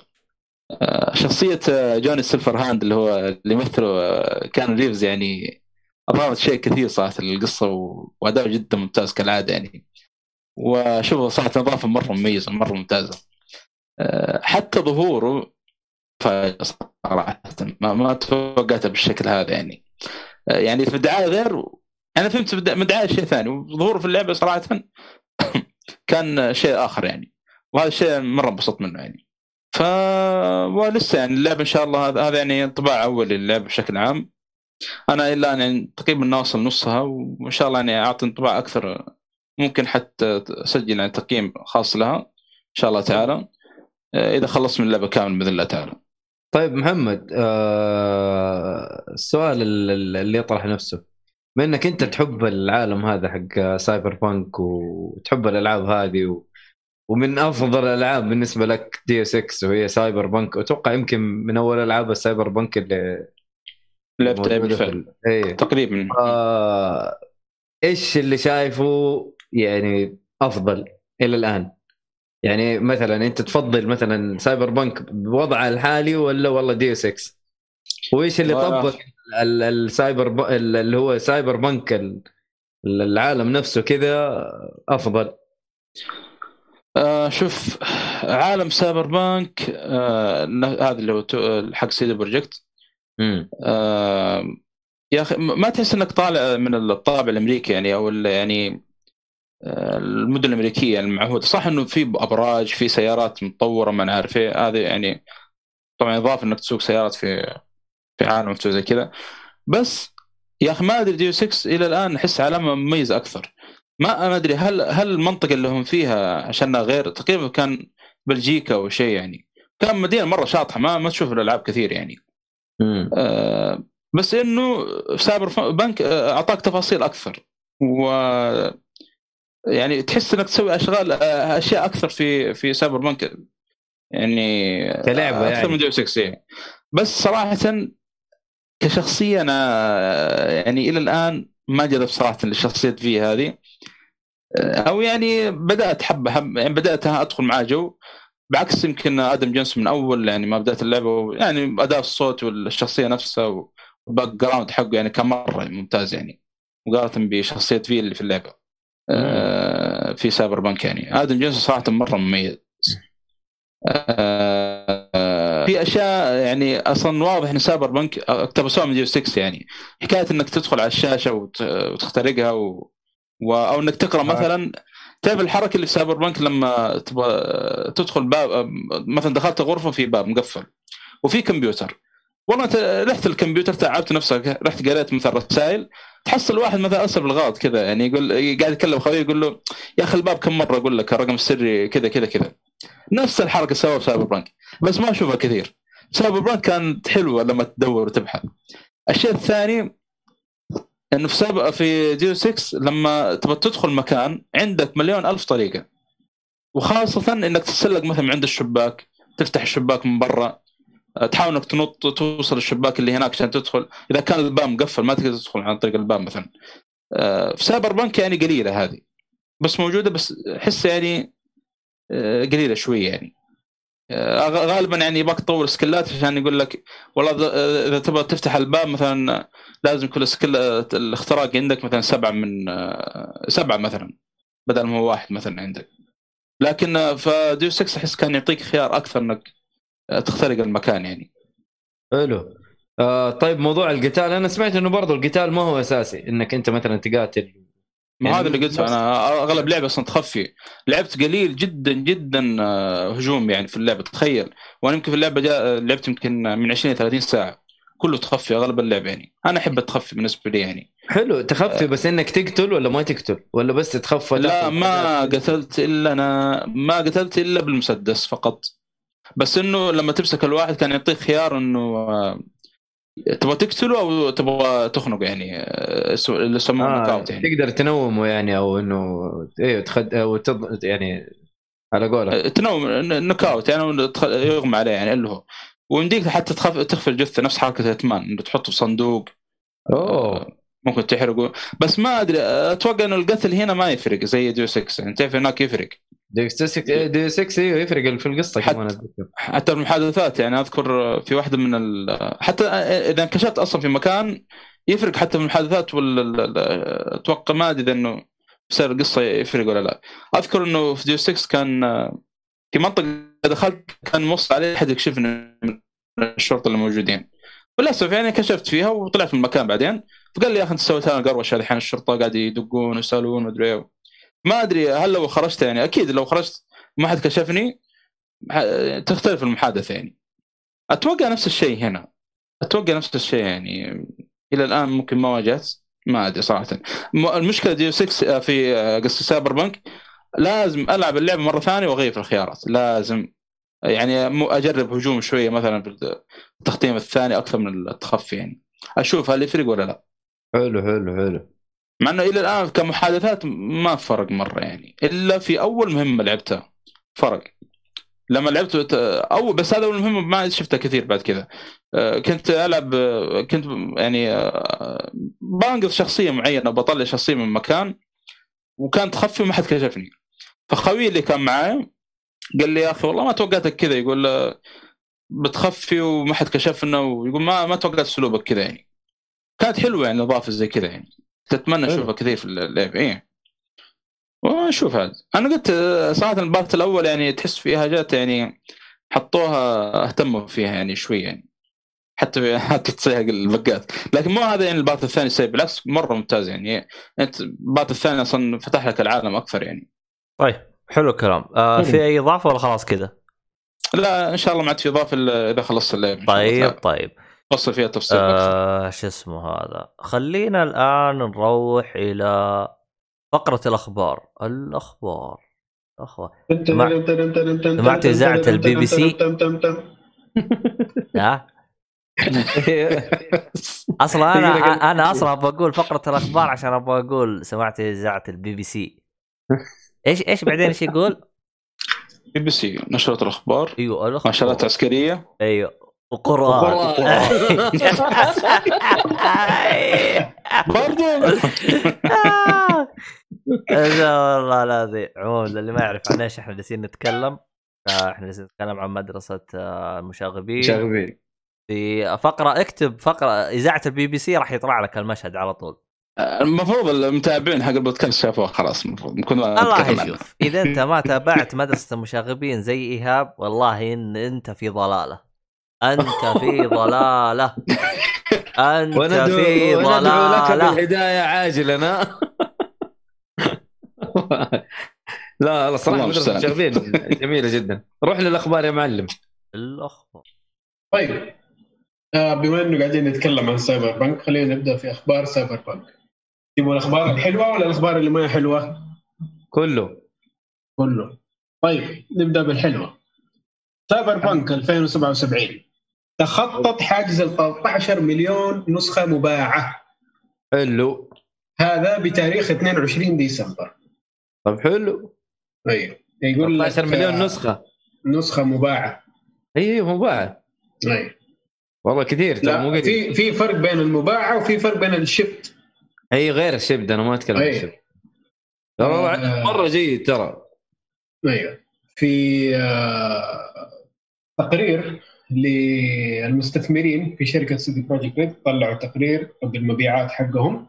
شخصيه جوني سيلفرهاند اللي هو اللي مثله كانو ريفز يعني اضافت شيء كثير صراحه للقصه، واداء جدا ممتاز كالعاده يعني. وشوفوا صراحه اضافه مره مميزه مره ممتازه. حتى ظهوره فاجأ صراحة، ما ما توقعته بالشكل هذا يعني. يعني في الدعاية غير، أنا فهمت من الدعاية شيء ثاني، وظهوره في اللعبة صراحة كان شيء آخر يعني، وهذا الشيء مرة انبسطت منه يعني. فلسه يعني اللعبة إن شاء الله هذا يعني طباع أول للعبة بشكل عام. أنا إلا أنا يعني تقريبا ناصل نصها، وإن شاء الله يعني أعطي انطباع أكثر، ممكن حتى أسجل يعني تقييم خاص لها إن شاء الله تعالى إذا خلص من اللعبة كامل بإذن الله تعالى. طيب محمد، آه السؤال اللي يطرح نفسه، بأنك أنت تحب العالم هذا حق سايبر بانك وتحب الألعاب هذه و... ومن أفضل الألعاب بالنسبة لك ديوس إكس وهي سايبر بانك، وتوقع يمكن من أول ألعاب السايبر بانك اللي لعبتها بالفعل ايه. تقريبا آه... إيش اللي شايفه يعني أفضل إلى الآن؟ يعني مثلا أنت تفضل مثلا سايبر بانك بوضعه الحالي ولا والله ديوس إكس؟ وإيش اللي طبق السايبر ب... اللي هو سايبر بانك العالم نفسه كذا أفضل؟ آه شوف، عالم سايبر بانك آه هذا اللي هو حق سيدي بروجكت آه يا أخي، ما تحس إنك طالع من الطابع الأمريكي يعني، أو يعني المدن الأمريكية المعهودة. صح إنه في أبراج، في سيارات متطورة، ما نعرف إيه هذا يعني، طبعًا إضافة إنك تسوق سيارات في في عالم مفتوح زي كذا. بس يا أخي ما أدري، ديو سكس إلى الآن أحس علامة مميز أكثر. ما أنا أدري هل هل المنطقة اللي هم فيها عشانها غير، تقريبًا كان بلجيكا أو شيء يعني، كان مدينة مرة شاطحة، ما ما تشوف الألعاب كثير يعني. آه بس إنه سايبر بانك أعطاك تفاصيل أكثر، و يعني تحس انك تسوي اشغال اشياء اكثر في في سايبر بانك يعني كلعبه اكثر يعني. من ديوس إكس. بس صراحه كشخصيه انا يعني الى الان ما جذب صراحه الشخصيه في هذه، او يعني بدات حبه حب يعني بدات ادخل معاه جو، بعكس يمكن ادم جنس من اول يعني ما بدات اللعبه يعني اداء الصوت والشخصيه نفسها والباك جراوند حقه يعني كان مره ممتاز يعني، مقارنه بشخصيه في اللي في اللعبه آه في سايبر بانك يعني. آدم جنسه صراحة مرة مميز. آه آه في أشياء يعني أصلاً واضح إن سايبر بانك اقتبسوها من ديوس إكس يعني، حكاية إنك تدخل على الشاشة وت... وتخترقها و... و... أو إنك تقرأ مثلاً. تعرف الحركة اللي في سايبر بانك لما تبغى تدخل باب، مثلاً دخلت غرفة في باب مقفل وفي كمبيوتر، والله ت... رحت الكمبيوتر تعبت نفسك، رحت قرأت مثل رسائل، تحصل واحد مثلا أصل بالغلط كذا يعني، يقول قاعد يتكلم خويه يقول له يا أخي الباب كم مرة أقول لك الرقم السري كذا كذا كذا. نفس الحركة سوا في سايبر بانك، بس ما أشوفها كثير. سايبر بانك كانت حلوة لما تدور وتبحث. الشيء الثاني إنه في سايبر في ديوس إكس لما تبى تدخل مكان عندك مليون ألف طريقة، وخاصة إنك تتسلق مثلا عند الشباك، تفتح الشباك من برا، تحاول انك تنط توصل الشباك اللي هناك عشان تدخل، اذا كان الباب مقفل ما تقدر تدخل عن طريق الباب مثلا. في سايبر بانك يعني قليله هذه، بس موجوده، بس حس يعني قليله شويه يعني. غالبا يعني باك تطور سكلات عشان يقول لك والله اذا تبغى تفتح الباب مثلا لازم كل سكيل الاختراق عندك مثلا سبعه من سبعه مثلا بدل ما هو واحد مثلا عندك. لكن فديو سكس احس كان يعطيك خيار اكثر انك تخترق المكان يعني. حلو. آه طيب موضوع القتال، انا سمعت انه برضو القتال ما هو اساسي انك انت مثلا تقاتل، ما يعني هذا اللي قلته انا. اغلب لعبه اصلا تخفي، لعبت قليل جدا جدا هجوم يعني في اللعبه، تخيل. وانا يمكن في اللعبه لعبت يمكن من عشرين لثلاثين ساعه كله تخفي اغلب اللعبه يعني. انا احب التخفي بالنسبه لي يعني. حلو تخفي، بس انك تقتل ولا ما تقتل ولا بس تخفي؟ لا ما قتلت الا انا ما قتلت الا بالمسدس فقط. بس إنه لما تمسك الواحد كان يعطيك خيار إنه تبغى تقتله أو تبغى تخنق يعني، اللي يسمونه آه نوكاوت يعني. تقدر تنومه يعني، أو إنه إيه تخد أو تض يعني على قولك تنوم نوكاوت يعني، يغمى عليه يعني اللي هو. ويمديك حتى تخف تخفي الجثة، نفس حركة إتمان إنه تحطه في صندوق. أوه. ممكن تحرقه. بس ما أدري أتوقع إنه القتل هنا ما يفرق زي ديوس إكس يعني، تعرف هناك يفرق. ديوس إكس يفرق في القصة كمان أذكر. حتى المحادثات يعني أذكر في واحدة من ال... حتى إذا انكشفت أصلا في مكان يفرق، حتى في المحادثات وال أتوقع ما أدري إذا إنه سير القصة يفرق ولا لا. أذكر إنه في ديوس إكس كان في منطقة دخلت كان نص عليه أحد يكشفنا من الشرطة اللي موجودين، وللأسف يعني كشفت فيها وطلعت من المكان بعدين. فقال لي يا أخي أنت سويت هذا قروش، هذا الحين الشرطة قاعد يدقون ويسألون ومدري إيه. ما أدري هل لو خرجت يعني أكيد لو خرجت ما حد كشفني تختلف المحادثة يعني. أتوقع نفس الشيء هنا، أتوقع نفس الشيء يعني. إلى الآن ممكن ما واجهت، ما أدري صراحة. المشكلة ديو سكس في قصة سايبر بانك لازم ألعب اللعبة مرة ثانية وأغير في الخيارات، لازم يعني أجرب هجوم شوية مثلا في التختيم الثاني أكثر من التخفي يعني، أشوف هل يفرق ولا لا. حلو حلو حلو. مع أنه إلى الآن كمحادثات ما فرق مرة يعني، إلا في أول مهمة لعبتها فرق لما لعبته أو بس هذا المهم ما شفته كثير بعد كذا. كنت ألعب كنت يعني بانقذ شخصية معينة وبطلع شخصية من مكان وكان تخفي وما حد كشفني. فخوي اللي كان معاي قال لي يا أخي والله ما توقعتك كذا، يقول بتخفي وما حد كشفنا، ويقول ما ما توقعت سلوبك كذا يعني. كانت حلوة يعني إضافة زي كذا يعني، تتمنى أشوفها كثير في اللعب إيه. وشوف هذا انا قلت صراحه البارت الاول يعني تحس فيها حاجات يعني حطوها اهتموا فيها يعني شويه يعني، حتى حتى تصيح البقات. لكن مو هذا يعني البارت الثاني سايب، بالعكس مره ممتاز يعني. انت البارت الثاني اصلا فتح لك العالم اكثر يعني. طيب حلو الكلام. آه في اي اضافه ولا خلاص كذا؟ لا ان شاء الله ما عاد في اضافه اذا خلصت اللعبه. طيب طيب بص فيها تفصيل آه ايش اسمه هذا. خلينا الان نروح الى فقرة الأخبار. الأخبار أخبار سمعت إذاعة البي بي سي؟ لا أصلا أنا أنا أصلا بقول فقرة الأخبار عشان أبغى أقول سمعت إذاعة البي بي سي. إيش إيش بعدين إيش يقول؟ بي بي سي نشرة الأخبار. أيوة نشرات عسكرية. أيوة وقرآن برضو لا والله لازم. عموما اللي ما يعرف عن ايش احنا جالسين نتكلم، احنا جالسين نتكلم عن مدرسة المشاغبين. في فقرة اكتب فقرة إذاعة البي بي سي راح يطلع لك المشهد على طول. المفروض المتابعين حق البودكاست شافوه خلاص ممكن الله يشوف. اذا انت ما تابعت مدرسة المشاغبين زي ايهاب والله ان انت في ضلالة، أنت في ضلالة، أنت في ضلالة. وندعو لك بالهداية عاجلة. لا لا صراحة مدرسة شغلين جميلة جدا. روح للأخبار يا معلم. الأخبار. طيب بما أنه قاعدين نتكلم عن سايبر بانك خلينا نبدأ في أخبار سايبر بانك. تبغوا الأخبار الحلوة ولا الأخبار اللي ما هي حلوة؟ كله كله. طيب نبدأ بالحلوة. سايبر بانك ألفين وسبعة وسبعين تخطط حاجز ال ثلاثة عشر مليون نسخة مباعة. حلو. هذا بتاريخ اثنين وعشرين ديسمبر. طب حلو. أيوه. يقول ثلاثة عشر مليون نسخة. نسخة مباعة. أيه مباعة. أيه. والله كثير. لا في في فرق بين المباعة وفي فرق بين الشبت. أي غير الشبت أنا ما أتكلم عن الشبت. والله آه... مرة جيد ترى. أيه. في تقرير للمستثمرين في شركة سيدي بروجكت ريد، طلعوا تقرير حق المبيعات حقهم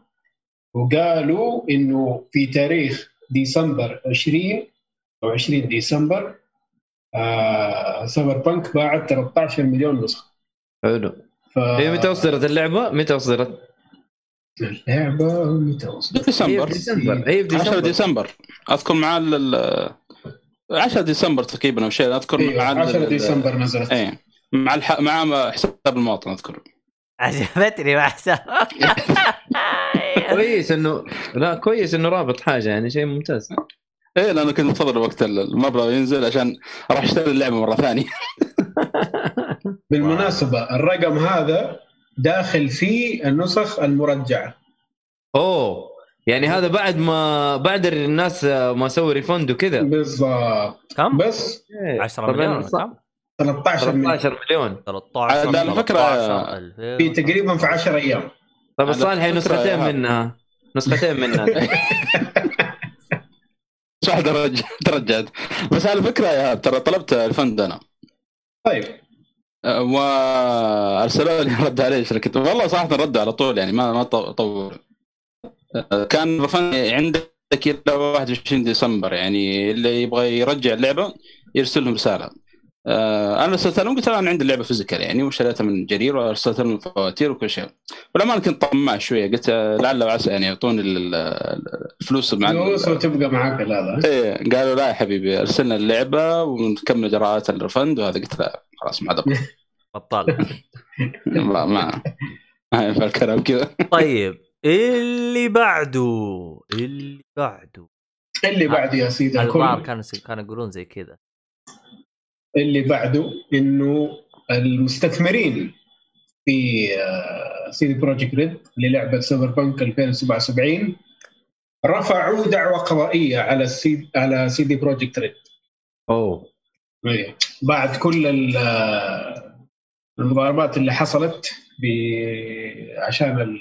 وقالوا إنه في تاريخ ديسمبر عشرين أو عشرين ديسمبر آه سايبر بانك باعت ثلاثة عشر مليون نسخة. حلو. ف... إيه متى أصدرت اللعبة؟ متى أصدرت؟ اللعبة متى أصدرت؟ ديسمبر. ديسمبر. أي ديسمبر. عشرة ديسمبر. أذكر معاه لل. عشرة ديسمبر تقريبا او شيء اذكر. أيوة. مع عشرة ديسمبر نزلت. اي مع الح... مع حساب المواطن اذكر. عجبتني مع حساب. كويس انه لا كويس انه رابط حاجه يعني شيء ممتاز. ايه لانه كنت انتظر وقت المبلغ ينزل عشان اروح اشتري اللعبه مره ثانيه. بالمناسبه الرقم هذا داخل فيه النسخ المرجعه. اوه يعني هذا بعد ما بعد الناس ما سووا ريفند وكذا. بالضبط. بس عشرة مليون ثلاثة عشر مليون ثلاثة عشر على الفكره في تقريبا في عشرة ايام. طب الصالحي نسختين منها نسختين منها صح درجه ترجعت. بس على الفكره يا ترى طلبت الفند انا. طيب وارسلوا لي رد عليه شركه والله صراحه رد على طول يعني ما ما طور. كان رفان عندك إلى واحد وعشرين ديسمبر يعني اللي يبغى يرجع اللعبة يرسلهم رسالة. آه انا ارسلتها لهم قلت لهم عندي اللعبه فيزيكال يعني وشريتها من جرير وارسلتها من فواتير وكل شيء. ولما انا كنت طماع شويه قلت لعل وعسى يعني يعطوني الفلوس مع الفلوس وتبقى معك هذا ايه. قالوا لا يا حبيبي ارسلنا اللعبه ونكمل اجراءات الرفند وهذا. قلت لا خلاص ما دبر بطال ما ما هاي الكلام كذا. طيب اللي بعده اللي بعده اللي بعده يا سيدي الكل كان كان يقولون زي كذا. اللي بعده إنه المستثمرين في سيدي بروجكت ريد للعبة سايبربانك ألفين وسبعة وسبعين رفعوا دعوى قضائية على السيد على سيدي بروجكت ريد. أوه. بعد كل المضاربات اللي حصلت عشان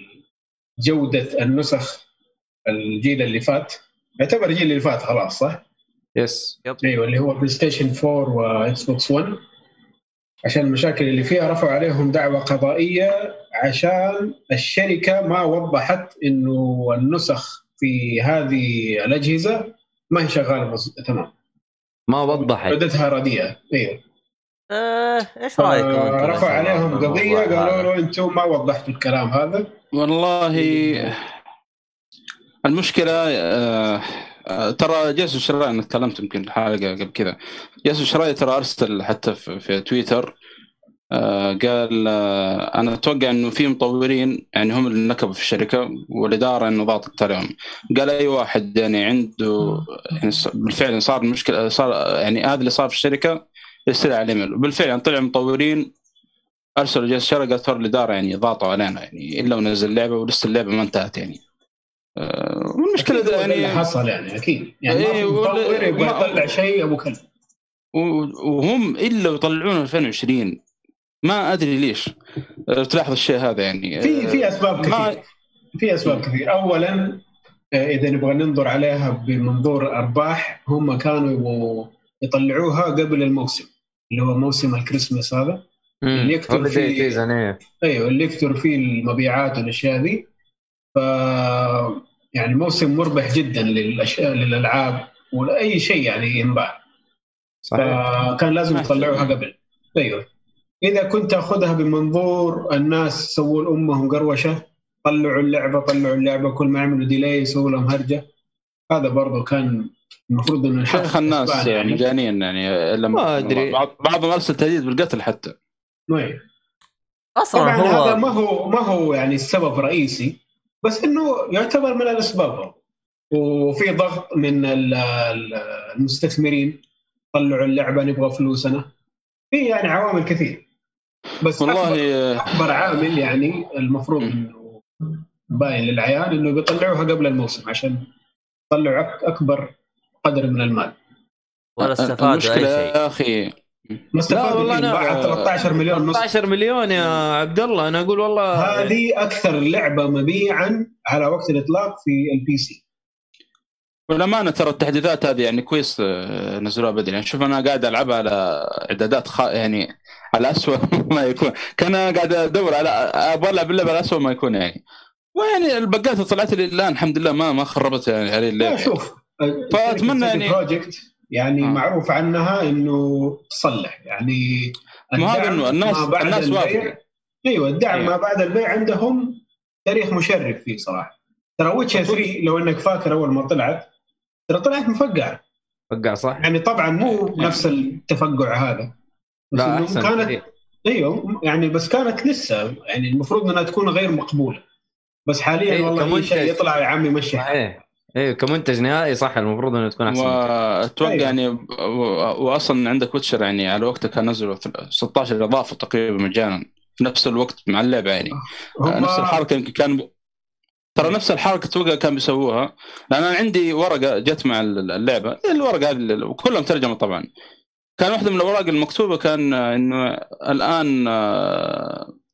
جودة النسخ الجيل اللي فات يعتبر الجيل اللي فات خلاص صح؟ يس yes. ايوه اللي هو بلاي ستيشن أربعة واكس بوكس واحد عشان المشاكل اللي فيها رفعوا عليهم دعوى قضائيه عشان الشركه ما وضحت انه النسخ في هذه الاجهزه ما هي شغاله تمام ما وضحت بدتها رديئه. ايوه اه ايش رايكم؟ رفعوا عليهم قضيه قالوا له انتم ما وضحتوا الكلام هذا. والله المشكله آه ترى جاسو شراي أنا تكلمت يمكن الحلقة قبل كذا. جاسو شراي ترى أرسل حتى في تويتر قال أنا أتوقع إنه في مطورين يعني هم اللي نكبوا في الشركة والإدارة إنه ضاغطت عليهم. قال أي واحد يعني عنده يعني بالفعل صار المشكلة صار يعني هذا اللي صار في الشركة يسرع على الإيميل. وبالفعل يعني طلع مطورين أرسلوا جاسو شراي قال ترى الإدارة يعني ضاغطوا علينا يعني إلا ونزل اللعبة ولسه اللعبة ما انتهت يعني. والمشكلة ده يعني حصل يعني أكيد يعني ايه مطور يبغى يطلع شيء أبو كلب وهم إلا يطلعونه ألفين وعشرين ما أدري ليش تلاحظ الشيء هذا يعني. في في أسباب كثير في أسباب كثير. أولا إذا نبغى ننظر عليها بمنظور أرباح هم كانوا يطلعوها قبل الموسم اللي هو موسم الكريسماس هذا اللي يكتر فيه أيوه اللي يكتر فيه المبيعات والأشياء دي. ف يعني موسم مربح جدا للاشياء للالعاب واي شيء يعني ينباع فكان لازم يطلعوها قبل. ايوه اذا كنت اخذها بمنظور الناس سووا لامهم قروشه طلعوا اللعبه طلعوا اللعبه كل ما يعملوا ديلي يسووا لهم هرجه. هذا برضو كان المفروض انه شيخ الناس يعني جانيا يعني لما ادري بعض ارسل تهديد بالقتل حتى ايوه اصلا هو هذا ما هو ما هو يعني السبب الرئيسي بس إنه يعتبر من الأسباب. وفي ضغط من المستثمرين طلعوا اللعبة نبغى فلوسنا في يعني عوامل كثير. بس والله أكبر عامل يعني المفروض إنه باين للعيان إنه بيطلعوها قبل الموسم عشان يطلعوا أكبر قدر من المال ولا استفادوا أي شيء يا أخي. لا والله أنا ثلاثة عشر مليون ثلاثة عشر مليون يا عبد الله. أنا أقول والله هذه أكثر لعبة مبيعا على وقت الإطلاق في البي سي. ولما أنا ترى التحديثات هذه يعني كويس نزلوها بدري يعني. شوف أنا قاعد ألعبها على إعدادات خ... يعني على أسوأ ما يكون. كان قاعد أدور على أبغى بالله على أسوأ ما يكون يعني. ويعني البقات طلعت لي الآن الحمد لله ما ما خربت يعني علي اللعبة. شوف فأتمنى يعني يعني آه. معروف عنها انه تصلح يعني الدعم الناس الناس واقفه. ايوه الدعم أيوة. ما بعد البيع عندهم تاريخ مشرف فيه صراحه. ترى ويتشر ثلاثة لو انك فاكر اول ما طلعت ترى طلعت مفقعه مفقعه صح يعني طبعا مو أيوة. نفس التفقع هذا بس إنه كانت أيوة. ايوه يعني بس كانت لسه يعني المفروض انها تكون غير مقبوله بس حاليا أيوة. والله شيء يطلع يا عمي مشي ايه كمنتج نهائي صح المفروض انه تكون احسن. واتوقع يعني واصلا عندك ويتشر يعني على وقته كان نزلوا ستة عشر اضافه تقريبا مجانا في نفس الوقت مع اللعبه يعني نفس الحركه يمكن كان ب... ترى نفس الحركه توقع كان بيسووها لان انا عندي ورقه جت مع اللعبه الورقه هذه وكلها مترجمه طبعا. كان واحده من الاوراق المكتوبه كان انه الان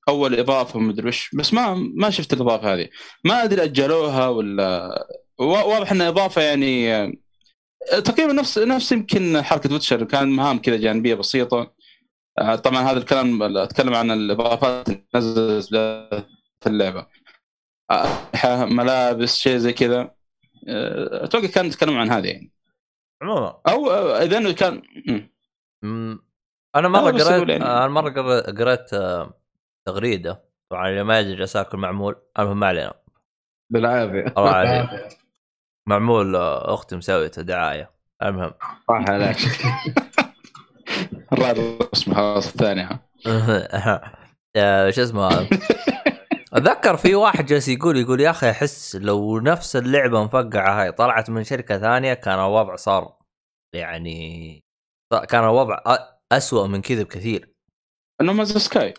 اول اضافه مدري وش بس ما ما شفت الاضافه هذه ما ادري اجلوها ولا واضح إنها إضافة يعني تقريبا نفس نفس يمكن حركة ويتشر كان مهام كذا جانبية بسيطة. طبعا هذا الكلام أتكلم عن الإضافات اللي نزلت في اللعبة أسلحة ملابس شيء زي كذا أتوقع كان نتكلم عن هذا يعني أو إذا كان انا مره قريت انا مره قريت تغريده طبعا ما ادري جالس اكل معمول المهم ما علينا بالعافيه الله عليك معمول اختي مسويته دعايه المهم راح عليك الراد اسمها الثانيه ايش اسمه اتذكر في واحد جالس يقول يقول يا اخي احس لو نفس اللعبه مفقعه هاي طلعت من شركه ثانيه كان الوضع صار يعني كان الوضع أسوأ من كذا بكثير انه ماز سكاي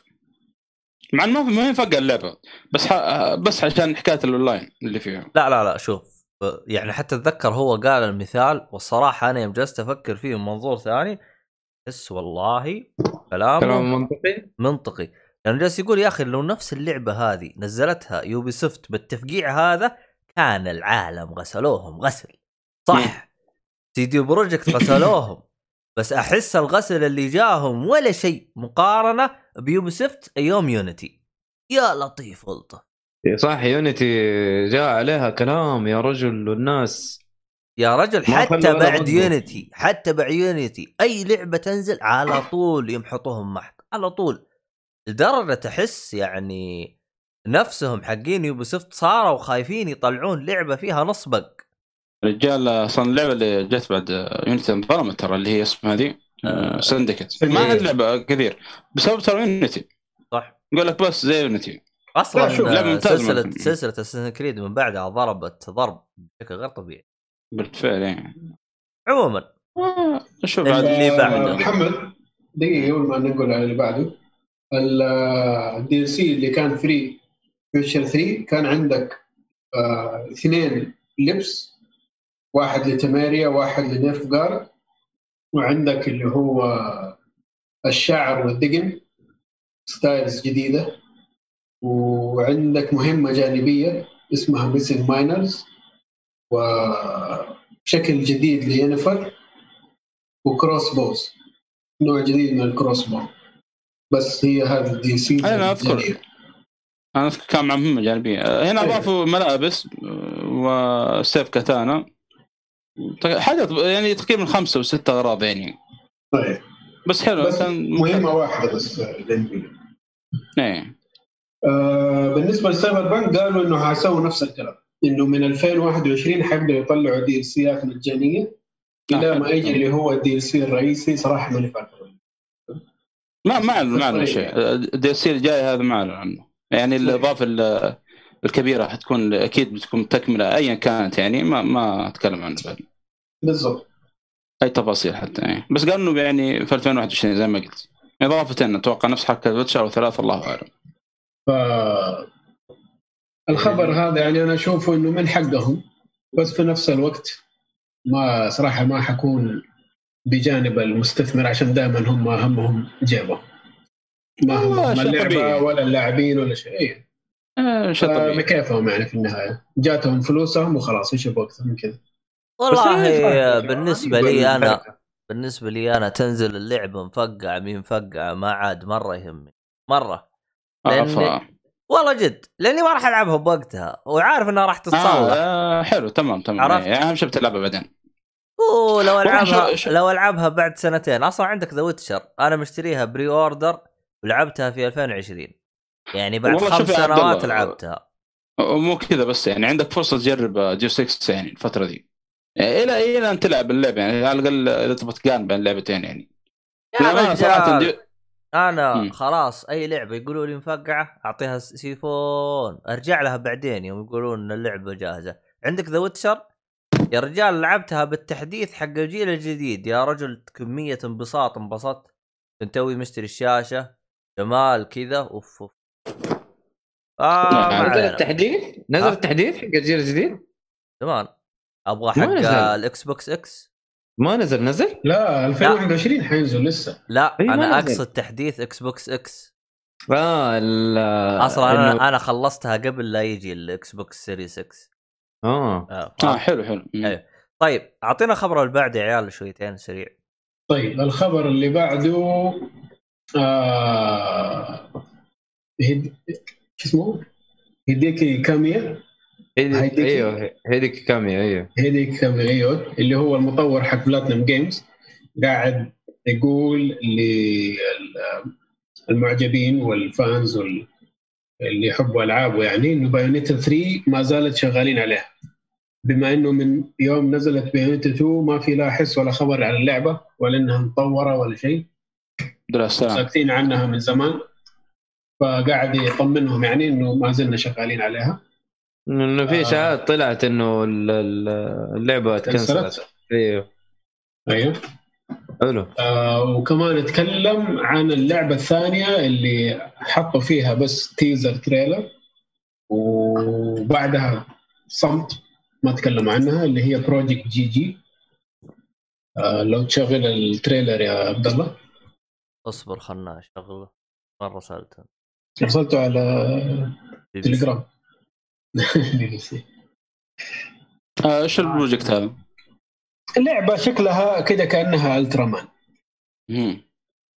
مع ما ما ينفقع اللعبه بس ح... بس عشان حكايه الاونلاين اللي فيها لا لا لا شوف يعني حتى اتذكر هو قال المثال والصراحه انا جلست افكر فيه من منظور ثاني بس والله كلام منطقي منطقي يعني جالس يقول يا اخي لو نفس اللعبه هذه نزلتها يوبي سوفت بالتفقيع هذا كان العالم غسلوهم غسل صح سي دي بروجكت غسلوهم بس احس الغسل اللي جاهم ولا شيء مقارنه بيوبي سوفت ايام يونيتي يا لطيف ولطف صح يونيتي جاء عليها كلام يا رجل والناس يا رجل حتى بعد يونيتي حتى بعد يونيتي اي لعبه تنزل على طول يمحطوهم محك على طول لدرجه تحس يعني نفسهم حقين يوبي سوفت صاروا خايفين يطلعون لعبه فيها نص بق رجال اصلا اللعبه اللي جت بعد يونيتي انظلمت ترى اللي هي اسمها هذه سندكت ما عاد لعبه كثير بسبب ترى يونيتي صح يقول لك بس زي يونيتي اصلا سلسله سلسله اساسن كريد من بعدها ضربت ضرب بشكل غير طبيعي بالفعل يعني عموما شوف بعد اللي بعده محمد دقيقه قبل ما نقول على اللي بعده الدي ال سي اللي كان فري ويتشر ثلاثة كان عندك اثنين لبس واحد لتماريا واحد لنيف قارد وعندك اللي هو الشعر والدقن ستايلز جديدة وعندك مهمة جانبية اسمها ميسنج ماينرز وشكل جديد لينفر وكروس بوز نوع جديد من الكروس بوز بس هي هذا الدي سي أنا أذكر أنا أذكر كان مع مهمة جانبية هنا أضافوا ملابس وسيف كاتانا حاجة يعني تقريبا خمسة وستة أغراض يعني طيب بس حلو بس كان مهمة واحدة بس للمين نعم آه بالنسبة للسايبر بانك قالوا إنه هيسووا نفس الكلام إنه من ألفين وواحد وعشرين حيبدأوا يطلعوا دي إل سيات مجانية إلى ما يجي اللي هو الدي إل سي الرئيسي صراحة ما نفعل ما ما أعلم ما أعلم شيء الدي إل سي الجاي هذا ما أعلم عنه يعني الإضافة الكبيرة حتكون أكيد بتكون تكملة أيا كانت يعني ما ما أتكلم عنه بعد بالضبط أي تفاصيل حتى يعني بس قالوا إنه يعني في ألفين وواحد وعشرين زي ما قلت إضافتين أتوقع نفس حركة الويتشر وثلاث الله أعلم ف... الخبر هذا يعني أنا أشوفه إنه من حقهم بس في نفس الوقت ما صراحة ما حكون بجانب المستثمر عشان دائما هم همهم جيبه ما هم اللعبة ولا اللاعبين ولا شيء مكافهم يعني في النهاية جاتهم فلوسهم وخلاص إيش بوقتها من كذا والله بالنسبة لي أنا بالنسبة لي أنا تنزل اللعبة مفقعة مين مفقعة ما عاد مرة يهمني مرة لأني والله جد لأني ما راح ألعبها بوقتها وعارف أنها راح تتصلح آه حلو تمام تمام يعني مش بتلعبها بعدين أوه لو ألعبها لو ألعبها بعد سنتين أصلا عندك ذا ويتشر أنا مشتريها بري أوردر ولعبتها في ألفين وعشرين يعني بعد خمس سنوات لعبتها مو كذا بس يعني عندك فرصة تجرب ديوس إكس يعني الفترة دي إلى إلى أن تلعب اللعبة يعني على الأقل إذا تبتقان بين لعبتين يعني أنا صراحة دي... أنا م. خلاص أي لعبة يقولوا لي مفقعة أعطيها سيفون أرجع لها بعدين يوم يقولون إن اللعبة جاهزة عندك ذا ويتشر يا رجال لعبتها بالتحديث حق الجيل الجديد يا رجل كمية انبساط انبسط تنتوي مشتري الشاشة جمال كذا أوف أوف آه نزل التحديث نزل آه. التحديث حق الجيل الجديد تمام ابغى حق الاكس بوكس اكس ما نزل نزل لا ألفين وواحد وعشرين حينزل لسه لا انا اقصد تحديث اكس بوكس اكس اه اصلا انا إنه... انا خلصتها قبل لا يجي الاكس بوكس سيريس اكس اه اه, آه حلو حلو أيوه. طيب اعطينا خبر اللي بعده يا عيال شويتين سريع طيب الخبر اللي بعده آه... هد... اسمه هيديكي كاميا هيديكي ايوه هيديكي كاميا ايوه هيديكي كاميا ايوه اللي هو المطور حق بلاتنم جيمز قاعد يقول للمعجبين والفانز واللي يحبوا ألعابه يعني إنه بايونيتا ثري ما زالت شغالين عليها، بما إنه من يوم نزلت بايونيتا تو ما في لا حس ولا خبر عن اللعبة ولا إنها مطورة ولا شيء، ساكتين عنها من زمان، فقاعد يطمنهم يعني إنه ما زلنا شغالين عليها. إنه في شائعات آه طلعت إنه اللعبة تكنسلت. أيوه أيوه حلو. آه وكمان نتكلم عن اللعبة الثانية اللي حطوا فيها بس تيزر تريلر وبعدها صمت ما تكلم عنها، اللي هي بروجكت جي جي. آه لو تشغل التريلر يا عبد الله. اصبر خلنا اشغله، مرة سالته وصلته على تليجرام. آه ايش البروجكت هذا؟ اللعبة شكلها كده كأنها الترامان،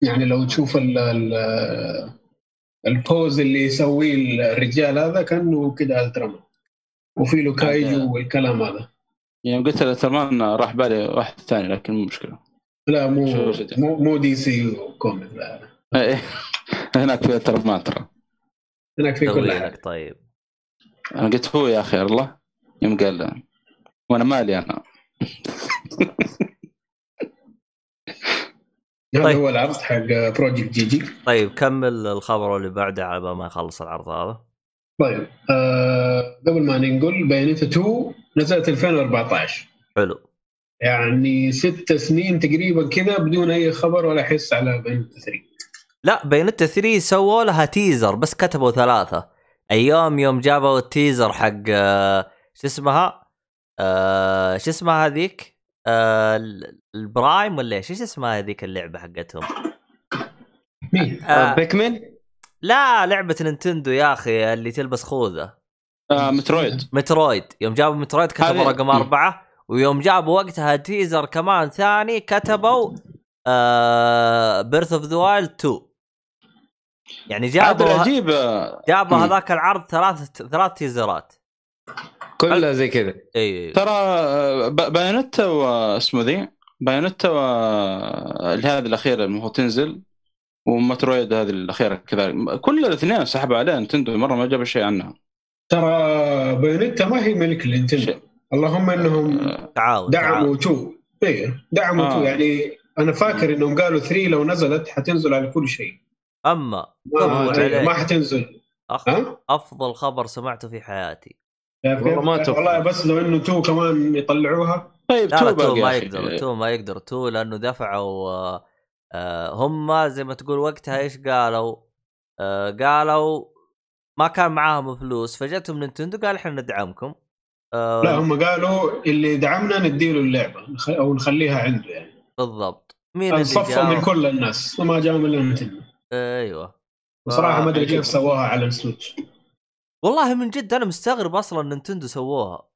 يعني لو تشوف ال ال البوز اللي يسويه الرجال هذا كأنه كده الترامان، وفي له كايجو والكلام هذا. يعني قلت الترامان راح بالي واحد ثاني لكن مو مشكلة. لا مو مو, مو دي سي كوميك هناك في الترامان، ترى هناك في كل حاجة. طيب أنا قلت هو يا أخي الله يوم قال وأنا مالي أنا. طيب هو العرض حق بروجكت جي جي. طيب كمل الخبر اللي بعده على ما يخلص العرض هذا. طيب آه قبل ما نقول بايونيتا تو نزلت ألفين وأربعة عشر. حلو، يعني ست سنين تقريبا كذا بدون اي خبر ولا حس على بايونيتا ثري. لا بايونيتا ثري سووا لها تيزر بس كتبوا ثلاثة ايام، يوم جابوا التيزر حق شو اسمها آه شو اسمها هذيك آه البرايم ولا ايش اسمها هذيك اللعبه حقتهم مين آه بيكمن، لا لعبه نينتندو يا اخي اللي تلبس خوذه آه مترويد. مترويد يوم جابوا مترويد كتبوا رقم أربعة، ويوم جابوا وقتها تيزر كمان ثاني كتبوا آه بيرث اوف ذا وايلد تو. يعني جابوا ه... جابوا هذاك العرض ثلاث ثلاث تيزرات كلها زي كذا. أيوة. ترى بايونيتا واسمه ذي بايونيتا وهذا الأخيرة اللي هو تنزل ومترويد هذه الأخيرة كذا، كل الاثنين سحبوا عليها نينتندو مرة ما جاب شيء عنها. ترى بايونيتا ما هي ملك نينتندو، اللهم إنهم دعموا تو. إيه دعموا تو آه. يعني أنا فاكر إنهم قالوا ثري لو نزلت حتنزل على كل شيء، أما ما, ما حتنزل. أفضل خبر سمعته في حياتي والله، بس لو انه تو كمان يطلعوها. طيب تو ما يقدر تو ما يقدر تو لانه دفعوا هم زي ما تقول وقتها ايش قالوا قالوا ما كان معاهم فلوس، فجتهم نينتندو قال احنا ندعمكم. لا هم قالوا اللي دعمنا نديله اللعبه او نخليها عنده يعني. بالضبط مين اللي صفوا من كل الناس وما جاهم الا نينتندو. ايوه بصراحه ما ادري كيف سواها على السويتش، والله من جد أنا مستغرب أصلاً نينتندو سووها.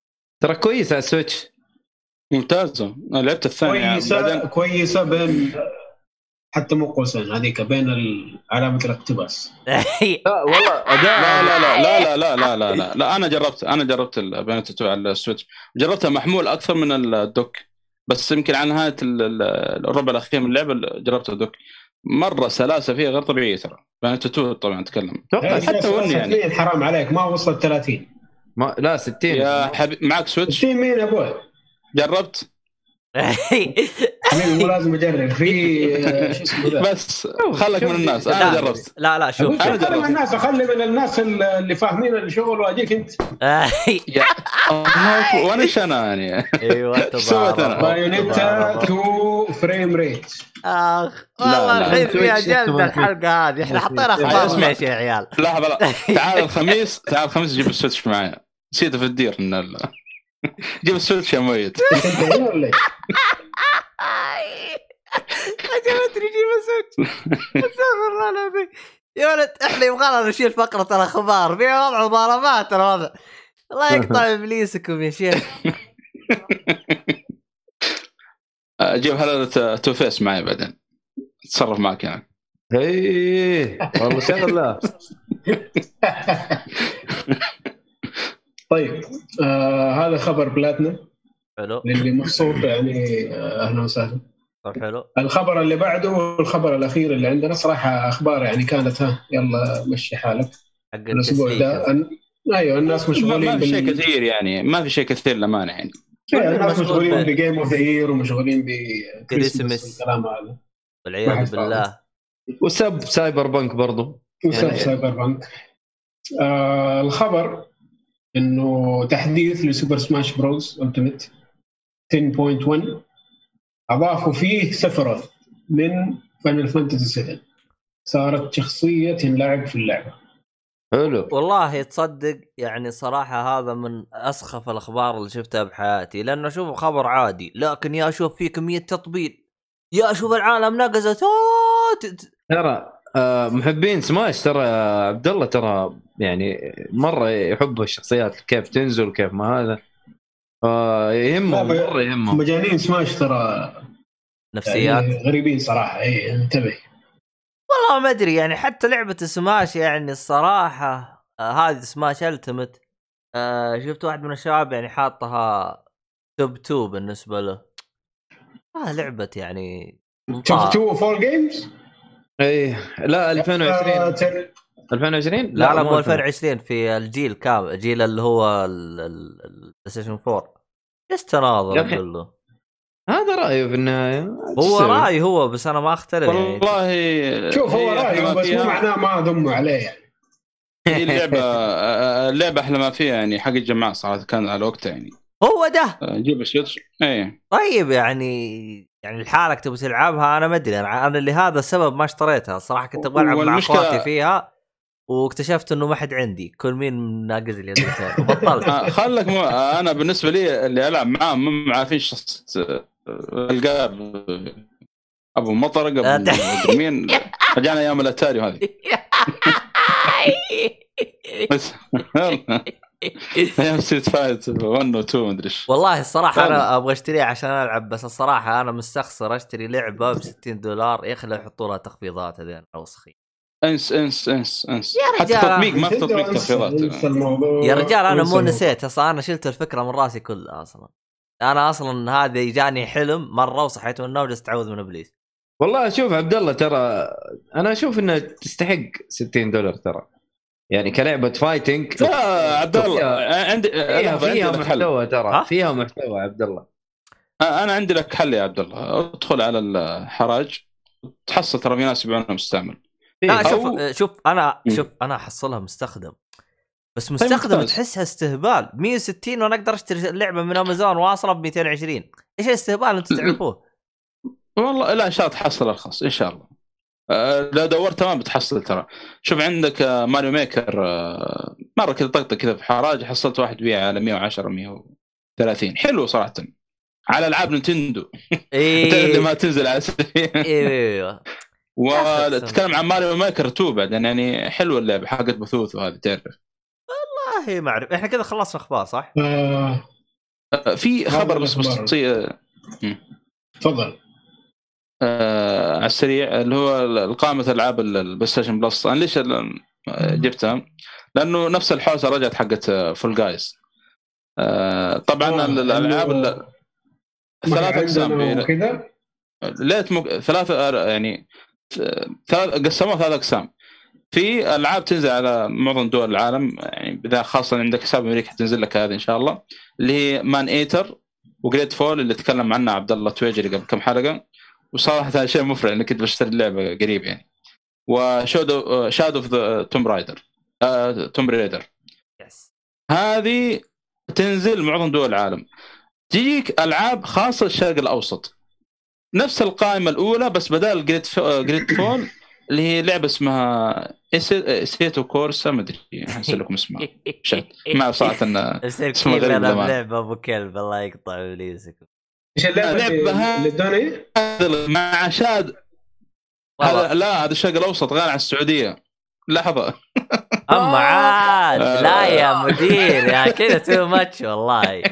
ترى كويسة على السويتش ممتازة، أنا لعبت الثانية كويسة بعدين... كويسة بين حتى مو قوسين هذيك بين علامة الاقتباس. لا والله لا لا لا لا لا لا لا لا لا أنا جربت أنا جربت البيانات تبع السويتش، جربتها محمول أكثر من الدوك، بس يمكن عن نهاية الربع الأخير من اللعبة جربت الدوك مرة سلاسة فيها غير طبيعية. ترى بنت تو طبعا أتكلم حتى وني يعني حرام عليك ما وصلت ثلاثين ما لا ستين يا حبيب معك سويتش ستين مين أبوي جربت مين مو لازم أجرب في بس خلك من الناس أنا لا. جربت لا لا شوف أنا جربت من الناس أخلي من الناس اللي فاهمين الشغل وأجيك أنت وأنا شناني أيوة سويت أنا بايونيتا تو فريم ريت اخ والله الحين فيها جلد الحلقه هذه احنا حطينا اخبار ماشي يا عيال. لا لا تعال الخميس تعال الخميس جيب السويتش معايا نسيته في الدير من جيب السويتش يا مؤيد عجبتني جيب السويتش استغفر الله العظيم يا ولد احنا يبغالنا نشيل فقره الاخبار فيها وضع مضاربات الوضع الله يقطع ابليسكم يا شيخ. اجيب هذا تو فيس معي بعدين اتصرف معك يعني. اي والله شغل لا. طيب آه هذا خبر بلاتنا. حلو. اللي مبسوط يعني اهلا وسهلا. طب حلو. الخبر اللي بعده والخبر الأخير اللي عندنا صراحة أخبار يعني كانت ها يلا مشي حالك الأسبوع ده أن... أيوة الناس مشغولين ما في شيء كثير يعني ما في شيء كثير لما يعني الناس مشغولين بجيم أوف ذا يير ومشغولين بكريسمس والكلام هذا والعياذ بالله وسب سايبر بانك برضو وسب يعني سايبر بانك. آه الخبر إنه تحديث لسوبر سماش بروز ألتيميت عشرة نقطة واحد أضافوا فيه سيفيروث من فاينل فانتسي سبعة صارت شخصية تنلعب في اللعبة. حلو والله تصدق يعني صراحة هذا من أسخف الأخبار اللي شفتها بحياتي لأنه أشوف خبر عادي لكن يا أشوف فيه كمية تطبيل يا أشوف العالم نقزت ترى محبين سماش ترى عبدالله ترى يعني مرة يحبوا الشخصيات كيف تنزل كيف ما هذا آه يهمه مرة يهمه مجانين سماش ترى نفسيات يعني غريبين صراحة. اي انتبه والله ما ادري يعني حتى لعبة سماش يعني الصراحة آه هذه سماش ألتمت آه شفت واحد من الشباب يعني حاطها توب تو بالنسبة له آه لعبة يعني توب تو فول جيمز اي لا ألفين وعشرين ألفين وعشرين لا لا مو ألفين وعشرين في الجيل كامل جيل اللي هو البلايستيشن فور ايش تناظر كله هذا رأيه في النهاية هو رأي هو بس أنا ما أختلف والله يعني. شوف هو رأيه بس مو معناه ما أضمه عليه يعني هي اللعبة اللعبة أحلى ما فيها يعني حق الجماعة صارت كان على وقتها يعني هو ده جيب الشيتش ايه طيب يعني يعني الحالك تبغى تلعبها أنا ما أدري أنا أنا اللي هذا السبب ما اشتريتها صراحة كنت أبغى ألعب مع أخواتي فيها واكتشفت انه ما حد عندي كل مين ناقز اليد الثاني وبطلت خلك مو... انا بالنسبه لي اللي العب معاه ما عارفين شخص القاب ابو مطر قبل مين رجعنا ايام الاتاري هذه بس ايام ستريت فايت واحد واثنين مدري والله الصراحه انا ابغى اشتريها عشان العب بس الصراحه انا مستخسر اشتري لعبه ب ستين دولار يخلوا يحطوا لها تخفيضات هذين اوسخين انس انس انس انس حتى تطبيق ما في تطبيق تخفيضات يا رجال انا مو نسيت اصلا انا شلت الفكره من راسي كلها اصلا انا اصلا هذا جاني حلم مره وصحيت من النوم جلست اعوذ من ابليس والله شوف عبد الله ترى انا اشوف انها تستحق ستين دولار ترى يعني كلعبه فايتنج لا عبد الله عندي فيها محتوى ترى فيها محتوى عبد الله انا عندي لك حل يا عبد الله ادخل على الحراج تحصل ترى ناس يبيعونها مستعمل لا شوف أو... شوف انا شوف انا احصلها مستخدم بس مستخدم تحسها استهبال مية وستين وانا اقدر اشتري اللعبه من امازون واصله ب مئتين وعشرين ايش الاستهبال انت تعرفوه والله لا ان شاء الله تحصل ارخص ان شاء الله لا دورت ما بتحصل ترى شوف عندك ماريو ميكر مره كذا طقطق كذا في حراج حصلت واحد بيع على مئة وعشرة مئة وثلاثين حلو صراحه على العاب نينتندو اي ما تنزل على ايوه وتتكلم عن ماريو ميكر تو بعد يعني حلوه اللعبه حقت بثوث وهذه تعرف والله ما اعرف احنا كذا خلصنا اخبار صح آه في خبر بس بسيط تفضل آه على السريع اللي هو القائمه العاب البلايستيشن بلس انا ليش جبتها لانه نفس الحوسه رجعت حقت فول جايز آه طبعا آه الالعاب الثلاث اقسام كذا ليت مك... ثلاثه يعني قسموها ثلاث أقسام في ألعاب تنزل على معظم دول العالم يعني بذا خاصة عندك حساب أمريكا تنزل لك هذه إن شاء الله اللي هي مان إيتر وجريت فول اللي تكلم عنها عبد الله تويجري قبل كم حلقة وصراحة هذا شيء مفرح إنك كنت بشتري اللعبة قريب يعني وشادو شادو في ذا توم رايدر توم رايدر هذه تنزل معظم دول العالم تجيك ألعاب خاصة الشرق الأوسط نفس القائمة الأولى بس بدال جريت جريت فول اللي هي لعبة اسمها سيتو كورسا ما أدري أحسن لكم اسمها ما صارت أن اسمه غريب لعبة أبو كلب الله يقطع وليسكم إيش اللعبة هذا مع شاد هذا لا هذا الشرق الأوسط غير على السعودية لحظة أما عاد لا يا مدير يا كذا تو ماتش والله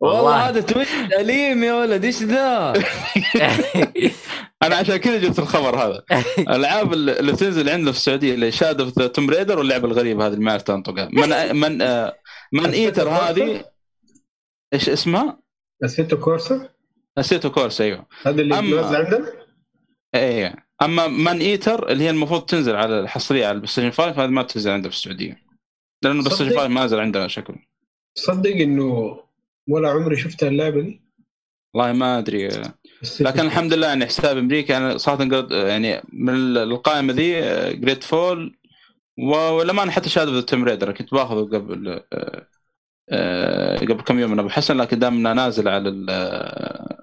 والله هذا تويت أليم يا ولد إيش ذا أنا عشان كذا جبت الخبر هذا الألعاب اللي تنزل عندنا في السعودية اللي شادو في توم رايدر واللعبة الغريبة هذه المعرفة تنطقها من من من إيتر هذه إيش اسمها؟ سيتو كورسا نسيته كورس. ايوه هذا اللي نازل عندنا. ايوه اما مان ايتر اللي هي المفروض تنزل على الحصريه على البلايستيشن خمسة هذا ما تنزل عندنا في السعوديه لانه البلايستيشن خمسة ما نزل عندنا شكله. تصدق انه ولا عمري شفتها اللعبه دي والله ما ادري، لكن الحمد لله يعني حساب امريكا يعني صراحه يعني من القائمه ذي جريت فول ولما حتى شادو التوم ريدر كنت باخذه قبل أه قبل كم يوم من أبو حسن، لكن دامنا نازل على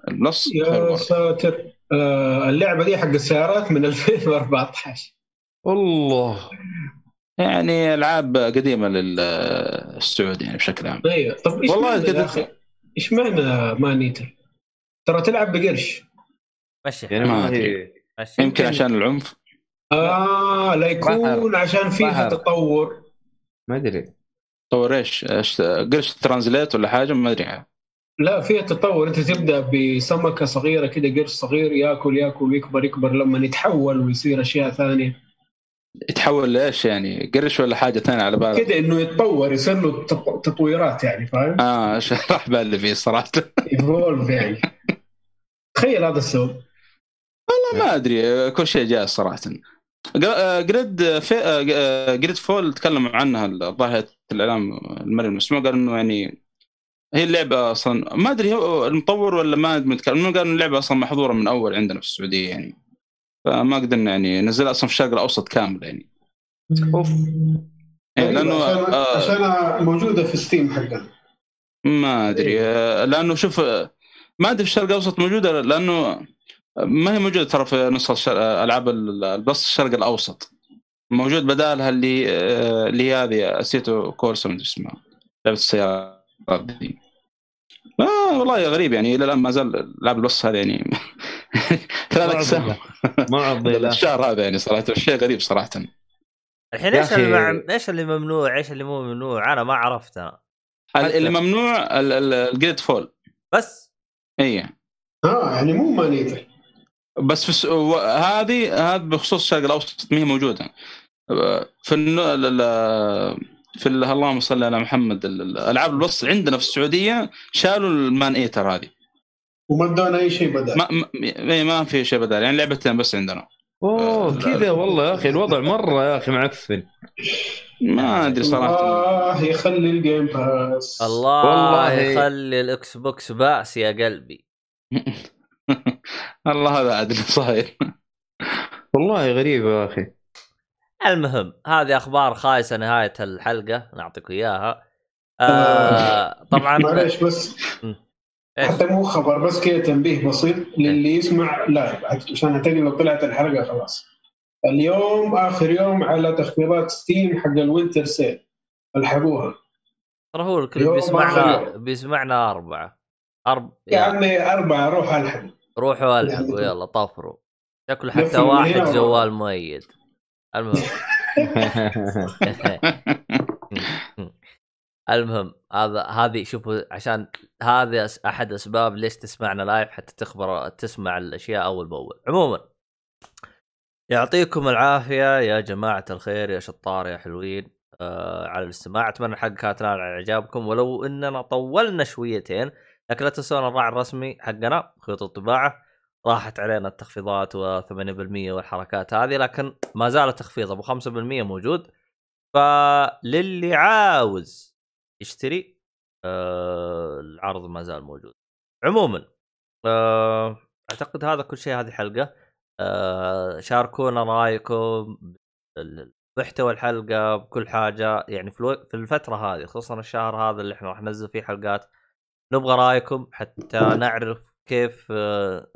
النص. يا ساتر أه اللعبة دي حق السيارات من ألفين وأربعة عشر والله، يعني ألعاب قديمة للسعودي يعني بشكل عام. أيوة. طب إيش والله قد إيش معنى مانيتر؟ ترى تلعب بقرش ماشي يعني ما هي. ماشي. يمكن عشان العنف آه لا يكون عشان فيها تطور ما أدري تطور إيش قرش ترانزليت ولا حاجة ما أدري. لا فيها تطور، أنت تبدأ بسمكة صغيرة كده قرش صغير يأكل يأكل ويكبر يكبر لما يتحول ويصير أشياء ثانية. يتحول لإيش يعني قرش ولا حاجة ثانية على بالك كده إنه يتطور يصير له تطويرات يعني فاهم. آه شرح بالي فيه صراحة يفول يعني تخيل هذا السوق والله ما أدري كل شيء جاء صراحة. جريد في جريد فول تكلم عنها الظاهر الإعلام المرئي المسموع قال إنه يعني هي اللعبة أصلاً ما أدري هو المطور ولا ما متكلم إنه قال إنه اللعبة أصلاً محظورة من أول عندنا في السعودية يعني فما قدرنا يعني نزل أصلاً في الشرق الأوسط كامل يعني. أوف يعني لأنه عشان, آه عشان موجودة في ستيم حقنا ما أدري إيه. لأنه شوف ما أدري في الشرق الأوسط موجودة لأنه ما هي موجودة ترى في نسخ ألعاب البسط الشرق الأوسط موجود بدالها اللي اللي هذه أسيتو كورس من اسمها لعبة السيارات دي. آه والله غريب يعني إلى الآن ما زال لعب البسط هذا يعني ثلاث سنوات ما عضي الشهر هذا يعني صراحة شيء غريب صراحة. الحين إيش اللي مع... إيش اللي ممنوع إيش اللي مو ممنوع أنا ما عرفت. أنا اللي ممنوع ال ال الجريد فول بس إيه آه يعني مو مانيتر بس في سو... هذه هذا بخصوص الشرق الأوسط مهي موجودة في النوع في اللهم صل على محمد الألعاب الوسط عندنا في السعودية شالوا المان ايتر هذه وما بدأنا أي شيء بدأ ما ما, ما في شيء بدأ يعني لعبتين بس عندنا. أوه كذا والله يا أخي الوضع مرة يا أخي معفن ما أدري صراحة. الله يخلي الجيم باس الله والله يخلي الإكس بوكس باس يا قلبي الله هذا عدل صاير والله غريب يا أخي. المهم هذه أخبار خايسة نهاية الحلقة نعطيكم إياها. آه طبعا معلش بس حتى مو خبر بس كده تنبيه بسيط للي يسمع لايف عشان هتجي لو طلعت الحلقة خلاص. اليوم آخر يوم على تخفيضات ستيم حق الوينتر سيل الحقوها ترى هو الكل بيسمعنا بيسمعنا أربعة أرب... يا عمي أربعة روح الحق روحوا الحقوا يلا طفروا شكل حتى واحد جوال مؤيد. المهم المهم هذا هذه شوفوا عشان هذا أحد أسباب ليش تسمعنا لايف حتى تخبر تسمع الأشياء أول بأول. عموما يعطيكم العافية يا جماعة الخير يا شطار يا حلوين آه على الاستماع. أتمنى الحلقة كانت نالت على إعجابكم ولو إننا طولنا شويتين لكن لا تنسون الراعي الرسمي حقنا خيوط الطباعه راحت علينا التخفيضات وثمانية بالمية والحركات هذه لكن ما زال تخفيض ابو خمسة بالمية موجود فللي عاوز يشتري آه العرض ما زال موجود. عموما آه اعتقد هذا كل شيء هذه الحلقه. آه شاركونا رايكم محتوى الحلقه بكل حاجه يعني في الفتره هذه خصوصا الشهر هذا اللي احنا راح ننزل فيه حلقات نبغى رأيكم حتى نعرف كيف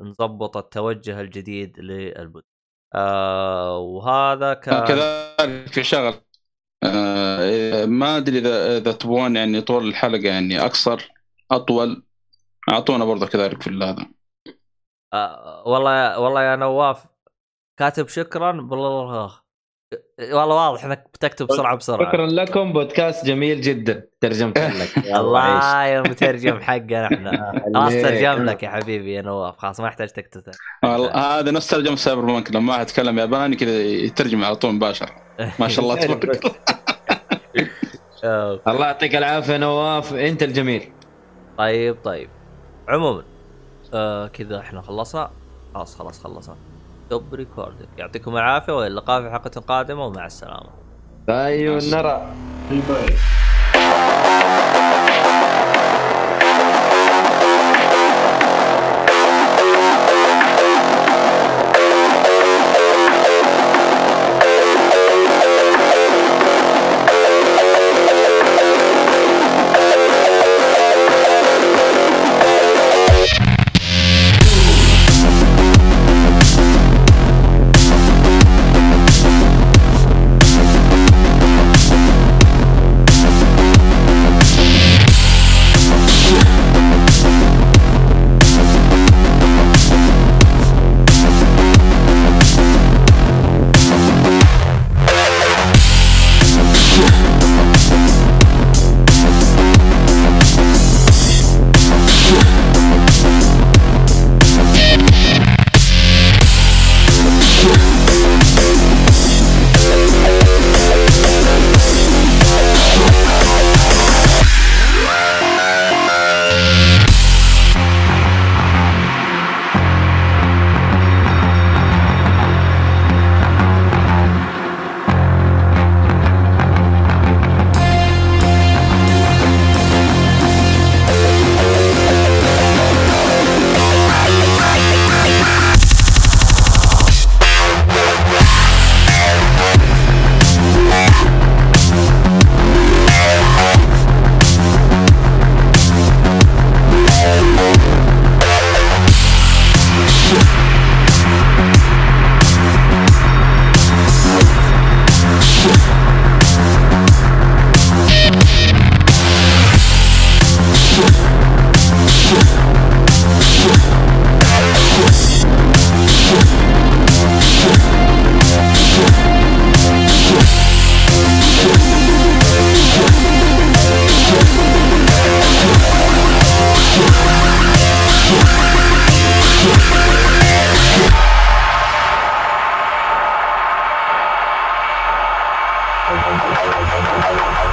نضبط التوجه الجديد للبود. آه وهذا كان كذلك في شغل آه ما أدري إذا إذا تبون يعني طول الحلقة يعني أقصر أطول أعطونا برضه كذلك في هذا. آه والله والله يا نواف كاتب شكرا بالله والله واضح انك بتكتب بسرعه بسرعه. شكرا لكم بودكاست جميل جدا ترجمت لك الله يا مترجم حقنا احنا خلاص ترجم لك يا حبيبي يا نواف خلاص ما احتاج تكتب والله هذا نفس ترجمه سايبربانك لما واحد يتكلم ياباني كذا يترجم على طول مباشر ما شاء الله تبارك الله. الله يعطيك العافيه نواف انت الجميل. طيب طيب عموما آه كذا احنا خلصنا خلاص خلاص خلصنا. توب ريكوردك يعطيكم العافيه واللقاء في حلقه قادمه ومع السلامه. سايونارا. باي باي. We'll be right back.